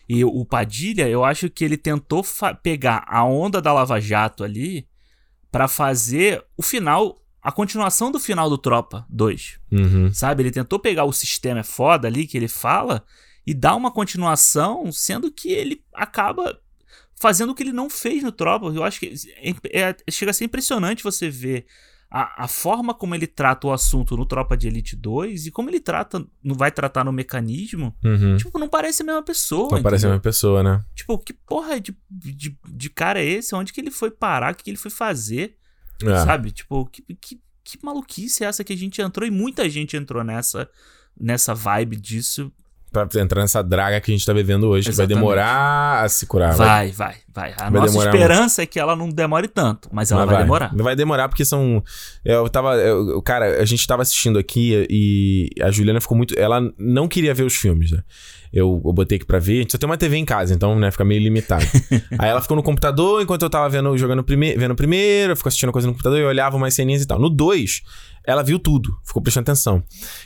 E o Padilha, eu acho que ele tentou pegar a onda da Lava Jato ali pra fazer o final, a continuação do final do Tropa 2. Uhum. Sabe? Ele tentou pegar o sistema é foda ali que ele fala e dar uma continuação, sendo que ele acaba fazendo o que ele não fez no Tropa. Eu acho que chega a ser impressionante você ver a forma como ele trata o assunto no Tropa de Elite 2 e como ele trata, não vai tratar no Mecanismo. Uhum. Tipo, não parece a mesma pessoa. Não parece a mesma pessoa, né? Tipo, que porra de cara é esse? Onde que ele foi parar? O que ele foi fazer? É. Sabe? Tipo, que maluquice é essa que a gente entrou? E muita gente entrou nessa vibe disso. Pra entrar nessa draga que a gente tá bebendo hoje. Exatamente. Que vai demorar a se curar. Vai. A nossa esperança é que ela não demore tanto, mas ela vai demorar. Vai demorar porque são... Cara, a gente tava assistindo aqui e a Juliana ficou muito... Ela não queria ver os filmes, né? Eu botei aqui pra ver. A gente só tem uma TV em casa, então, né? Fica meio limitado. Aí ela ficou no computador enquanto eu tava vendo primeiro. Eu ficava assistindo coisa no computador e olhava umas ceninhas e tal. No 2... Ela viu tudo, ficou prestando atenção.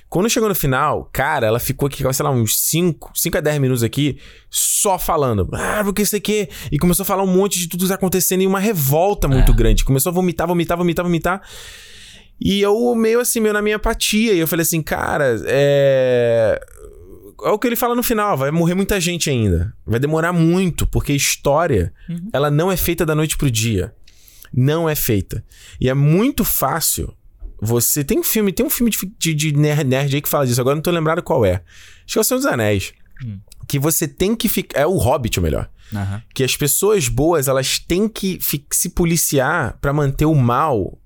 Quando chegou no final, cara, ela ficou aqui, sei lá, uns 5 a 10 minutos aqui, só falando. Ah, porque isso aqui... E começou a falar um monte de tudo que tá acontecendo e uma revolta muito grande. Começou a vomitar. E eu meio na minha apatia. E eu falei assim, cara, é o que ele fala no final, vai morrer muita gente ainda. Vai demorar muito, porque a história, ela não é feita da noite pro dia. Não é feita. E é muito fácil... Você tem um filme de nerd aí que fala disso. Agora não tô lembrado qual é. Acho que é o Senhor dos Anéis. Que você tem que ficar... É o Hobbit, o melhor. Uhum. Que as pessoas boas, elas têm que se policiar pra manter o mal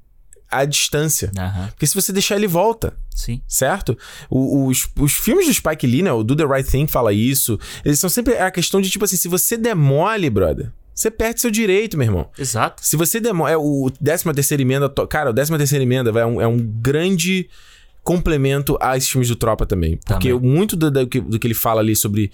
à distância. Uhum. Porque se você deixar, ele volta. Sim. Certo? Os filmes do Spike Lee, né? O Do The Right Thing fala isso. Eles são sempre a questão de, tipo assim, se você demole, brother... Você perde seu direito, meu irmão. Exato. Se você demora... O 13ª emenda... Cara, o 13ª emenda é um grande complemento a esses filmes do Tropa também. Porque muito do que ele fala ali sobre...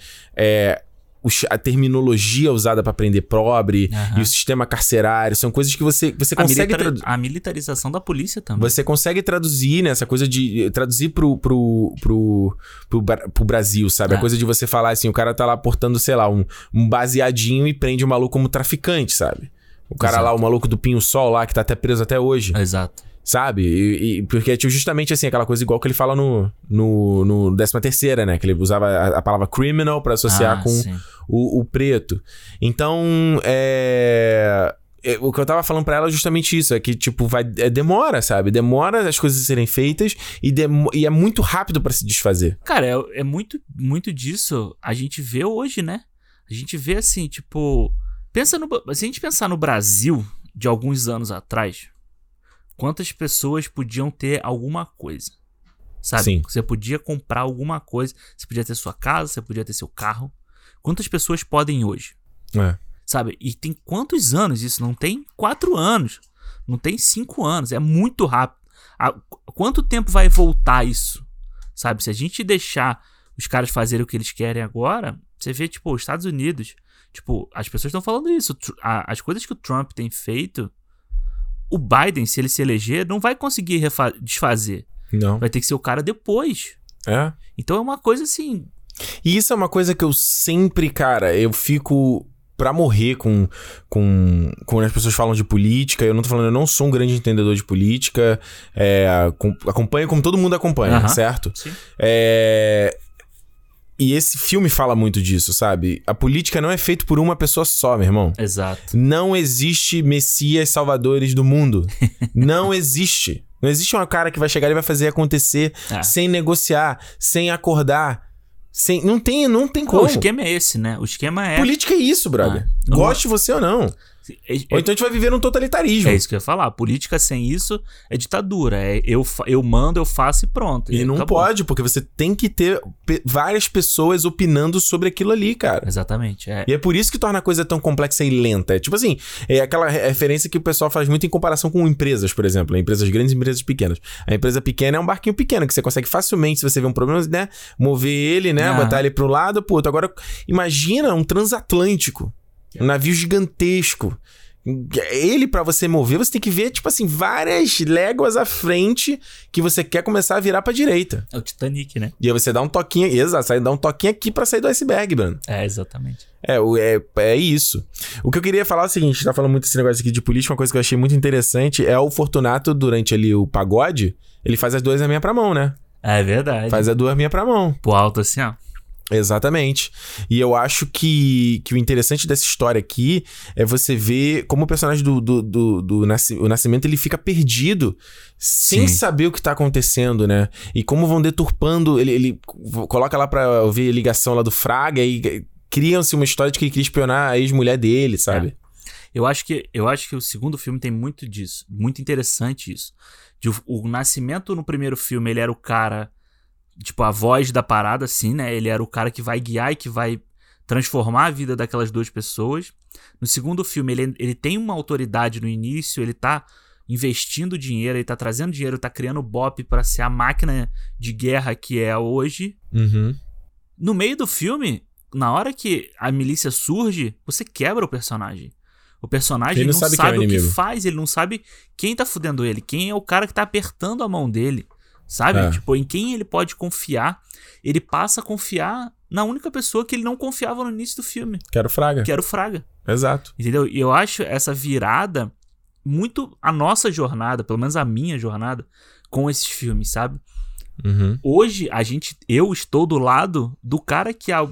a terminologia usada pra prender pobre e o sistema carcerário são coisas que você consegue traduzir. A militarização da polícia também. Você consegue traduzir, né? Essa coisa de traduzir pro Brasil, sabe? A coisa de você falar assim, o cara tá lá portando, sei lá, um baseadinho e prende o maluco como traficante, sabe? O cara lá, o maluco do Pinho Sol lá, que tá até preso até hoje. Exato. Sabe? E porque é justamente assim, aquela coisa igual que ele fala no 13ª, né? Que ele usava a palavra criminal pra associar com o preto. Então, o que eu tava falando pra ela é justamente isso. É que, tipo, demora, sabe? Demora as coisas serem feitas e é muito rápido pra se desfazer. Cara, é muito, muito disso a gente vê hoje, né? A gente vê assim, tipo... Se a gente pensar no Brasil de alguns anos atrás... Quantas pessoas podiam ter alguma coisa, sabe? Sim. Você podia comprar alguma coisa, você podia ter sua casa, você podia ter seu carro. Quantas pessoas podem hoje? Sabe? E tem quantos anos isso? Não tem 4 anos, não tem 5 anos, é muito rápido. Quanto tempo vai voltar isso? Sabe? Se a gente deixar os caras fazerem o que eles querem agora, você vê, tipo, os Estados Unidos, tipo, as pessoas estão falando isso, as coisas que o Trump tem feito... O Biden, se ele se eleger, não vai conseguir desfazer. Não. Vai ter que ser o cara depois. É. Então é uma coisa assim... E isso é uma coisa que eu sempre, cara, eu fico pra morrer com as pessoas falam de política. Eu não tô falando, eu não sou um grande entendedor de política. Acompanho como todo mundo acompanha, certo? Sim. E esse filme fala muito disso, sabe? A política não é feita por uma pessoa só, meu irmão. Exato. Não existe messias salvadores do mundo. Não existe. Não existe um cara que vai chegar e vai fazer acontecer sem negociar, sem acordar. Não tem como. O esquema é esse, né? O esquema é... Política é isso, brother. Goste você ou não. Ou então a gente vai viver num totalitarismo. É isso que eu ia falar. Política sem isso é ditadura. É eu mando, eu faço e pronto. E não acabou. Pode, porque você tem que ter várias pessoas opinando sobre aquilo ali, cara. Exatamente. É. E é por isso que torna a coisa tão complexa e lenta. É tipo assim, é aquela referência que o pessoal faz muito em comparação com empresas, por exemplo. Empresas grandes e empresas pequenas. A empresa pequena é um barquinho pequeno, que você consegue facilmente, se você vê um problema, né? Mover ele, né? Botar ele pro lado, pro outro. Agora, imagina um transatlântico. Um navio gigantesco. Ele, pra você mover, você tem que ver, tipo assim, várias léguas à frente que você quer começar a virar pra direita. É o Titanic, né? E aí você dá um toquinho... Exato, você dá um toquinho aqui pra sair do iceberg, Bruno. É, exatamente. É isso. O que eu queria falar é o seguinte, a gente tá falando muito desse negócio aqui de política, uma coisa que eu achei muito interessante é o Fortunato, durante ali o pagode, ele faz as duas na minha pra mão, né? É verdade. Faz as duas na minha pra mão. Pro alto assim, ó. Exatamente. E eu acho que o interessante dessa história aqui é você ver como o personagem do Nascimento, ele fica perdido sem saber o que tá acontecendo, né? E como vão deturpando... Ele coloca lá pra ouvir a ligação lá do Fraga e criam-se uma história de que ele queria espionar a ex-mulher dele, sabe? É. Eu acho que o segundo filme tem muito disso. Muito interessante isso. O Nascimento no primeiro filme, ele era o cara... Tipo, a voz da parada, assim, né? Ele era o cara que vai guiar e que vai transformar a vida daquelas duas pessoas. No segundo filme, ele tem uma autoridade no início, ele tá investindo dinheiro, ele tá trazendo dinheiro, tá criando BOP pra ser a máquina de guerra que é hoje. Uhum. No meio do filme, na hora que a milícia surge, você quebra o personagem. O personagem não sabe o que faz, ele não sabe quem tá fudendo ele, quem é o cara que tá apertando a mão dele. Sabe? É. Tipo, em quem ele pode confiar, ele passa a confiar na única pessoa que ele não confiava no início do filme. Que era o Fraga. Exato. Entendeu? E eu acho essa virada muito a nossa jornada, pelo menos a minha jornada, com esses filmes, sabe? Uhum. Hoje, eu estou do lado do cara que há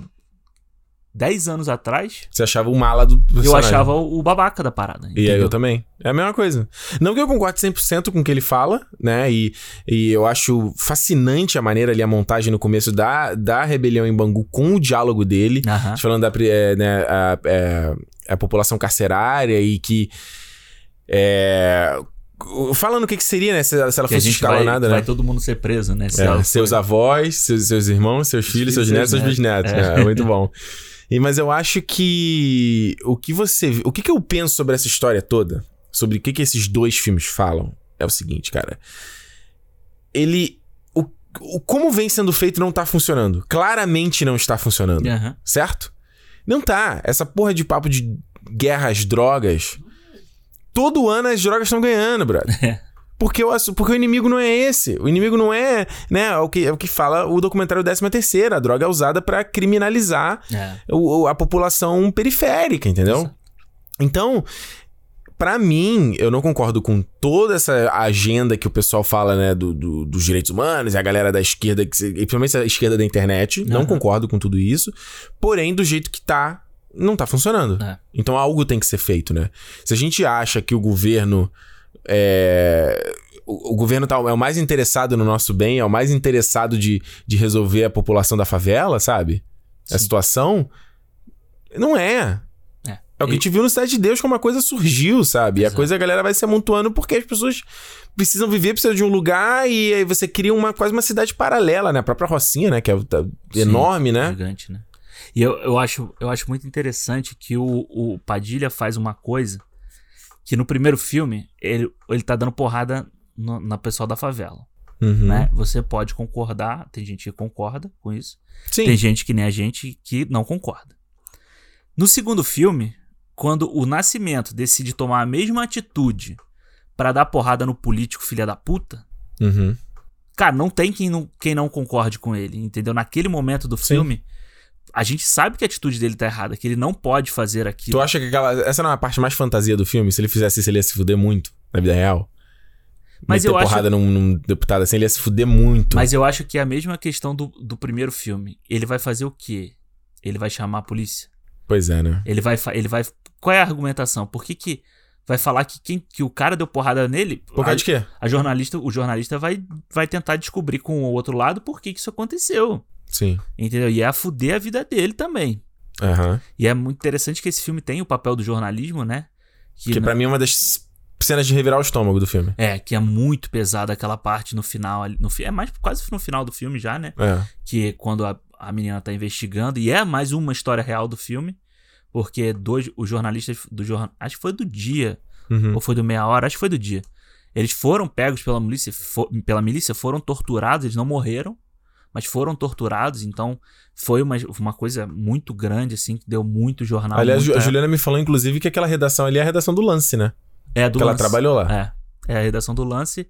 10 anos atrás... Você achava o mala do personagem. Eu achava o babaca da parada. Entendeu? E aí eu também. É a mesma coisa. Não que eu concorde 100% com o que ele fala, né? E eu acho fascinante a maneira ali, a montagem no começo da rebelião em Bangu com o diálogo dele. Uhum. Falando da população carcerária e que... Falando o que seria, né? Se ela fosse escalonada, né? Vai todo mundo ser preso, né? Seus avós, seus irmãos, seus filhos, seus netos, seus bisnetos. É muito bom. Mas eu acho que... O que eu penso sobre essa história toda? Sobre o que esses dois filmes falam? É o seguinte, cara. Como vem sendo feito não tá funcionando. Claramente não está funcionando. Uhum. Certo? Não tá. Essa porra de papo de guerra às drogas... Todo ano as drogas estão ganhando, brother. Porque o inimigo não é esse. O inimigo não é, né? É o que fala o documentário 13ª. A droga é usada pra criminalizar a população periférica, entendeu? Isso. Então, pra mim, eu não concordo com toda essa agenda que o pessoal fala, né? Dos direitos humanos e a galera da esquerda, principalmente a esquerda da internet. Uhum. Não concordo com tudo isso. Porém, do jeito que tá... Não tá funcionando. É. Então algo tem que ser feito, né? Se a gente acha que o governo... O governo é o mais interessado no nosso bem, é o mais interessado de resolver a população da favela, sabe? Sim. A situação... Não é. É o que a gente viu no Cidade de Deus, como a coisa surgiu, sabe? Exato. A galera vai se amontoando porque as pessoas precisam viver, precisam de um lugar e aí você cria quase uma cidade paralela, né? A própria Rocinha, né? Que é enorme, né? Gigante, né? E eu acho muito interessante que o Padilha faz uma coisa que no primeiro filme ele tá dando porrada na pessoa da favela. Uhum. Né? Você pode concordar, tem gente que concorda com isso. Sim. Tem gente que nem a gente que não concorda. No segundo filme, quando o Nascimento decide tomar a mesma atitude pra dar porrada no político filha da puta... Uhum. Cara, não tem quem não concorde com ele, entendeu? Naquele momento do filme... A gente sabe que a atitude dele tá errada, que ele não pode fazer aquilo. Tu acha que essa não é a parte mais fantasia do filme? Se ele fizesse isso, ele ia se fuder muito na vida real. Mas meter porrada num deputado assim, ele ia se fuder muito. Mas eu acho que é a mesma questão do primeiro filme. Ele vai fazer o quê? Ele vai chamar a polícia? Pois é, né? Ele vai... Qual é a argumentação? Por que vai falar que o cara deu porrada nele? Por causa de quê? O jornalista vai tentar descobrir com o outro lado por que isso aconteceu. Sim. Entendeu? E é a fuder a vida dele também. Uhum. E é muito interessante que esse filme tem o papel do jornalismo, né? Que pra mim é uma das cenas de revirar o estômago do filme. É, que é muito pesada aquela parte no final. É mais quase no final do filme já, né? É. Que quando a menina tá investigando. E é mais uma história real do filme. Porque os jornalistas do jornal... Acho que foi do Dia. Uhum. Ou foi do Meia Hora. Acho que foi do Dia. Eles foram pegos pela milícia, foram torturados. Eles não morreram, mas foram torturados. Então, foi uma coisa muito grande, assim, que deu muito jornal. Aliás, a Juliana me falou, inclusive, que aquela redação ali é a redação do Lance, né? É, do Lance. Que ela trabalhou lá. É, é a redação do Lance.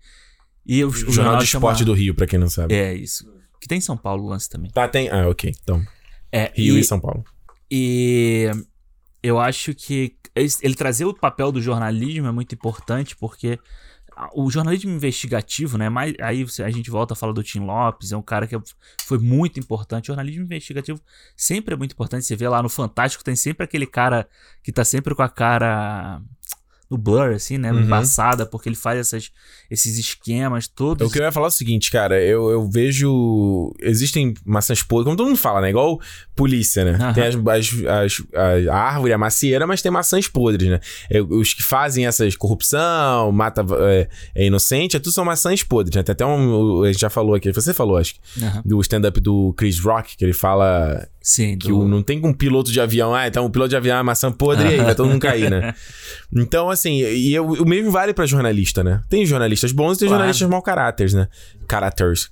E o Jornal de Esporte do Rio, pra quem não sabe. É, isso. Que tem em São Paulo o Lance também. Tá, tem. Ah, ok. Então, Rio e São Paulo. E eu acho que ele trazer o papel do jornalismo é muito importante, porque o jornalismo investigativo, né? Mas aí a gente volta a falar do Tim Lopes, é um cara que foi muito importante. O jornalismo investigativo sempre é muito importante. Você vê lá no Fantástico, tem sempre aquele cara que tá sempre com a cara no blur, assim, né? Uhum. Embaçada, porque ele faz esses esquemas todos. Eu queria falar o seguinte, cara. Eu vejo... Existem maçãs podres, como todo mundo fala, né? Igual polícia, né? Uhum. Tem a árvore, a macieira, mas tem maçãs podres, né? Os que fazem essas corrupção, mata inocente, tudo são maçãs podres, né? Tem até a gente já falou aqui, você falou, acho que, uhum, do stand-up do Chris Rock, que ele fala... Sim, que não tem um piloto de avião. Ah, então o piloto de avião é maçã podre e aí vai todo mundo cair, né? Então, assim, o mesmo vale pra jornalista, né? Tem jornalistas bons e tem jornalistas mau caráteres, né? Caráteres.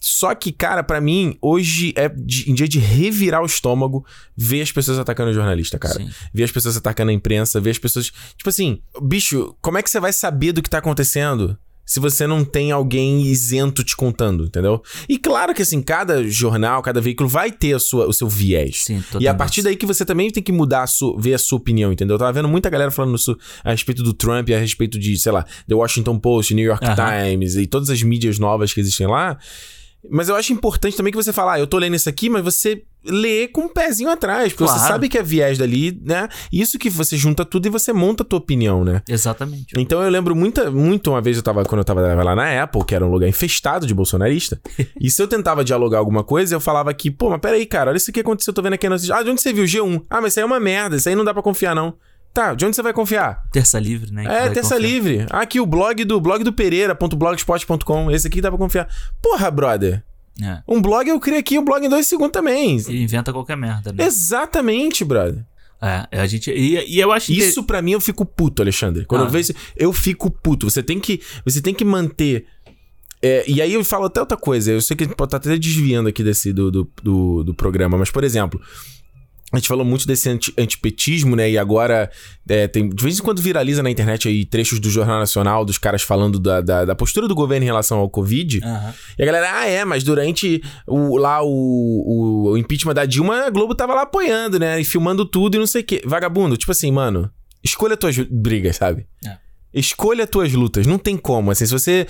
Só que, cara, pra mim, hoje é um dia de revirar o estômago, ver as pessoas atacando o jornalista, cara. Sim. Ver as pessoas atacando a imprensa, ver as pessoas... Tipo assim, bicho, como é que você vai saber do que tá acontecendo se você não tem alguém isento te contando, entendeu? E claro que, assim, cada jornal, cada veículo vai ter o seu viés. Sim, e a partir daí que você também tem que mudar, ver a sua opinião, entendeu? Eu tava vendo muita galera falando a respeito do Trump, a respeito de, sei lá, The Washington Post, New York Times e todas as mídias novas que existem lá. Mas eu acho importante também que você fala, eu tô lendo isso aqui, mas você lê com um pezinho atrás, porque você sabe que é viés dali, né? Isso que você junta tudo e você monta a tua opinião, né? Exatamente. Então eu lembro muito uma vez, quando eu tava lá na Apple, que era um lugar infestado de bolsonarista, e se eu tentava dialogar alguma coisa, eu falava que, pô, mas peraí, cara, olha isso que aconteceu, eu tô vendo aqui. Ah, de onde você viu? G1. Ah, mas isso aí é uma merda, isso aí não dá pra confiar, não. Tá, de onde você vai confiar? Terça Livre, né? É, Terça Livre. Ah, aqui o blog do Pereira.blogspot.com. Esse aqui dá pra confiar. Porra, brother. É. Um blog eu criei aqui, um blog em 2 segundos também. Ele inventa qualquer merda, né? Exatamente, brother. É, a gente... E eu acho isso, pra mim, eu fico puto, Alexandre. Quando eu vejo isso, eu fico puto. Você tem que manter... e aí eu falo até outra coisa. Eu sei que a gente pode estar até desviando aqui do programa. Mas, por exemplo... A gente falou muito desse antipetismo, né? E agora, de vez em quando viraliza na internet aí trechos do Jornal Nacional, dos caras falando da postura do governo em relação ao Covid. Uhum. E a galera, mas durante o impeachment da Dilma, a Globo tava lá apoiando, né? E filmando tudo e não sei o quê. Vagabundo, tipo assim, mano, escolha tuas brigas, sabe? Escolha tuas lutas. Não tem como, assim, se você...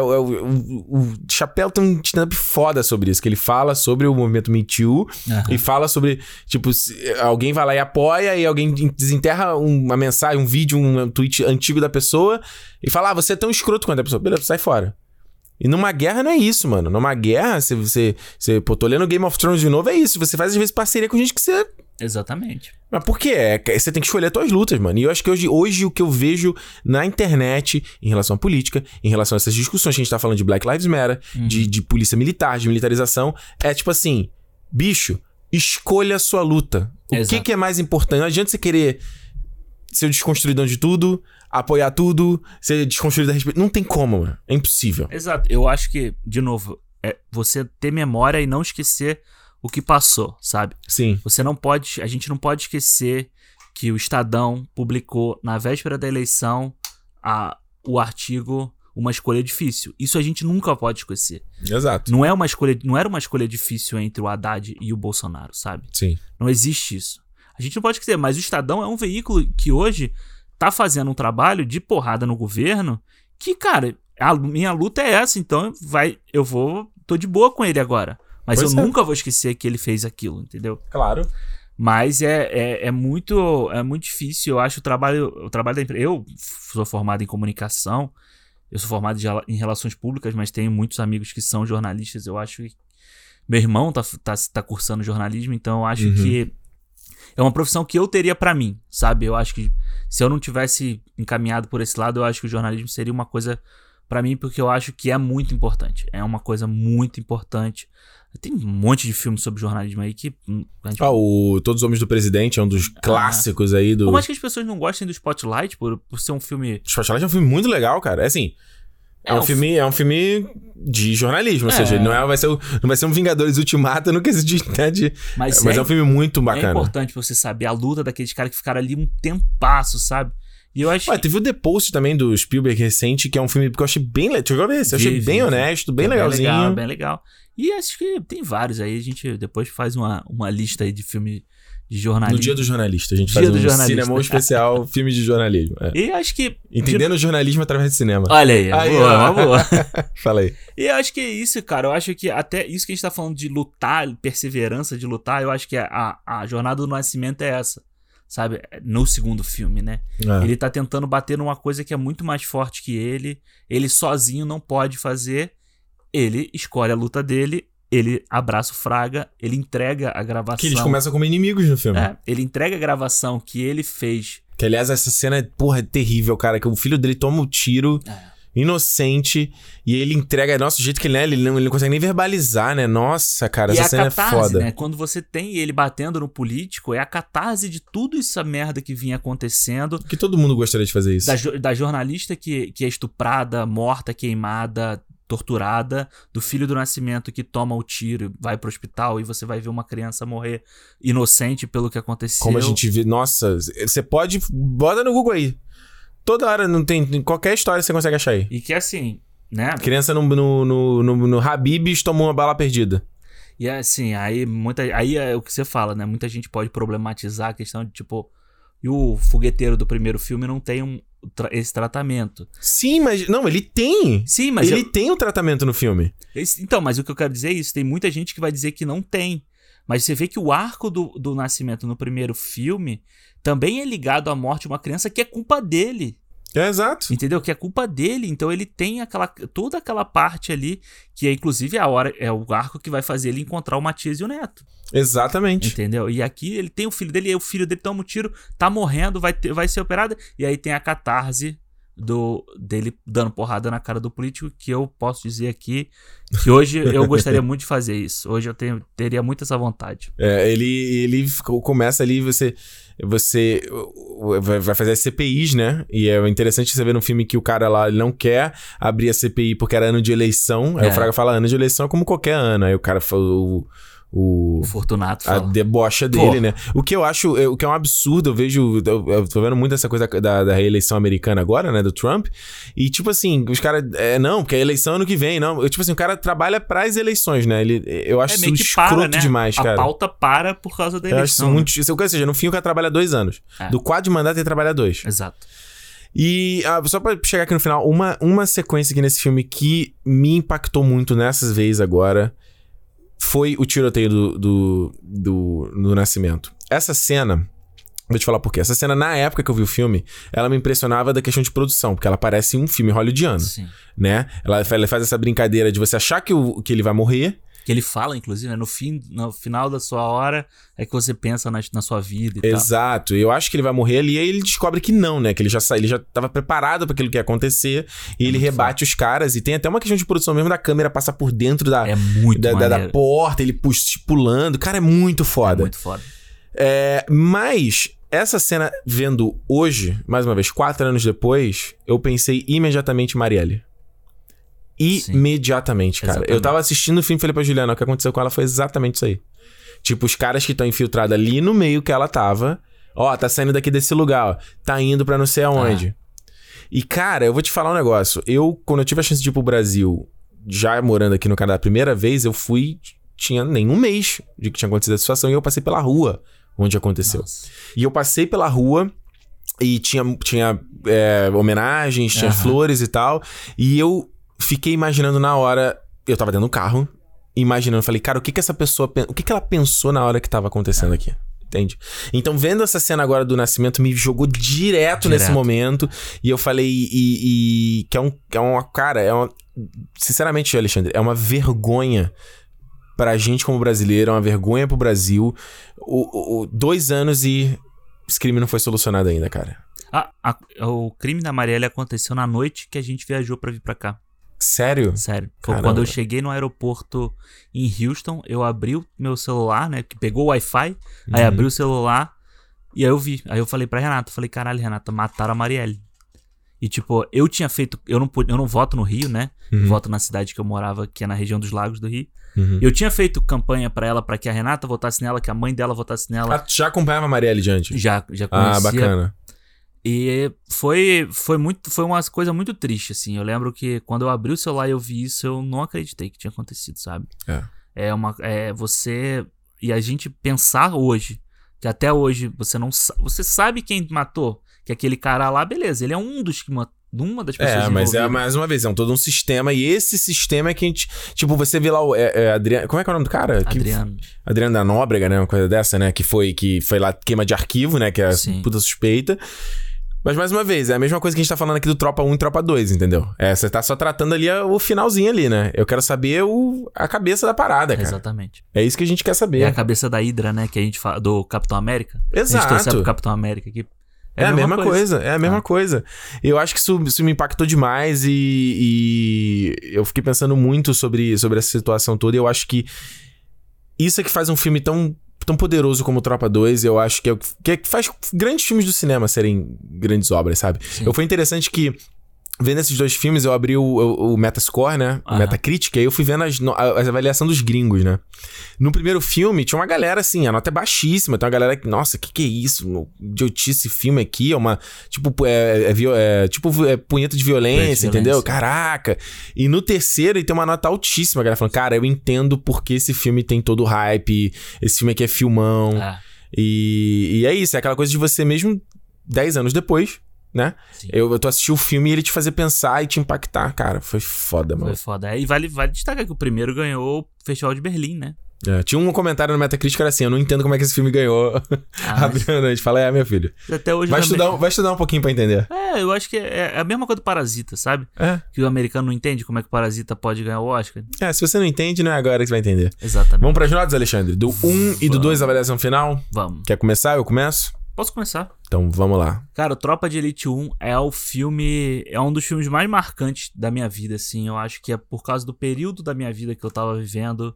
O Chapéu tem um stand-up foda sobre isso, que ele fala sobre o movimento Me Too, e fala sobre, tipo, alguém vai lá e apoia, e alguém desenterra uma mensagem, um vídeo, um tweet antigo da pessoa, e fala, você é tão escroto quanto a pessoa. Beleza, sai fora. E numa guerra não é isso, mano. Numa guerra, você tô lendo Game of Thrones de novo, é isso. Você faz, às vezes, parceria com gente que você... Exatamente. Mas por quê? Você tem que escolher as tuas lutas, mano. E eu acho que hoje o que eu vejo na internet em relação à política, em relação a essas discussões que a gente tá falando de Black Lives Matter, de polícia militar, de militarização, é tipo assim, bicho, escolha a sua luta. O que é mais importante? Não adianta você querer ser o desconstruidão de tudo, apoiar tudo, ser desconstruído a respeito. Não tem como, mano. É impossível. Exato. Eu acho que, de novo, é você ter memória e não esquecer o que passou, sabe? Sim. A gente não pode esquecer que o Estadão publicou na véspera da eleição o artigo Uma Escolha Difícil. Isso a gente nunca pode esquecer. Exato. Não era uma escolha difícil entre o Haddad e o Bolsonaro, sabe? Sim. Não existe isso. A gente não pode esquecer, mas o Estadão é um veículo que hoje tá fazendo um trabalho de porrada no governo que, cara, a minha luta é essa, então tô de boa com ele agora. Mas pois eu nunca vou esquecer que ele fez aquilo, entendeu? Claro. Mas é muito difícil, eu acho, o trabalho da empresa. Eu sou formado em comunicação, eu sou formado em relações públicas, mas tenho muitos amigos que são jornalistas. Eu acho que meu irmão tá cursando jornalismo, então eu acho que é uma profissão que eu teria pra mim, sabe? Eu acho que se eu não tivesse encaminhado por esse lado, eu acho que o jornalismo seria uma coisa pra mim, porque eu acho que é muito importante. É uma coisa muito importante. Tem um monte de filme sobre jornalismo aí que... gente... Ah, o Todos os Homens do Presidente é um dos clássicos aí do... Como acho que as pessoas não gostem do Spotlight por ser um filme... Spotlight é um filme muito legal, cara. É assim... É um filme de jornalismo, ou seja, não vai ser um Vingadores Ultimato no quesito de... Mas é um filme muito bacana. É importante você saber a luta daqueles caras que ficaram ali um tempasso, sabe? E eu acho... Ué, teve o The Post também do Spielberg recente, que é um filme que eu achei bem legal. Deixa eu ver esse. Eu achei bem honesto, bem legalzinho. Bem legal. E acho que tem vários aí. A gente depois faz uma lista aí de filme... de jornalismo. No Dia do Jornalista. A gente faz um cinema especial, filme de jornalismo. É. E acho que... Entendendo o jornalismo através de cinema. Olha aí, boa. Fala aí. E eu acho que é isso, cara. Eu acho que até isso que a gente tá falando de lutar, perseverança de lutar, eu acho que a jornada do nascimento é essa, sabe? No segundo filme, né? É. Ele tá tentando bater numa coisa que é muito mais forte que ele. Ele sozinho não pode fazer. Ele escolhe a luta dele. Ele abraça o Fraga, ele entrega a gravação... Que eles começam como inimigos no filme. É, ele entrega a gravação que ele fez. Que, aliás, essa cena é terrível, cara. Que o filho dele toma um tiro, inocente, e ele entrega... Nossa, o jeito que ele não consegue nem verbalizar, né? Nossa, cara, essa cena catarse, é foda. Né? Quando você tem ele batendo no político, é a catarse de tudo essa merda que vinha acontecendo. Que todo mundo gostaria de fazer isso. Da jornalista que é estuprada, morta, queimada... torturada, do filho do nascimento que toma o tiro, vai pro hospital e você vai ver uma criança morrer inocente pelo que aconteceu. Como a gente vê, nossa, você pode, bota no Google aí. Toda hora, não tem qualquer história você consegue achar aí. E que assim, né? Criança no Habib's tomou uma bala perdida. E assim, aí é o que você fala, né? Muita gente pode problematizar a questão de tipo, e o fogueteiro do primeiro filme não tem esse tratamento. Sim, mas... Não, ele tem. Sim, mas... Ele tem o tratamento no filme. Então, mas o que eu quero dizer é isso. Tem muita gente que vai dizer que não tem. Mas você vê que o arco do nascimento no primeiro filme também é ligado à morte de uma criança que é culpa dele. É, exato. Entendeu? Que é culpa dele. Então ele tem toda aquela parte ali que é, inclusive, é o arco que vai fazer ele encontrar o Matias e o Neto. Exatamente. Entendeu? E aqui ele tem o filho dele, e o filho dele toma um tiro, tá morrendo, vai ser operado. E aí tem a catarse dele dando porrada na cara do político, que eu posso dizer aqui que hoje eu gostaria muito de fazer isso. Hoje eu teria muito essa vontade. É, ele começa ali, você vai fazer as CPIs, né? E é interessante você ver no filme que o cara lá ele não quer abrir a CPI porque era ano de eleição. Aí o Fraga fala, ano de eleição é como qualquer ano. Aí o cara falou... O Fortunato fala. A debocha dele, né? O que eu acho, o que é um absurdo, eu tô vendo muito essa coisa da reeleição americana agora, né? Do Trump. E tipo assim, os caras... não, porque a eleição é ano que vem, não. Tipo assim, o cara trabalha pras eleições, né? Eu acho isso escroto demais, cara. A pauta para por causa da eleição. Eu acho isso muito... Ou seja, no fim o cara trabalha 2 anos. É. Do 4 de mandato ele trabalha 2. Exato. E só pra chegar aqui no final, uma sequência aqui nesse filme que me impactou muito nessas vezes agora... Foi o tiroteio do Nascimento. Essa cena... Vou te falar por quê. Essa cena, na época que eu vi o filme, ela me impressionava da questão de produção. Porque ela parece um filme hollywoodiano. Sim. Né? Ela faz essa brincadeira de você achar que ele vai morrer. Que ele fala, inclusive, né? No final da sua hora é que você pensa na sua vida e Exato. Tal. Eu acho que ele vai morrer ali e aí ele descobre que não, né? Que ele já estava preparado para aquilo que ia acontecer e ele rebate os caras. E tem até uma questão de produção mesmo da câmera passar por dentro da porta, ele pulando. Cara, é muito foda. É muito foda. Mas essa cena, vendo hoje, mais uma vez, 4 anos depois, eu pensei imediatamente em Marielle. Imediatamente, cara. Exatamente. Eu tava assistindo o filme e falei pra Juliana, o que aconteceu com ela foi exatamente isso aí. Tipo, os caras que estão infiltrados ali no meio que ela tava, tá saindo daqui desse lugar, tá indo pra não sei aonde. E, cara, eu vou te falar um negócio. Eu, quando eu tive a chance de ir pro Brasil, já morando aqui no Canadá a primeira vez, eu fui, tinha nem um mês de que tinha acontecido a situação, e eu passei pela rua onde aconteceu. Nossa. E eu passei pela rua... E tinha homenagens, tinha flores e tal. E eu fiquei imaginando na hora... Eu tava dentro do carro, imaginando. Falei, cara, o que ela pensou na hora que tava acontecendo aqui? Entende? Então, vendo essa cena agora do Nascimento, me jogou direto nesse momento. E eu falei... E que é uma... Cara, é uma... Sinceramente, Alexandre, é uma vergonha... pra gente como brasileiro, é uma vergonha pro Brasil. 2 anos e esse crime não foi solucionado ainda, cara. O crime da Marielle aconteceu na noite que a gente viajou pra vir pra cá. Sério? Sério. Foi quando eu cheguei no aeroporto em Houston, eu abri o meu celular, né? Que pegou o Wi-Fi, aí abri o celular e aí eu vi. Aí eu falei pra Renata, falei, caralho, Renata, mataram a Marielle. E tipo, eu tinha feito... Eu não voto no Rio, né? Voto na cidade que eu morava, que é na região dos Lagos do Rio. Eu tinha feito campanha pra ela, pra que a Renata votasse nela, que a mãe dela votasse nela. Ah, já acompanhava a Marielle de antes? Já conhecia. Ah, bacana. E foi uma coisa muito triste, assim. Eu lembro que quando eu abri o celular e eu vi isso, eu não acreditei que tinha acontecido, sabe? E a gente pensar hoje, que até hoje você sabe quem matou. Que aquele cara lá, beleza, ele é uma das pessoas envolvidas. Mas mais uma vez, é todo um sistema. E esse sistema é que a gente... Tipo, você vê lá o... Adriano, como é que é o nome do cara? Adriano. Adriano da Nóbrega, né? Uma coisa dessa, né? Que foi lá queima de arquivo, né? Que é a puta suspeita. Mas mais uma vez, é a mesma coisa que a gente tá falando aqui do Tropa 1 e Tropa 2, entendeu? Você tá só tratando ali o finalzinho ali, né? Eu quero saber a cabeça da parada, cara. Exatamente. É isso que a gente quer saber. É a cabeça da Hydra, né? Que a gente fala do Capitão América. Exato. A gente torce pro Capitão América aqui. É a mesma coisa. Eu acho que isso me impactou demais e eu fiquei pensando muito sobre essa situação toda. E eu acho que isso é que faz um filme tão, tão poderoso como Tropa 2. Eu acho que que faz grandes filmes do cinema serem grandes obras, sabe? Foi interessante que, vendo esses dois filmes, eu abri o Metascore, né? O Metacritic, aí eu fui vendo a avaliação dos gringos, né? No primeiro filme, tinha uma galera assim, a nota é baixíssima. Tem uma galera que, nossa, que é isso? Idiotice esse filme aqui, é uma... Tipo, punheta de violência, entendeu? Caraca! E no terceiro, ele tem uma nota altíssima. A galera falando, cara, eu entendo porque esse filme tem todo o hype. Esse filme aqui é filmão. E é isso, é aquela coisa de você mesmo 10 anos depois... Né? Eu tô assistindo o filme e ele te fazer pensar e te impactar, cara. Foi foda, mano. Foi foda. E vale destacar que o primeiro ganhou o Festival de Berlim, né? Tinha um comentário no Metacritic que era assim: eu não entendo como é que esse filme ganhou. A gente fala, meu filho. Até hoje vai estudar um pouquinho pra entender. Eu acho que é a mesma coisa do Parasita, sabe? Que o americano não entende como é que o Parasita pode ganhar o Oscar. Se você não entende, não é agora que você vai entender. Exatamente. Vamos pras notas, Alexandre? Do 1 e do 2, avaliação final? Vamos. Quer começar? Eu começo? Posso começar? Então, vamos lá. Cara, o Tropa de Elite 1 é um dos filmes mais marcantes da minha vida, assim. Eu acho que é por causa do período da minha vida que eu tava vivendo.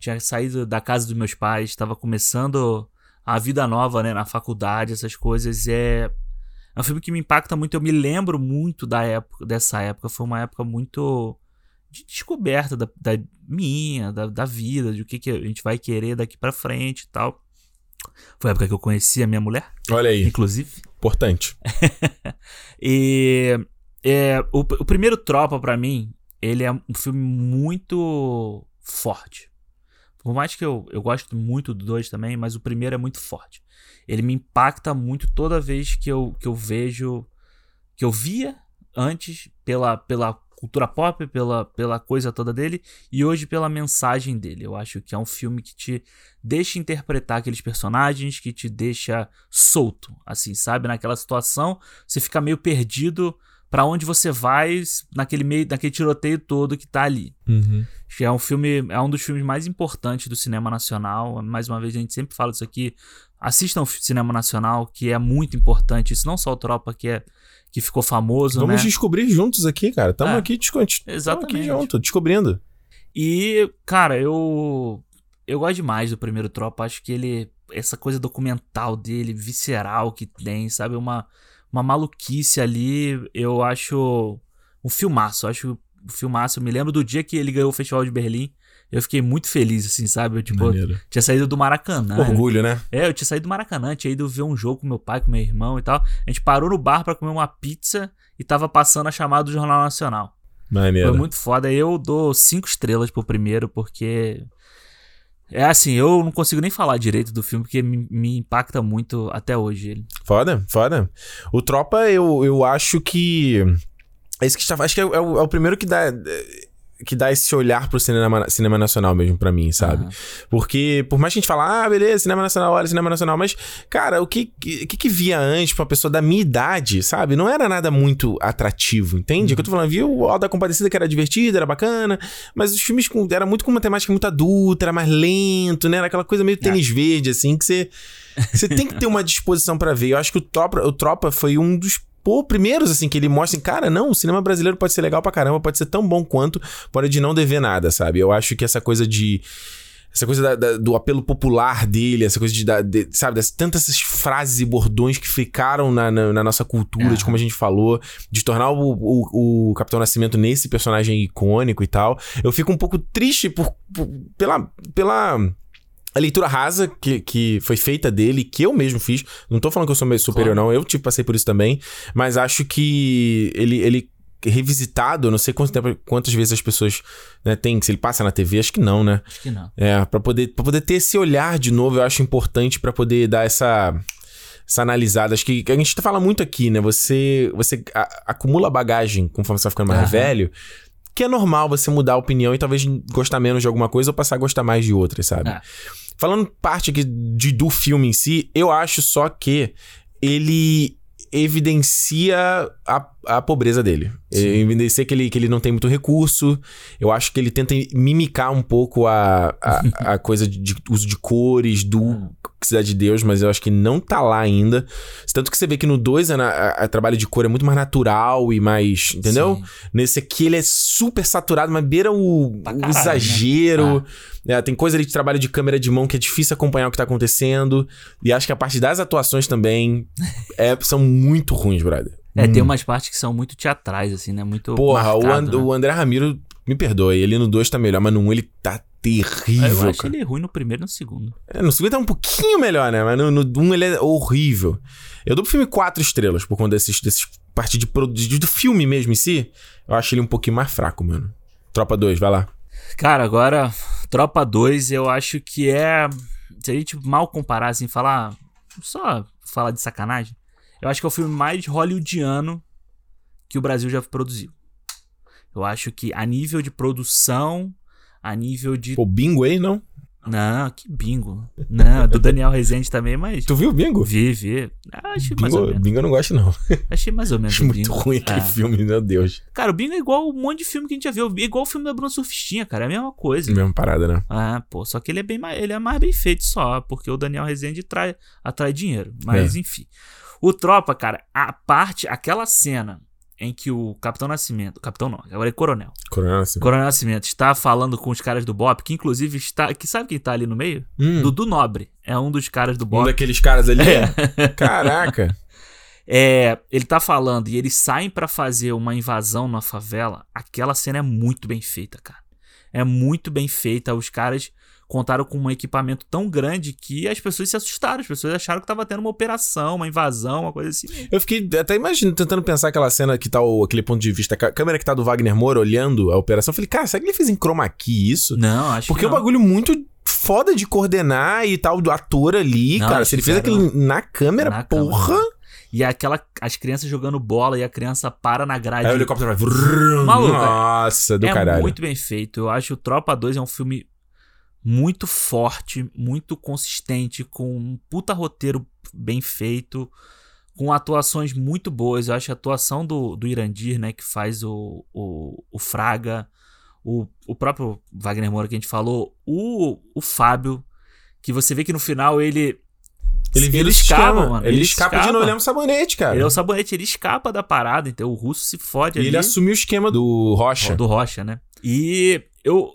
Tinha saído da casa dos meus pais, tava começando a vida nova, né? Na faculdade, essas coisas. É um filme que me impacta muito. Eu me lembro muito dessa época. Foi uma época muito de descoberta da vida, de o que a gente vai querer daqui pra frente e tal. Foi a época que eu conheci a minha mulher. Olha aí. Inclusive. Importante. O primeiro Tropa, pra mim, ele é um filme muito forte. Por mais que eu gosto muito do 2 também, mas o primeiro é muito forte. Ele me impacta muito toda vez que eu vejo... Que eu via antes pela cultura pop, pela coisa toda dele, e hoje pela mensagem dele. Eu acho que é um filme que te deixa interpretar aqueles personagens, que te deixa solto, assim, sabe? Naquela situação, você fica meio perdido pra onde você vai naquele tiroteio todo que tá ali. É um dos filmes mais importantes do cinema nacional. Mais uma vez, a gente sempre fala disso aqui. Assistam o cinema nacional, que é muito importante. Isso não só o Tropa, que ficou famoso, Vamos descobrir juntos aqui, cara. Estamos aqui descobrindo. E, cara, eu gosto demais do primeiro Tropa. Acho que ele... Essa coisa documental dele, visceral que tem, sabe? Uma maluquice ali. Eu acho um filmaço. Eu me lembro do dia que ele ganhou o Festival de Berlim. Eu fiquei muito feliz, assim, sabe? Eu tinha saído do Maracanã. Orgulho, né? Eu tinha saído do Maracanã, tinha ido ver um jogo com meu pai, com meu irmão e tal. A gente parou no bar pra comer uma pizza e tava passando a chamada do Jornal Nacional. Maneiro. Foi muito foda. Eu dou 5 estrelas pro primeiro, porque... eu não consigo nem falar direito do filme, porque me impacta muito até hoje ele. Foda, foda. O Tropa, eu acho que... Acho que é o primeiro que dá... que dá esse olhar pro cinema nacional mesmo pra mim, sabe? Uhum. Porque, por mais que a gente fale, ah, beleza, cinema nacional, olha, cinema nacional, mas, cara, o que via antes pra uma pessoa da minha idade, sabe? Não era nada muito atrativo, entende? Uhum. O que eu tô falando, via o Auto da Compadecida, que era divertido, era bacana, mas os filmes era muito com uma temática muito adulta, era mais lento, né? Era aquela coisa meio tênis verde, assim, que você tem que ter uma disposição pra ver. Eu acho que o Tropa foi um dos primeiros, assim, que ele mostra, cara, não, o cinema brasileiro pode ser legal pra caramba, pode ser tão bom quanto, pode não dever nada, sabe? Eu acho que essa coisa do apelo popular dele, essa coisa de sabe, tantas essas frases e bordões que ficaram na nossa cultura, de como a gente falou, de tornar o Capitão Nascimento nesse personagem icônico e tal. Eu fico um pouco triste pela a leitura rasa que foi feita dele, que eu mesmo fiz. Não tô falando que eu sou meio superior, claro. Não. Eu, passei por isso também. Mas acho que ele revisitado, eu não sei quantas vezes as pessoas, né, tem. Se ele passa na TV, acho que não, né? Acho que não. É, pra poder ter esse olhar de novo, eu acho importante pra poder dar essa analisada. Acho que a gente fala muito aqui, né? Você acumula bagagem conforme você vai ficando mais velho. Que é normal você mudar a opinião e talvez gostar menos de alguma coisa ou passar a gostar mais de outra, sabe? Falando parte aqui do filme em si, eu acho só que ele evidencia a pobreza dele. Evidencia que ele não tem muito recurso. Eu acho que ele tenta mimicar um pouco a coisa de uso de cores do Cidade de Deus, mas eu acho que não tá lá ainda. Tanto que você vê que no 2 o trabalho de cor é muito mais natural e mais, entendeu? Sim. Nesse aqui ele é super saturado, mas beira o exagero. Né? Tem coisa ali de trabalho de câmera de mão que é difícil acompanhar o que tá acontecendo. E acho que a parte das atuações também são muito ruins, brother. Tem umas partes que são muito teatrais, assim, né? Muito marcado, o André Ramiro, me perdoe, ele no 2 tá melhor, mas no 1 ele tá terrível. Eu achei ele ruim no primeiro e no segundo. No segundo tá um pouquinho melhor, né? Mas no 1 ele é horrível. Eu dou pro filme 4 estrelas, por conta desses parte do filme mesmo em si. Eu acho ele um pouquinho mais fraco, mano. Tropa 2, vai lá. Cara, agora, Tropa 2 eu acho que é... Se a gente mal comparar, assim, falar... Só falar de sacanagem. Eu acho que é o filme mais hollywoodiano que o Brasil já produziu. Eu acho que a nível de produção, a nível de... O bingo aí, não? Não, que bingo. Não, do Daniel Rezende também, mas... Tu viu o bingo? Vi. Achei bingo, mais ou menos. Bingo eu não gosto, não. Achei mais ou menos. Achei muito ruim aquele filme, meu Deus. Cara, o bingo é igual um monte de filme que a gente já viu. É igual o filme da Bruna Surfistinha, cara. É a mesma coisa. Mesma parada, né? Ah, pô. Só que ele é mais bem feito só, porque o Daniel Rezende atrai dinheiro. Mas, enfim... O Tropa, cara, aquela cena em que o Capitão Nascimento... Capitão não, agora é Coronel. Coronel Nascimento está falando com os caras do BOPE, que inclusive está... Que sabe quem tá ali no meio? Dudu Nobre. É um dos caras do BOPE. Um daqueles caras ali? É. Caraca. Ele tá falando e eles saem pra fazer uma invasão na favela. Aquela cena é muito bem feita, cara. É muito bem feita. Os caras... Contaram com um equipamento tão grande que as pessoas se assustaram. As pessoas acharam que tava tendo uma operação, uma invasão, uma coisa assim. Eu fiquei até imaginando, tentando pensar aquela cena que tá aquele ponto de vista. A câmera que tá do Wagner Moura olhando a operação. Eu falei, cara, será que ele fez em chroma key isso? Não, acho que não. Porque é um bagulho muito foda de coordenar e tal, do ator ali, não, cara. Se ele fez aquilo na câmera, porra... Câmera. E as crianças jogando bola e a criança para na grade. Aí o helicóptero vai... Maluco, nossa, do caralho. É muito bem feito. Eu acho que o Tropa 2 é um filme... muito forte, muito consistente, com um puta roteiro bem feito, com atuações muito boas. Eu acho a atuação do Irandir, né, que faz o Fraga, o próprio Wagner Moura que a gente falou, o Fábio, que você vê que no final ele escapa, mano. Ele escapa de novo, ele é um sabonete, cara. Ele é um sabonete, ele escapa da parada, então o russo se fode ali. E ele assumiu o esquema do Rocha. Do Rocha, né? E eu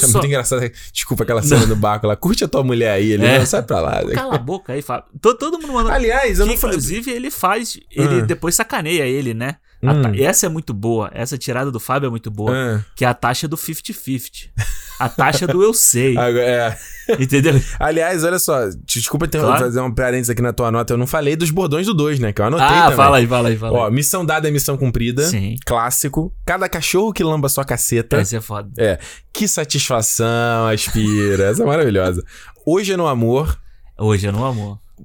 sou muito engraçado. Desculpa aquela cena do barco lá. Curte a tua mulher aí, ele não sai pra lá. Cala a boca aí, Fábio. Todo mundo mandando. Aliás, eu não falei. Inclusive, ele faz. Ele depois sacaneia ele, né? Essa é muito boa. Essa tirada do Fábio é muito boa. Que é a taxa do 50-50. A taxa do eu sei. Entendeu? Aliás, olha só. Desculpa fazer um parênteses aqui na tua nota. Eu não falei dos bordões do 2, né? Que eu anotei também. Fala aí. Ó, missão dada é missão cumprida. Sim. Clássico. Cada cachorro que lamba sua caceta. Essa é foda. Que satisfação, aspira. Essa é maravilhosa. Hoje é no amor.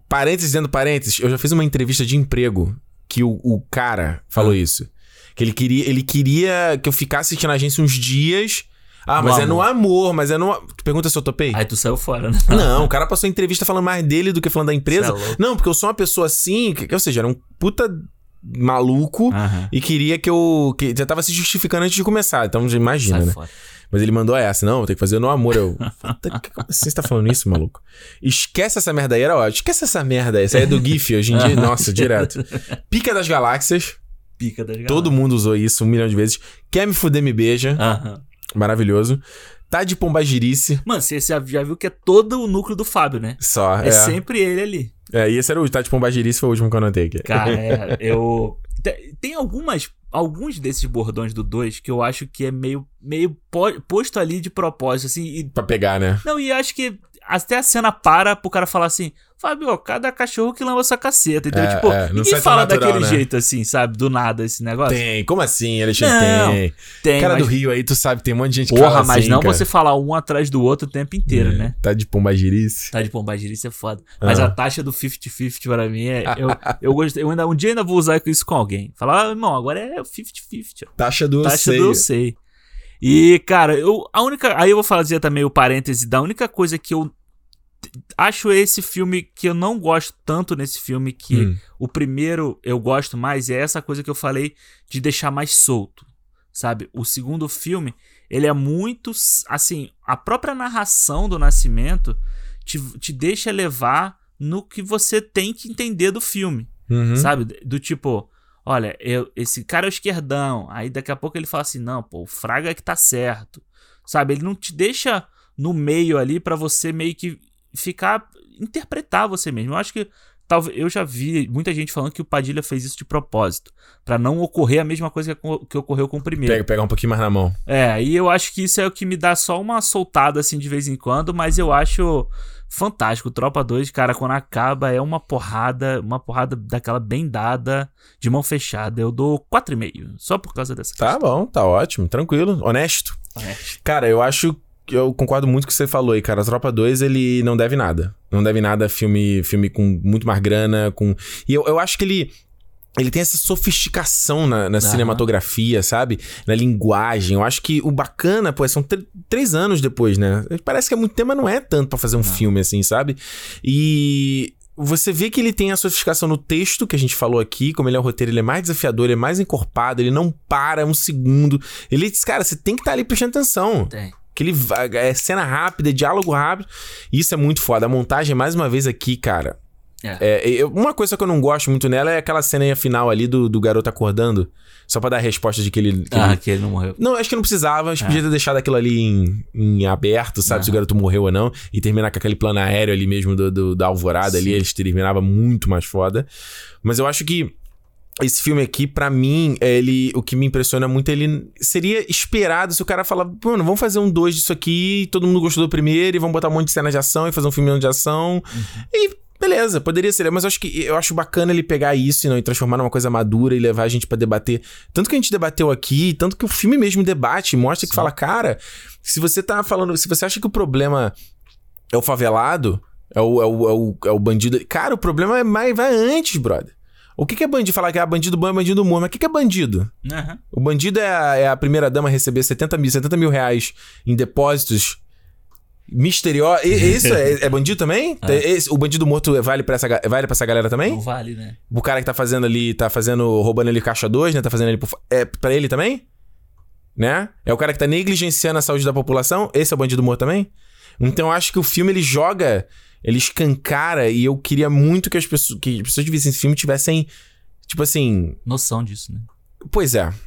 Parênteses dentro parênteses. Eu já fiz uma entrevista de emprego que o cara falou isso. Que ele queria que eu ficasse aqui na agência uns dias. Ah, mas é no amor, mas é no... Tu pergunta se eu topei? Aí tu saiu fora, né? Não, o cara passou a entrevista falando mais dele do que falando da empresa. Não, porque eu sou uma pessoa assim... ou seja, era um puta maluco e queria que eu... Que já tava se justificando antes de começar, então já imagina, sai, né? Fora. Mas ele mandou essa, não, tem que fazer no amor. Eu, como você tá falando isso, maluco? Esquece essa merda aí, era ótimo. Esquece essa merda aí, essa aí é do GIF hoje em dia. Nossa, direto. Pica das Galáxias. Pica das Galáxias. Todo mundo usou isso 1 milhão de vezes. Quer me fuder, me beija. Maravilhoso. Tá de pombagirícia. Mano, você já viu que é todo o núcleo do Fábio, né? Só, é. É sempre ele ali. É, e esse era o tá de pombagirícia, foi o último que eu anotei aqui. Cara, é, eu... Tem alguns desses bordões do 2 que eu acho que é meio posto ali de propósito, assim... Pra pegar, né? Não, e acho que até a cena para pro cara falar assim... Fábio, cada cachorro que lamba sua caceta, entendeu? Tipo, ninguém fala natural, daquele jeito assim, sabe? Do nada, esse negócio. Tem, como assim, Alexandre? Não, tem. Cara, mas... do Rio aí, tu sabe, tem um monte de gente que fala assim, mas não cara. Você falar um atrás do outro o tempo inteiro, né? Tá de pombagirícia. Tá de pombagirícia é foda. Mas a taxa do 50-50 pra mim é... Eu gostei, um dia ainda vou usar isso com alguém. Falar, irmão, agora é 50-50. Taxa do eu sei. Taxa do eu sei. E, cara, aí eu vou fazer também o parêntese da única coisa que eu... Acho esse filme que eu não gosto tanto nesse filme, que o primeiro eu gosto mais, é essa coisa que eu falei de deixar mais solto, sabe? O segundo filme, ele é muito, assim, a própria narração do Nascimento te deixa levar no que você tem que entender do filme, sabe? Do tipo, olha, esse cara é o esquerdão, aí daqui a pouco ele fala assim, não, pô, o Fraga é que tá certo, sabe? Ele não te deixa no meio ali pra você meio que interpretar você mesmo. Eu acho que talvez, eu já vi muita gente falando que o Padilha fez isso de propósito, pra não ocorrer a mesma coisa que ocorreu com o primeiro. Pegar um pouquinho mais na mão. É, e eu acho que isso é o que me dá só uma soltada assim de vez em quando, mas eu acho fantástico. Tropa 2, cara, quando acaba é uma porrada daquela bem dada, de mão fechada. Eu dou 4,5, só por causa dessa questão. Tá bom, tá ótimo, tranquilo, honesto. Cara, eu acho... Eu concordo muito com o que você falou aí, cara. A Tropa 2, ele não deve nada. Não deve nada a filme com muito mais grana. E eu acho que ele tem essa sofisticação na cinematografia, sabe? Na linguagem. Eu acho que o bacana, pô, são 3 anos depois, né? Parece que é muito tempo, mas não é tanto pra fazer um filme assim, sabe? E... Você vê que ele tem a sofisticação no texto que a gente falou aqui, como ele é um roteiro, ele é mais desafiador, ele é mais encorpado, ele não para um segundo. Ele diz, cara, você tem que estar ali prestando atenção. Tem. Aquele é cena rápida, é diálogo rápido. Isso é muito foda. A montagem, mais uma vez aqui, cara. Uma coisa que eu não gosto muito nela é aquela cena final ali do garoto acordando. Só pra dar a resposta de que ele... que ele não morreu. Não, acho que não precisava. Acho que podia ter deixado aquilo ali em aberto, sabe? Se o garoto morreu ou não. E terminar com aquele plano aéreo ali mesmo da alvorada. Sim. Ali. Eles terminavam muito mais foda. Mas eu acho que esse filme aqui, pra mim, o que me impressiona muito, ele seria esperado se o cara falar, mano, vamos fazer um 2 disso aqui, todo mundo gostou do primeiro, e vamos botar um monte de cena de ação e fazer um filme de ação. E beleza, poderia ser, mas eu acho bacana ele pegar isso e transformar numa coisa madura e levar a gente pra debater. Tanto que a gente debateu aqui, tanto que o filme mesmo debate, mostra que fala, cara, se você tá falando, se você acha que o problema é o favelado, é o bandido, cara, o problema vai antes, brother. O que é bandido? Falar que é bandido bom, é bandido morto. Mas o que é bandido? O bandido é a primeira dama a receber 70 mil reais em depósitos misteriosos. Isso é bandido também? O bandido morto vale pra essa galera também? Não vale, né? O cara que tá fazendo ali, roubando ali caixa 2, né? Tá fazendo ali pra ele também? Né? É o cara que tá negligenciando a saúde da população? Esse é o bandido morto também? Então eu acho que o filme, ele joga... Ele escancara, e eu queria muito que as pessoas que vissem esse filme tivessem, tipo assim... Noção disso, né? Pois é,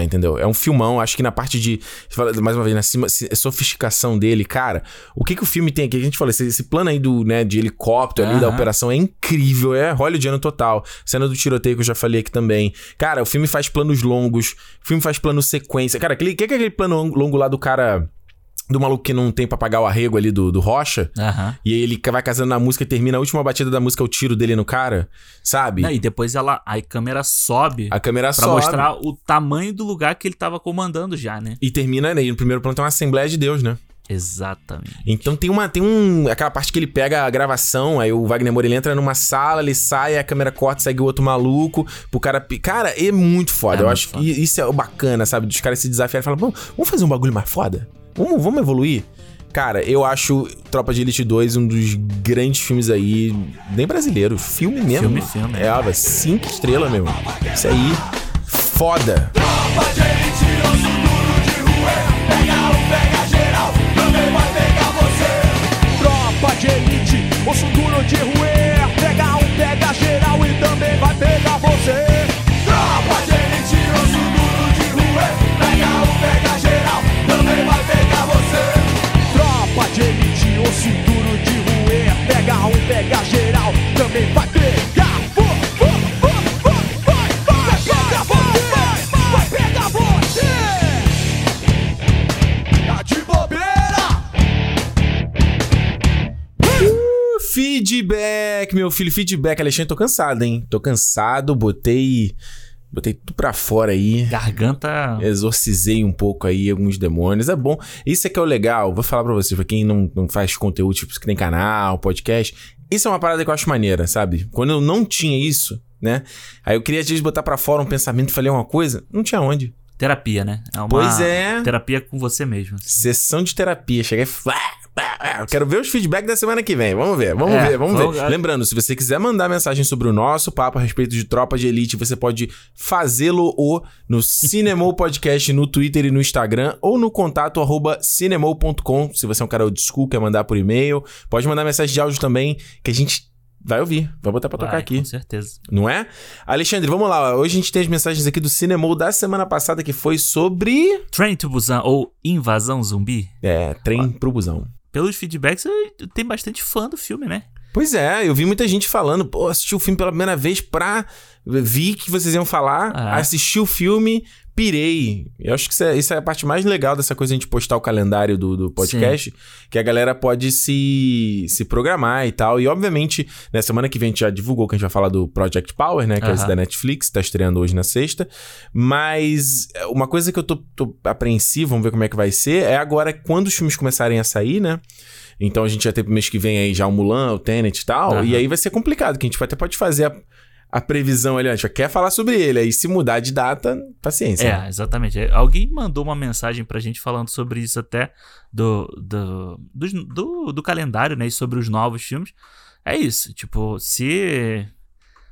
entendeu? É um filmão, acho que na parte de... Mais uma vez, na sofisticação dele, cara, o que o filme tem aqui? A gente falou, esse plano aí de helicóptero ali, da operação, é incrível, é hollywoodiano total. Cena do tiroteio que eu já falei aqui também. Cara, o filme faz planos longos, o filme faz plano sequência. Cara, que é aquele plano longo lá do cara... Do maluco que não tem pra pagar o arrego ali do Rocha. E aí ele vai casando na música e termina a última batida da música, o tiro dele no cara, sabe? E depois a câmera sobe. Pra mostrar o tamanho do lugar que ele tava comandando já, né? E termina, né? E no primeiro plano tem uma Assembleia de Deus, né? Exatamente. Então tem aquela parte que ele pega a gravação, aí o Wagner Moura ele entra numa sala, ele sai, a câmera corta, segue o outro maluco, pro cara... Cara, é muito foda. Eu acho que isso é bacana, sabe? Os caras se desafiaram e falam, vamos fazer um bagulho mais foda? Vamos evoluir? Cara, eu acho Tropa de Elite 2 um dos grandes filmes aí, nem brasileiro, filme mesmo. Filme. É, Alva, 5 estrelas mesmo. Isso aí, foda. Tropa de Elite, eu seguro de rua, pega geral, também vai pegar você. Tropa de Elite, eu seguro de rua, pega geral e também vai pegar você. Tropa de Elite, eu seguro de rua, pega geral, também vai pegar você. Tropa de Elite, o cinturão de ruê, pega geral, também vai pegar. Vai pegar você. Tá de bobeira. Feedback, meu filho, feedback. Alexandre, tô cansado, hein? Tô cansado, Botei tudo pra fora aí. Garganta... Exorcizei um pouco aí alguns demônios. É bom. Isso é que é o legal. Vou falar pra vocês. Pra quem não faz conteúdo, tipo, que tem canal, podcast. Isso é uma parada que eu acho maneira, sabe? Quando eu não tinha isso, né? Aí eu queria, às vezes, botar pra fora um pensamento e falei uma coisa. Não tinha onde. Terapia, né? É uma terapia com você mesmo. Assim. Sessão de terapia. Cheguei... Eu quero ver os feedbacks da semana que vem. Vamos ver. Lembrando, se você quiser mandar mensagem sobre o nosso papo a respeito de Tropa de Elite, você pode fazê-lo no Cinemol Podcast, no Twitter e no Instagram, ou no contato @cinemol.com. Se você é um cara old school, quer mandar por e-mail, pode mandar mensagem de áudio também, que a gente vai ouvir, vai botar pra tocar aqui. Com certeza. Não é? Alexandre, vamos lá. Hoje a gente tem as mensagens aqui do Cinemol da semana passada, que foi sobre... Trem to Busan, ou Invasão Zumbi. É, Trem pro Busan. Pelos feedbacks, tem bastante fã do filme, né? Pois é, eu vi muita gente falando, assisti o filme pela primeira vez pra... Vi que vocês iam falar, assisti o filme, pirei. Eu acho que isso é a parte mais legal dessa coisa de a gente postar o calendário do podcast, sim, que a galera pode se programar e tal. E, obviamente, na semana que vem a gente já divulgou que a gente vai falar do Project Power, né? Que é esse da Netflix, tá estreando hoje na sexta. Mas uma coisa que eu tô apreensivo, vamos ver como é que vai ser, é agora quando os filmes começarem a sair, né? Então a gente vai ter pro mês que vem aí já o Mulan, o Tenet e tal. E aí vai ser complicado, que a gente até pode fazer a previsão ali, a gente quer falar sobre ele, aí se mudar de data, paciência. É, né? Exatamente. Alguém mandou uma mensagem pra gente falando sobre isso até do calendário, né, e sobre os novos filmes. É isso, tipo, se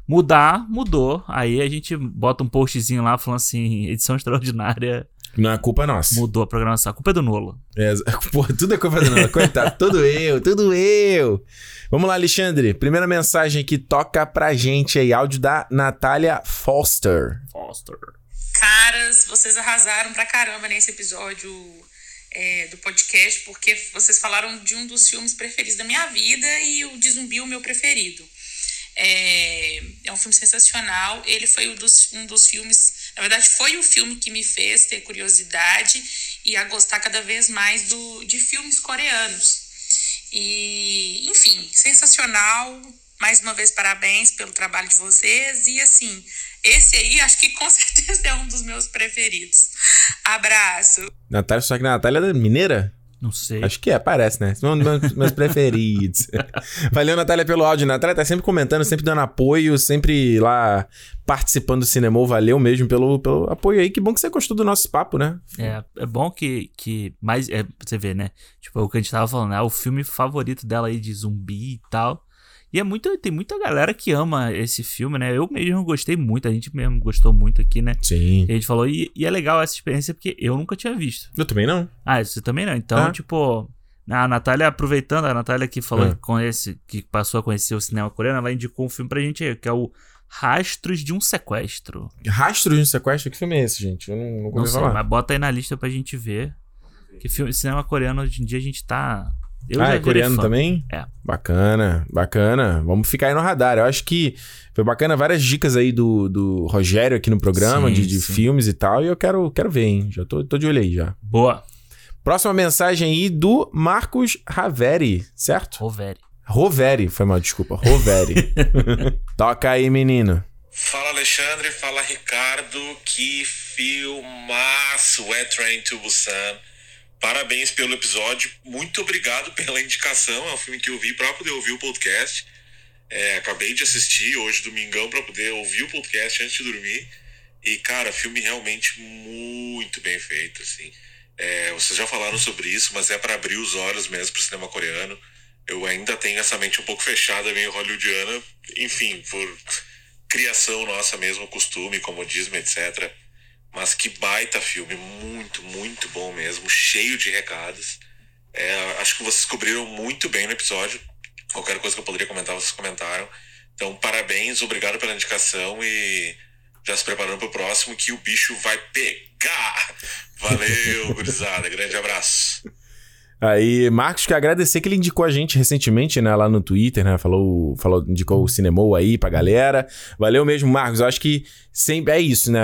mudou, aí a gente bota um postzinho lá falando assim, edição extraordinária... Não é culpa nossa. Mudou a programação. A culpa é do Nolo. É, porra, tudo é culpa do Nolo. Coitado, tudo eu. Vamos lá, Alexandre. Primeira mensagem que toca pra gente aí. Áudio da Natália Foster. Caras, vocês arrasaram pra caramba nesse episódio do podcast, porque vocês falaram de um dos filmes preferidos da minha vida e o de zumbi o meu preferido. É um filme sensacional. Ele foi um dos filmes... Na verdade, foi o filme que me fez ter curiosidade e a gostar cada vez mais de filmes coreanos. E, enfim, sensacional. Mais uma vez, parabéns pelo trabalho de vocês. E, assim, esse aí acho que com certeza é um dos meus preferidos. Abraço. Natália, só que a Natália é mineira? Não sei. Acho que parece, né? São meus preferidos. Valeu, Natália, pelo áudio. Natália tá sempre comentando, sempre dando apoio, sempre lá participando do Cinemol. Valeu mesmo pelo apoio aí. Que bom que você gostou do nosso papo, né? É bom que mais... você vê, né? Tipo, o que a gente tava falando, é o filme favorito dela aí de zumbi e tal. E tem muita galera que ama esse filme, né? Eu mesmo gostei muito, a gente mesmo gostou muito aqui, né? Sim. E a gente falou, e é legal essa experiência porque eu nunca tinha visto. Eu também não. Ah, você também não. Então, tipo, a Natália, aproveitando, a Natália que falou que passou a conhecer o cinema coreano, ela indicou um filme pra gente aí, que é o Rastros de um Sequestro. Rastros de um Sequestro? Que filme é esse, gente? Eu não ouvi falar. Não sei, mas bota aí na lista pra gente ver. Que filme, cinema coreano, hoje em dia a gente tá... é coreano também? É. Bacana. Vamos ficar aí no radar. Eu acho que foi bacana várias dicas aí do Rogério aqui no programa, sim, de filmes e tal. E eu quero ver, hein? Já tô de olho aí já. Boa. Próxima mensagem aí do Marcos Raveri, certo? Roveri. Foi mal, desculpa. Roveri. Toca aí, menino. Fala, Alexandre. Fala, Ricardo. Que filmaço é Train to Busan. Parabéns pelo episódio, muito obrigado pela indicação, é um filme que eu vi para poder ouvir o podcast, acabei de assistir hoje, domingão, para poder ouvir o podcast antes de dormir, e cara, filme realmente muito bem feito, assim, vocês já falaram sobre isso, mas é para abrir os olhos mesmo pro cinema coreano, eu ainda tenho essa mente um pouco fechada, meio hollywoodiana, enfim, por criação nossa mesmo, costume, comodismo, etc., mas que baita filme, muito, muito bom mesmo, cheio de recados. Acho que vocês cobriram muito bem no episódio. Qualquer coisa que eu poderia comentar, vocês comentaram. Então, parabéns, obrigado pela indicação e já se preparando para o próximo, que o bicho vai pegar. Valeu, gurizada, grande abraço. Aí, Marcos, quer agradecer que ele indicou a gente recentemente, né, lá no Twitter, né, falou, indicou o Cinemol aí pra galera. Valeu mesmo, Marcos, eu acho que sempre é isso, né,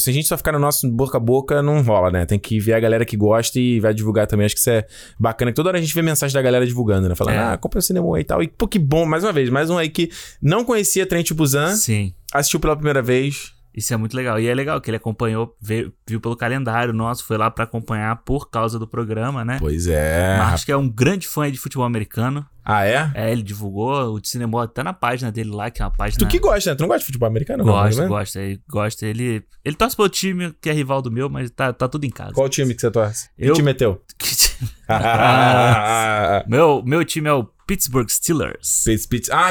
se a gente só ficar no nosso boca a boca, não rola, né, tem que ver a galera que gosta e vai divulgar também, acho que isso é bacana, que toda hora a gente vê mensagem da galera divulgando, né, falando, compra o Cinemol aí e tal, e pô, que bom, mais uma vez, mais um aí que não conhecia Trem to Busan, sim, assistiu pela primeira vez. Isso é muito legal. E é legal que ele acompanhou, viu pelo calendário nosso, foi lá pra acompanhar por causa do programa, né? Pois é. Marcos, que é um grande fã de futebol americano. Ah, é? É, ele divulgou o de cinema até na página dele lá, que é uma página... Tu que gosta, né? Tu não gosta de futebol americano? Gosto. Ele gosta. Ele torce pro time, que é rival do meu, mas tá tudo em casa. Qual time que você torce? Que time é teu? Que time? Meu time é o Pittsburgh Steelers.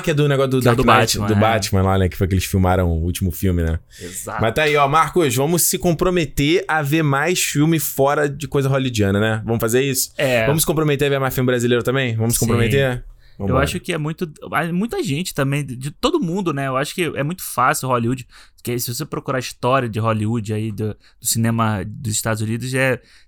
Que é do negócio do Dark Knight, do Batman lá, né? Que foi que eles filmaram o último filme, né? Exato. Mas tá aí, ó, Marcos, vamos se comprometer a ver mais filme fora de coisa hollywoodiana, né? Vamos fazer isso? Vamos se comprometer a ver mais filme brasileiro também? Vamos se comprometer? Vambora. Eu acho que é muita gente também, de todo mundo, né? Eu acho que é muito fácil Hollywood, porque se você procurar a história de Hollywood aí, do cinema dos Estados Unidos,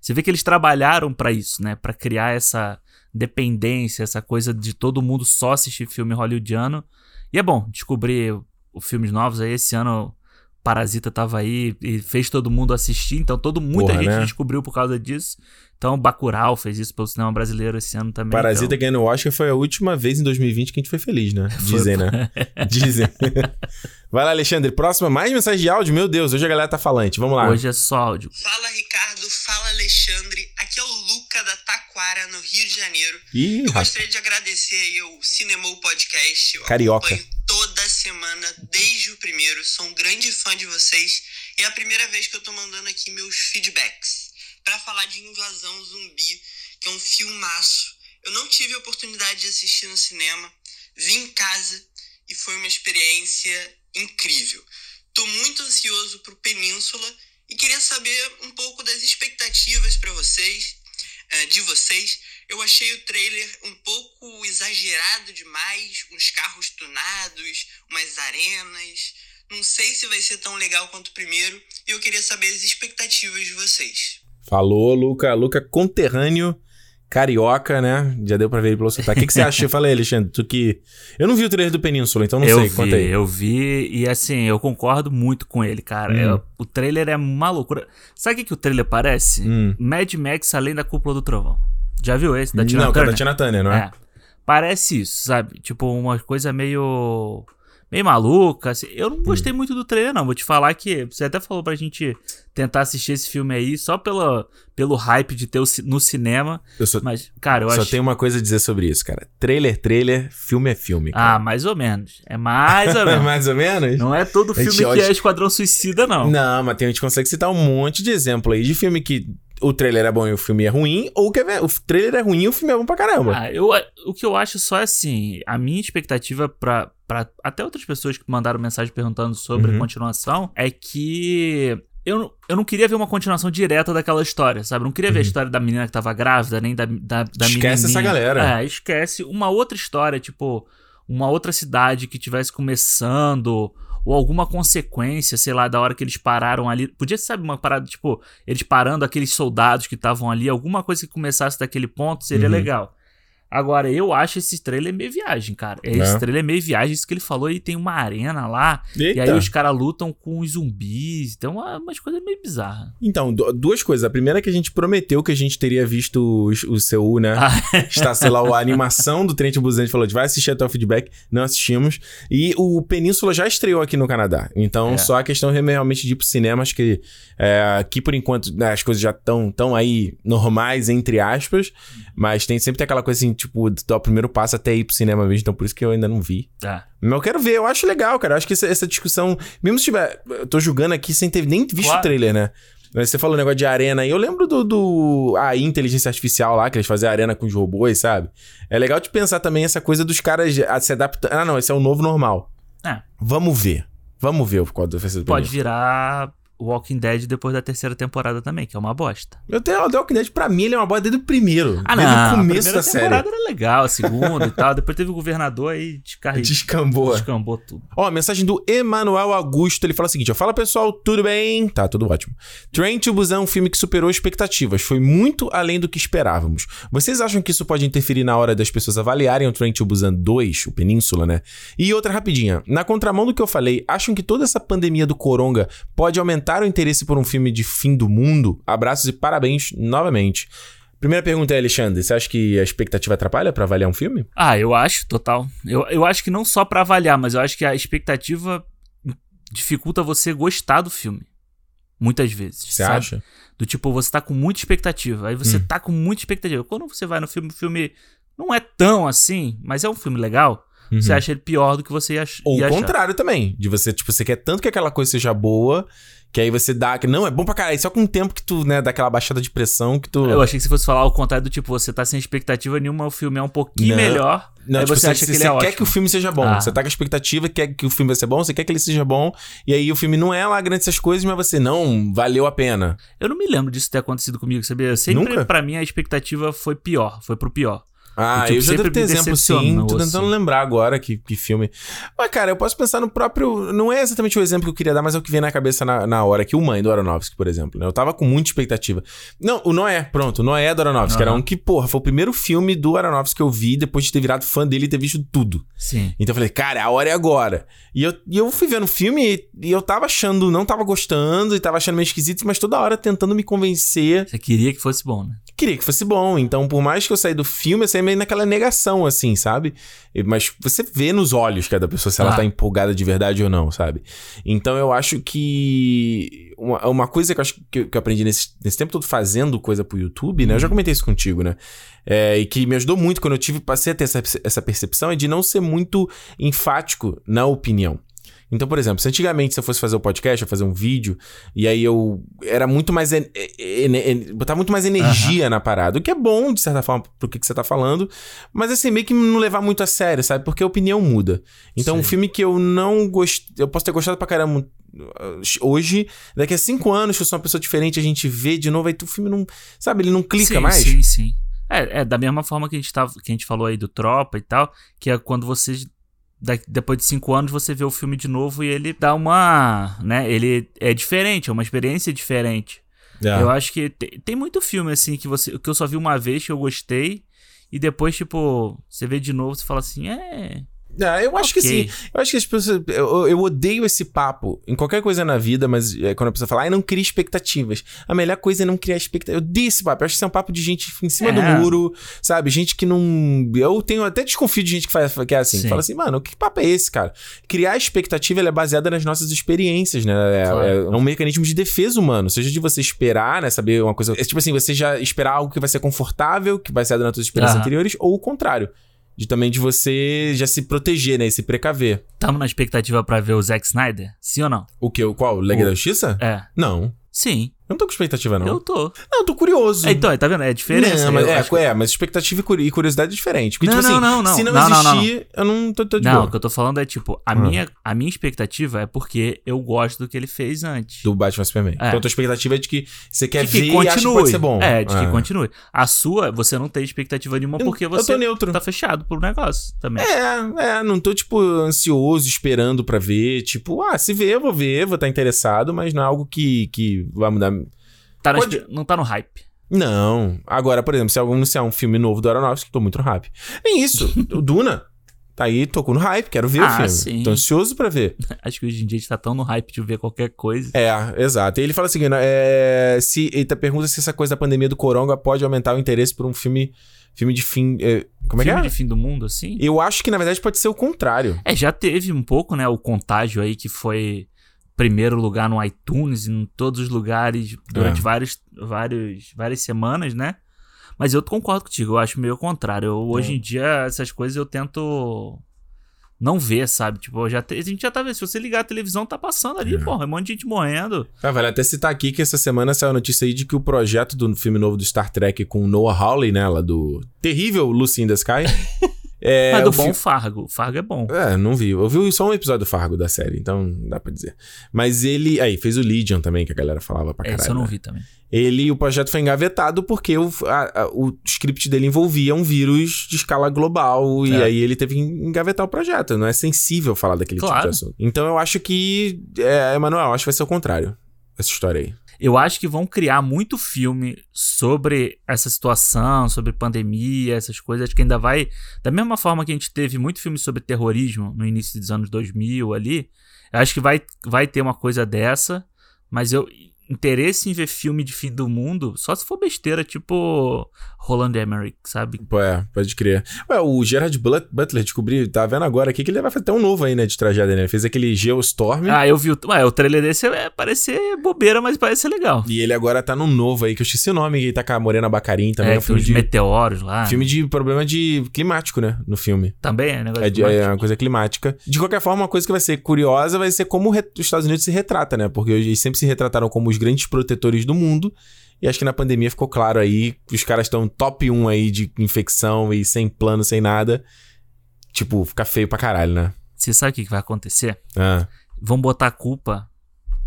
você vê que eles trabalharam pra isso, né? Pra criar essa... dependência, essa coisa de todo mundo só assistir filme hollywoodiano. E é bom descobrir filmes novos aí. Esse ano Parasita tava aí e fez todo mundo assistir, então muita gente, né, descobriu por causa disso. Então Bacurau fez isso pelo cinema brasileiro esse ano também. Parasita ganhando o Oscar foi a última vez em 2020 que a gente foi feliz, né? Dizem, né? Dizem. Vai lá, Alexandre, próxima, mais mensagem de áudio. Meu Deus, hoje a galera tá falante, vamos lá. Hoje é só áudio. Fala, Ricardo, fala, Alexandre. Aqui é o Luca da Taquara, no Rio de Janeiro. Eu gostaria de agradecer aí ao Cinemol Podcast. Eu acompanho toda semana, desde o primeiro. Sou um grande fã de vocês. E é a primeira vez que eu tô mandando aqui meus feedbacks pra falar de Invasão Zumbi, que é um filmaço. Eu não tive a oportunidade de assistir no cinema. Vi em casa e foi uma experiência incrível. Tô muito ansioso pro Península e queria saber um pouco das expectativas para vocês, de vocês. Eu achei o trailer um pouco exagerado demais, uns carros tunados, umas arenas. Não sei se vai ser tão legal quanto o primeiro e eu queria saber as expectativas de vocês. Falou, Luca. Luca, conterrâneo, carioca, né? Já deu pra ver ele pelo sotaque. O que você achou? Fala aí, Alexandre. Eu não vi o trailer do Península, então não sei. Conta aí. Eu vi e, assim, eu concordo muito com ele, cara. O trailer é uma loucura. Sabe o que o trailer parece? Mad Max Além da Cúpula do Trovão. Já viu esse? Da Tina Turner? Não, é da Tina Turner, não é? Parece isso, sabe? Tipo, uma coisa meio maluca, assim. Eu não gostei muito do trailer, não. Vou te falar que você até falou pra gente tentar assistir esse filme aí só pelo hype de ter no cinema. Mas, cara, eu acho... Só tenho uma coisa a dizer sobre isso, cara. Trailer, filme é filme, cara. Ah, mais ou menos. É mais ou menos. Mais ou menos? Não é todo filme que é Esquadrão Suicida, não. Não, mas a gente consegue citar um monte de exemplo aí de filme que... o trailer é bom e o filme é ruim, ou o trailer é ruim e o filme é bom pra caramba. O que eu acho só é assim, a minha expectativa pra até outras pessoas que mandaram mensagem perguntando sobre a continuação, é que eu não queria ver uma continuação direta daquela história, sabe? Eu não queria ver a história da menina que tava grávida, nem da menininha. Esquece essa galera. Esquece uma outra história, tipo, uma outra cidade que tivesse começando... ou alguma consequência, sei lá, da hora que eles pararam ali. Podia ser, sabe, uma parada, tipo, eles parando aqueles soldados que estavam ali, alguma coisa que começasse daquele ponto seria legal. Agora, eu acho esse trailer meio viagem, cara. Esse trailer é meio viagem, isso que ele falou. Ele tem uma arena lá, eita, e aí os caras lutam com os zumbis. Então, umas coisas meio bizarras. Então, duas coisas. A primeira é que a gente prometeu que a gente teria visto o Seul, né? Está, sei lá, a animação do Trent Buscemi falou, vai assistir até o feedback. Não assistimos. E o Península já estreou aqui no Canadá. Então, só a questão realmente de ir pro cinema. Acho que aqui, por enquanto, né, as coisas já estão aí normais, entre aspas. Mas sempre tem aquela coisa assim, tipo, do primeiro passo até ir pro cinema mesmo. Então, por isso que eu ainda não vi. Tá. Mas eu quero ver. Eu acho legal, cara. Eu acho que essa discussão... Mesmo se tiver... Eu tô julgando aqui sem ter nem visto o trailer, né? Mas você falou um negócio de arena aí. Eu lembro do inteligência artificial lá, que eles faziam arena com os robôs, sabe? É legal de pensar também essa coisa dos caras se adaptando. Ah, não. Esse é o novo normal. É. Vamos ver o quadro. Pode virar... Walking Dead depois da terceira temporada também, que é uma bosta. Eu tenho o Walking Dead, pra mim, ele é uma bosta desde o primeiro. Desde o começo da série. A primeira temporada era legal, a segunda e tal. Depois teve o governador aí, descambou tudo. Ó, a mensagem do Emanuel Augusto, ele fala o seguinte, ó. Fala, pessoal, tudo bem? Tá, tudo ótimo. Train to Busan é um filme que superou expectativas. Foi muito além do que esperávamos. Vocês acham que isso pode interferir na hora das pessoas avaliarem o Train to Busan 2, o Península, né? E outra rapidinha. Na contramão do que eu falei, acham que toda essa pandemia do coronga pode aumentar o interesse por um filme de fim do mundo? Abraços e parabéns novamente. Primeira pergunta é, Alexandre, você acha que a expectativa atrapalha pra avaliar um filme? Eu acho, total. Eu acho que não só pra avaliar, mas eu acho que a expectativa dificulta você gostar do filme. Muitas vezes. Você acha? Do tipo, você tá com muita expectativa. Aí você tá com muita expectativa. Quando você vai no filme, o filme não é tão assim, mas é um filme legal. Uhum. Você acha ele pior do que você ia achar. Ou o contrário também. De você, tipo, você quer tanto que aquela coisa seja boa, que aí você dá... Não, é bom pra caralho. Só com o tempo que tu, né, dá aquela baixada de pressão que tu... Eu achei que você fosse falar o contrário do tipo, você tá sem expectativa nenhuma, o filme é um pouquinho melhor. Não, aí tipo, você acha que ele é ótimo. Você quer que o filme seja bom. Você tá com a expectativa, quer que o filme vai ser bom, você quer que ele seja bom. E aí o filme não é lá grande essas coisas, mas você, não, valeu a pena. Eu não me lembro disso ter acontecido comigo, sabia? Sempre, nunca? Pra mim, a expectativa foi pior. Foi pro pior. Eu já devo ter exemplo, sim. Tô tentando lembrar agora que filme. Mas, cara, eu posso pensar no próprio... Não é exatamente o exemplo que eu queria dar, mas é o que vem na cabeça na hora. Que o Mãe, do Aronofsky, por exemplo, né? Eu tava com muita expectativa. Não, o Noé, pronto. O Noé do Aronofsky. Era um que, porra, foi o primeiro filme do Aronofsky que eu vi depois de ter virado fã dele e ter visto tudo. Sim. Então eu falei, cara, a hora é agora. E eu fui vendo o filme e eu tava achando... Não tava gostando e tava achando meio esquisito, mas toda hora tentando me convencer. Você queria que fosse bom, né? Queria que fosse bom. Então, por mais que eu saí do filme, eu saí meio naquela negação, assim, sabe? Mas você vê nos olhos cada pessoa se ela tá empolgada de verdade ou não, sabe? Então, eu acho que... Uma coisa que eu acho que eu aprendi nesse tempo todo fazendo coisa pro YouTube, né? Eu já comentei isso contigo, né? E que me ajudou muito quando eu passei a ter essa percepção é de não ser muito enfático na opinião. Então, por exemplo, se antigamente se eu fosse fazer um podcast, eu fazer um vídeo, e aí eu era muito mais... botava muito mais energia na parada, o que é bom, de certa forma, pro que você tá falando, mas assim, meio que não levar muito a sério, sabe? Porque a opinião muda. Então, sim, um filme que eu não gostei... Eu posso ter gostado pra caramba hoje, daqui a 5 anos, se eu sou uma pessoa diferente, a gente vê de novo, aí o filme não... Sabe? Ele não clica mais. Sim. Da mesma forma que que a gente falou aí do Tropa e tal, que é quando vocês... Depois de 5 anos você vê o filme de novo e ele dá uma... né? Ele é diferente, é uma experiência diferente. Eu acho que tem muito filme assim que eu só vi uma vez, que eu gostei, e depois, tipo, você vê de novo, você fala assim, eu acho que sim. Eu acho que as pessoas... Eu odeio esse papo em qualquer coisa na vida, mas quando a pessoa fala, não cria expectativas. A melhor coisa é não criar expectativas. Eu odeio esse papo. Eu acho que isso é um papo de gente em cima do muro, sabe? Gente que não... Eu tenho até desconfio de gente que é assim. Sim. Fala assim, mano, que papo é esse, cara? Criar expectativa, ela é baseada nas nossas experiências, né? É um mecanismo de defesa humano. Seja de você esperar, né? Saber uma coisa... É tipo assim, você já esperar algo que vai ser confortável, que vai ser nas suas experiências anteriores, ou o contrário. Também de você já se proteger, né? E se precaver. Tamo na expectativa pra ver o Zack Snyder? Sim ou não? O quê? Qual? O Liga da Justiça? Não. Sim. Eu não tô com expectativa, não. Eu tô. Não, eu tô curioso. Então, tá vendo? É diferente. Não, mas, mas expectativa e curiosidade é diferente. Porque, não. Se não existir, eu não tô de boa. Não, o que eu tô falando é, tipo, a minha expectativa é porque eu gosto do que ele fez antes. Do Batman Superman. Então, a tua expectativa é de que você quer ver e acha que pode ser bom. Que continue. A sua, você não tem expectativa nenhuma porque você tá fechado pro negócio também. Não tô, tipo, ansioso, esperando pra ver. Tipo, se ver, vou estar interessado, mas não é algo que vai mudar. Não tá no hype. Não. Agora, por exemplo, se alguém anunciar um filme novo do Aronofsky, tô muito no hype. Nem isso. O Duna tá aí, tô com no hype, quero ver o filme. Sim. Tô ansioso pra ver. Acho que hoje em dia a gente tá tão no hype de ver qualquer coisa. É, exato. E ele fala assim, ele pergunta se essa coisa da pandemia do coronga pode aumentar o interesse por um filme de fim... Como é que é? Filme de fim do mundo, assim? Eu acho que, na verdade, pode ser o contrário. Já teve um pouco, né? O Contágio aí, que foi primeiro lugar no iTunes, em todos os lugares, durante várias semanas, né? Mas eu concordo contigo, eu acho meio o contrário. Hoje em dia, essas coisas eu tento não ver, sabe? Tipo, a gente já tá vendo. Se você ligar a televisão, tá passando ali, porra. É um monte de gente morrendo. Vale até citar aqui que essa semana saiu a notícia aí de que o projeto do filme novo do Star Trek com Noah Hawley, né? Lá do terrível Lucy in the Sky. Mas do bom Fargo. Fargo é bom. Não vi. Eu vi só um episódio do Fargo da série, então não dá pra dizer. Mas ele... Aí, fez o Legion também, que a galera falava pra caralho. Isso eu não vi também. O projeto foi engavetado porque o script dele envolvia um vírus de escala global. E aí ele teve que engavetar o projeto. Não é sensível falar daquele tipo de assunto. Então eu acho que... Emanuel, acho que vai ser o contrário. Essa história aí. Eu acho que vão criar muito filme sobre essa situação, sobre pandemia, essas coisas. Acho que ainda vai... Da mesma forma que a gente teve muito filme sobre terrorismo no início dos anos 2000 ali, eu acho que vai ter uma coisa dessa. Mas eu... Interesse em ver filme de fim do mundo, só se for besteira, tipo Roland Emmerich, sabe? Pode crer. O Gerard Butler descobriu, tá vendo agora aqui, que ele vai fazer até um novo aí, né, de tragédia, né? Ele fez aquele Geostorm. Eu vi o trailer desse, parece ser bobeira, mas parece ser legal. E ele agora tá num novo aí, que eu esqueci o nome, ele tá com a Morena Baccarin também. É um filme de meteoros lá. Filme de problema de climático, né, no filme. Também é negócio climático. É uma coisa climática. De qualquer forma, uma coisa que vai ser curiosa vai ser como os Estados Unidos se retrata, né? Porque eles sempre se retrataram como os grandes protetores do mundo, e acho que na pandemia ficou claro aí que os caras estão top 1 aí de infecção e sem plano, sem nada. Tipo, fica feio pra caralho, né? Você sabe o que vai acontecer? Vão botar a culpa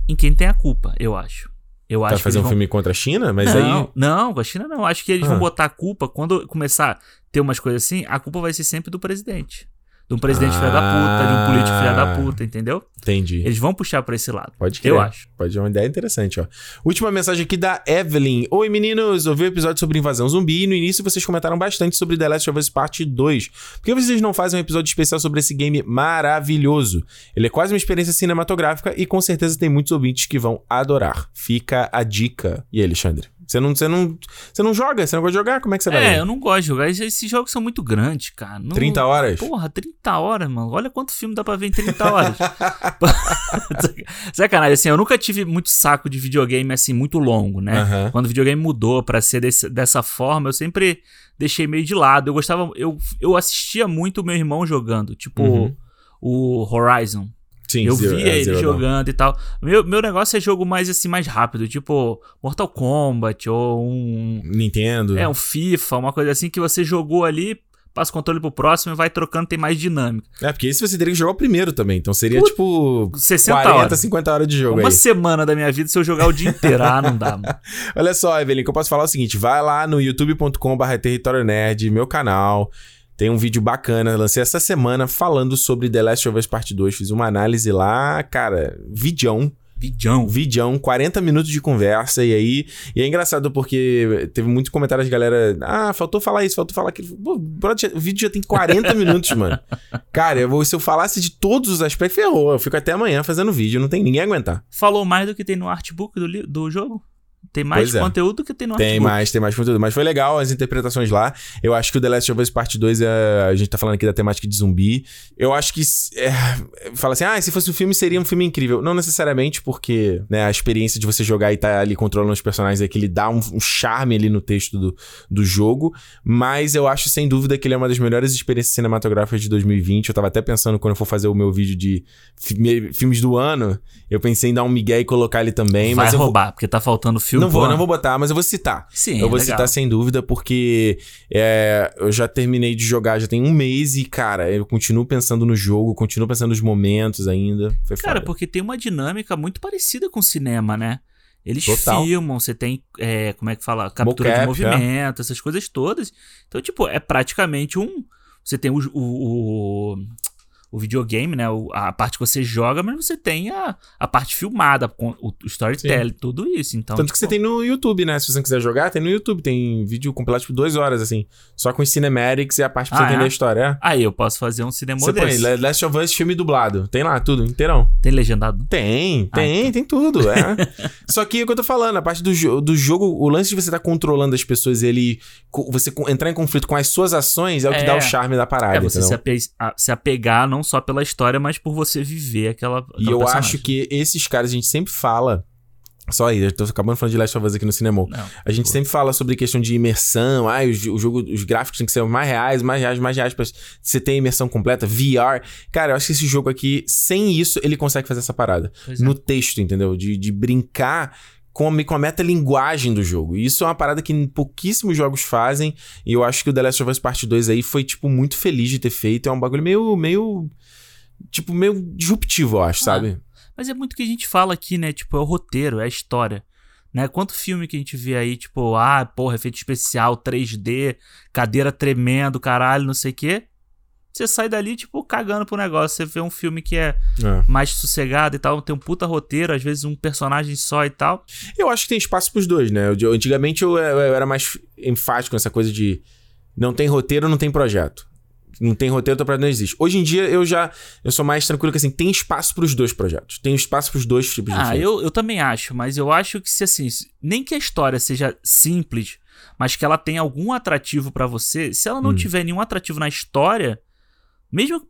em quem tem a culpa, eu acho. Vai fazer um filme contra a China? Mas não, aí... não, com a China não. Acho que eles vão botar a culpa, quando começar a ter umas coisas assim, a culpa vai ser sempre do presidente. De um presidente filha da puta, de um político filha da puta, entendeu? Entendi. Eles vão puxar pra esse lado. Pode crer. Eu acho. Pode ser uma ideia interessante, ó. Última mensagem aqui da Evelyn. Oi, meninos! Ouvi o episódio sobre invasão zumbi e no início vocês comentaram bastante sobre The Last of Us Part 2. Por que vocês não fazem um episódio especial sobre esse game maravilhoso? Ele é quase uma experiência cinematográfica e com certeza tem muitos ouvintes que vão adorar. Fica a dica. E aí, Alexandre? Você não joga? Você não gosta de jogar? Como é que você vai? Eu não gosto de jogar. Esses jogos são muito grandes, cara. 30 horas? Porra, 30 horas, mano. Olha quanto filme dá pra ver em 30 horas. Sacanagem, assim, eu nunca tive muito saco de videogame, assim, muito longo, né? Uhum. Quando o videogame mudou pra ser dessa forma, eu sempre deixei meio de lado. Eu gostava... Eu assistia muito o meu irmão jogando. Tipo, o Horizon. Sim, eu via ele jogando e tal. Meu negócio é jogo mais assim, mais rápido. Tipo Mortal Kombat ou um... Nintendo. Um FIFA, uma coisa assim que você jogou ali, passa o controle pro próximo e vai trocando, tem mais dinâmica. Porque esse você teria que jogar o primeiro também. Então seria tipo 40, 50 horas de jogo aí. Uma semana da minha vida se eu jogar o dia inteiro. Não dá, mano. Olha só, Evelyn, que eu posso falar o seguinte. Vai lá no youtube.com/territorionerd, meu canal. Tem um vídeo bacana, lancei essa semana falando sobre The Last of Us Part 2. Fiz uma análise lá, cara, vidão, 40 minutos de conversa. E aí, é engraçado porque teve muitos comentários de galera, faltou falar isso, faltou falar aquilo. Pô, brother, o vídeo já tem 40 minutos, mano. Cara, se eu falasse de todos os aspectos, ferrou. Eu fico até amanhã fazendo vídeo, não tem ninguém a aguentar. Falou mais do que tem no artbook do jogo? Tem mais conteúdo do que tem no artigo. Tem mais conteúdo. Mas foi legal as interpretações lá. Eu acho que o The Last of Us Part 2, a gente tá falando aqui da temática de zumbi. Eu acho que... fala assim, se fosse um filme, seria um filme incrível. Não necessariamente porque, né, a experiência de você jogar e tá ali controlando os personagens é que ele dá um charme ali no texto do jogo. Mas eu acho, sem dúvida, que ele é uma das melhores experiências cinematográficas de 2020. Eu tava até pensando, quando eu for fazer o meu vídeo de filmes do ano, eu pensei em dar um migué e colocar ele também. Vai mas roubar, porque tá faltando filme. Não vou botar, mas eu vou citar. Sim, eu vou citar sem dúvida, porque eu já terminei de jogar, já tem um mês e, cara, eu continuo pensando no jogo, continuo pensando nos momentos ainda. Foi cara, foda. Porque tem uma dinâmica muito parecida com o cinema, né? Eles filmam, você tem, como é que fala? Captura mocap, de movimento, essas coisas todas. Então, tipo, é praticamente um... Você tem o o videogame, né? A parte que você joga, mas você tem a parte filmada, o storytelling, tudo isso. Então, tanto que você tem no YouTube, né? Se você não quiser jogar, tem no YouTube. Tem vídeo compilado, tipo, 2 horas, assim. Só com os cinematics e a parte pra você entender a história. Aí eu posso fazer um cinema você desse. Põe Last of Us, filme dublado. Tem lá, tudo, inteirão. Tem legendado? Tem tudo, é. Só que é o que eu tô falando, a parte do jogo, o lance de você tá controlando as pessoas, você entrar em conflito com as suas ações é o que dá o charme da parada. É você se apegar não só pela história, mas por você viver aquela E eu personagem. Acho que esses caras, a gente sempre fala... Só aí, eu tô acabando falando de Last of Us aqui no cinema. A gente sempre fala sobre questão de imersão. Os gráficos têm que ser mais reais pra você ter imersão completa, VR. Cara, eu acho que esse jogo aqui, sem isso, ele consegue fazer essa parada. Pois no texto, entendeu? De brincar com a metalinguagem do jogo. E isso é uma parada que pouquíssimos jogos fazem. E eu acho que o The Last of Us Part 2 aí foi, tipo, muito feliz de ter feito. É um bagulho meio disruptivo, eu acho, sabe? Mas é muito o que a gente fala aqui, né? Tipo, é o roteiro, é a história, né? Quanto filme que a gente vê aí, tipo... efeito especial, 3D, cadeira tremendo, caralho, não sei o quê. Você sai dali, tipo, cagando pro negócio. Você vê um filme que é mais sossegado e tal. Tem um puta roteiro, às vezes um personagem só e tal. Eu acho que tem espaço pros dois, né? Antigamente eu era mais enfático nessa coisa de... Não tem roteiro, não tem projeto. Não tem roteiro, teu projeto não existe. Hoje em dia, eu sou mais tranquilo que assim, tem espaço pros dois projetos. Tem espaço pros dois tipos de filme. Eu também acho, mas eu acho que se assim, nem que a história seja simples, mas que ela tenha algum atrativo pra você, se ela não tiver nenhum atrativo na história, mesmo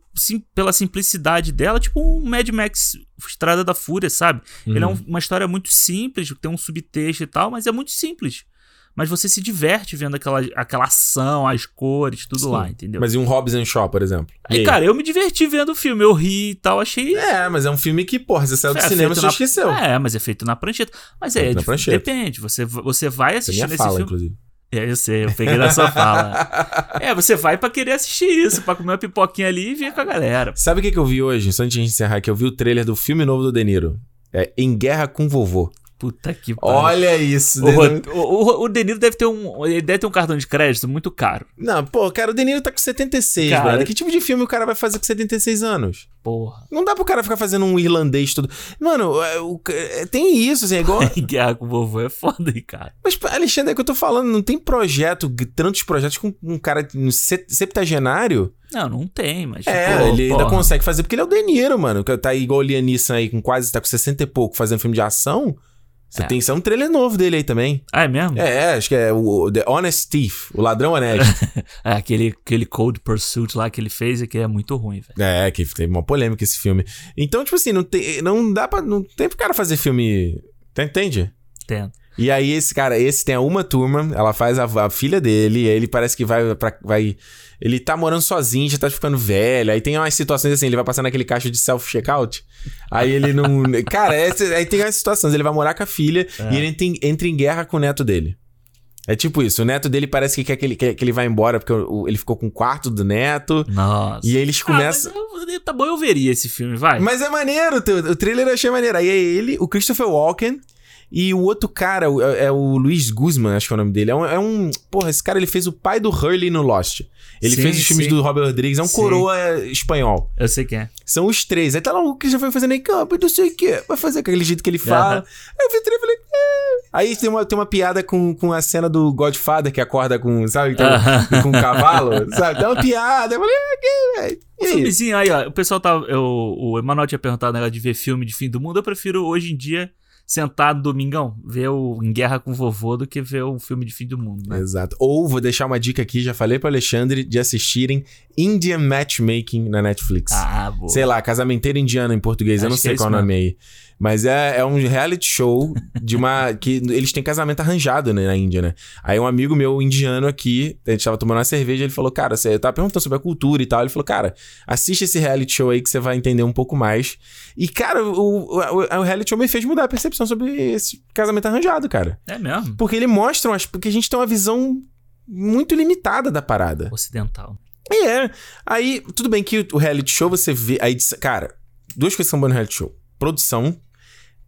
pela simplicidade dela, tipo um Mad Max Estrada da Fúria, sabe? Ele é uma história muito simples, tem um subtexto e tal, mas é muito simples. Mas você se diverte vendo aquela ação, as cores, tudo lá, entendeu? Mas e um Hobbs and Shaw, por exemplo? Aí, cara, eu me diverti vendo o filme, eu ri e tal, achei... É, mas é um filme que, porra, você saiu do cinema e você esqueceu. É, mas é feito na prancheta. Mas é, depende, você vai assistir esse filme... Inclusive. É, eu sei, eu peguei na sua fala. Você vai pra querer assistir isso, pra comer uma pipoquinha ali e vir com a galera. Sabe o que eu vi hoje, só antes de encerrar aqui? Eu vi o trailer do filme novo do De Niro. É Em Guerra com Vovô. Puta que pariu. Olha isso. O De Niro deve ter um cartão de crédito muito caro. Não, pô, cara, o De Niro tá com 76, cara. Mano. Que tipo de filme o cara vai fazer com 76 anos? Porra. Não dá pro cara ficar fazendo um irlandês tudo. Mano, tem isso, assim, é igual... Guerra com o vovô é foda, hein, cara. Mas, Alexandre, é que eu tô falando, não tem projeto, tantos projetos com um cara septagenário... Não tem, mas... Ele ainda consegue fazer, porque ele é o De Niro, mano. Tá igual o Liam Neeson aí, tá com 60 e pouco, fazendo filme de ação... Isso é um trailer novo dele aí também. Ah, é mesmo? Acho que é o The Honest Thief, o ladrão honesto. Aquele Cold Pursuit lá que ele fez, que é muito ruim, velho. Que teve uma polêmica esse filme. Então, tipo assim, não tem pro cara fazer filme... Entende? Entendo. E aí esse tem uma turma, ela faz a filha dele, aí ele parece que vai... Ele tá morando sozinho, já tá ficando velho, aí tem umas situações assim, ele vai passar naquele caixa de self-checkout, aí ele não... Cara, aí tem umas situações, ele vai morar com a filha e ele entra em guerra com o neto dele. É tipo isso, o neto dele parece que quer que ele vá embora, porque ele ficou com o quarto do neto. Nossa. E eles começam... tá bom, eu veria esse filme, vai. Mas é maneiro, o trailer eu achei maneiro. Aí é ele, o Christopher Walken... E o outro cara é o Luiz Guzman, acho que é o nome dele. Porra, esse cara, ele fez o pai do Hurley no Lost. Ele fez os filmes do Robert Rodrigues. É um coroa espanhol. Eu sei quem é. São os três. Aí tá lá o que já foi fazendo aí, campo, não sei o quê. Vai fazer aquele jeito que ele fala. Aí eu vi o trailer e falei... Aí tem uma piada com a cena do Godfather que acorda com, sabe? Com um cavalo, sabe? Dá uma piada. Eu falei... Filmezinho aí, ó. O pessoal tá... O Emanuel tinha perguntado negócio de ver filme de fim do mundo. Eu prefiro, hoje em dia... Sentado domingão, ver o Em Guerra com o Vovô do que ver um filme de fim do mundo, né? Exato. Ou vou deixar uma dica aqui, já falei pro Alexandre, de assistirem Indian Matchmaking na Netflix. Boa. Sei lá, Casamenteira Indiana em português, eu não sei qual o nome aí. Mas é um reality show de uma... que eles têm casamento arranjado, né, na Índia, né? Aí um amigo meu indiano aqui, a gente tava tomando uma cerveja, ele falou, cara, eu tava perguntando sobre a cultura e tal, ele falou, cara, assiste esse reality show aí que você vai entender um pouco mais. E, cara, o reality show me fez mudar a percepção sobre esse casamento arranjado, cara. É mesmo? Porque ele mostra, porque a gente tem uma visão muito limitada da parada. Ocidental. Aí, tudo bem que o reality show você vê... Aí, cara, duas coisas são boas no reality show. Produção...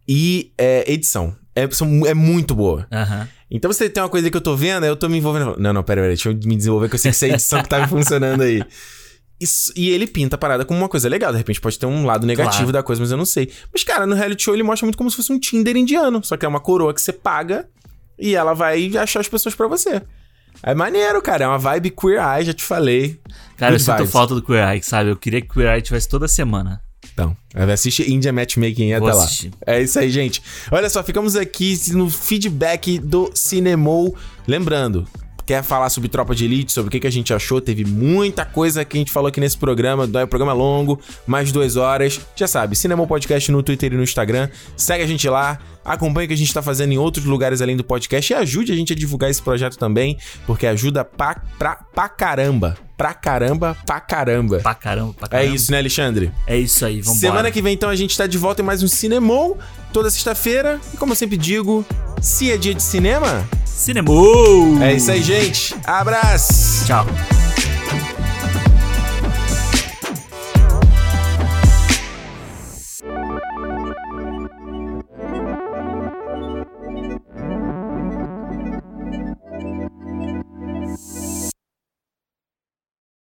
E edição. É muito boa. Uhum. Então você tem uma coisa que eu tô vendo, eu tô me envolvendo. Não, pera, deixa eu me desenvolver, que eu sei que essa edição que tá funcionando aí. E ele pinta a parada como uma coisa legal. De repente pode ter um lado negativo, claro, da coisa, mas eu não sei. Mas, cara, no reality show ele mostra muito como se fosse um Tinder indiano. Só que é uma coroa que você paga e ela vai achar as pessoas pra você. É maneiro, cara. É uma vibe Queer Eye, já te falei. Cara, eu sinto falta do Queer Eye, sabe? Eu queria que o Queer Eye tivesse toda semana. Então, assiste India Matchmaking até lá. É isso aí, gente. Olha só, ficamos aqui no feedback do Cinemol. Lembrando, quer falar sobre Tropa de Elite, sobre o que a gente achou? Teve muita coisa que a gente falou aqui nesse programa. É um programa longo, mais 2 horas. Já sabe, Cinemol Podcast no Twitter e no Instagram. Segue a gente lá. Acompanhe o que a gente está fazendo em outros lugares além do podcast e ajude a gente a divulgar esse projeto também, porque ajuda pra caramba. É isso, né, Alexandre? É isso aí, vamos embora. Semana que vem, então, a gente tá de volta em mais um Cinemol, toda sexta-feira. E como eu sempre digo, se é dia de cinema... Cinemol! É isso aí, gente. Abraço! Tchau.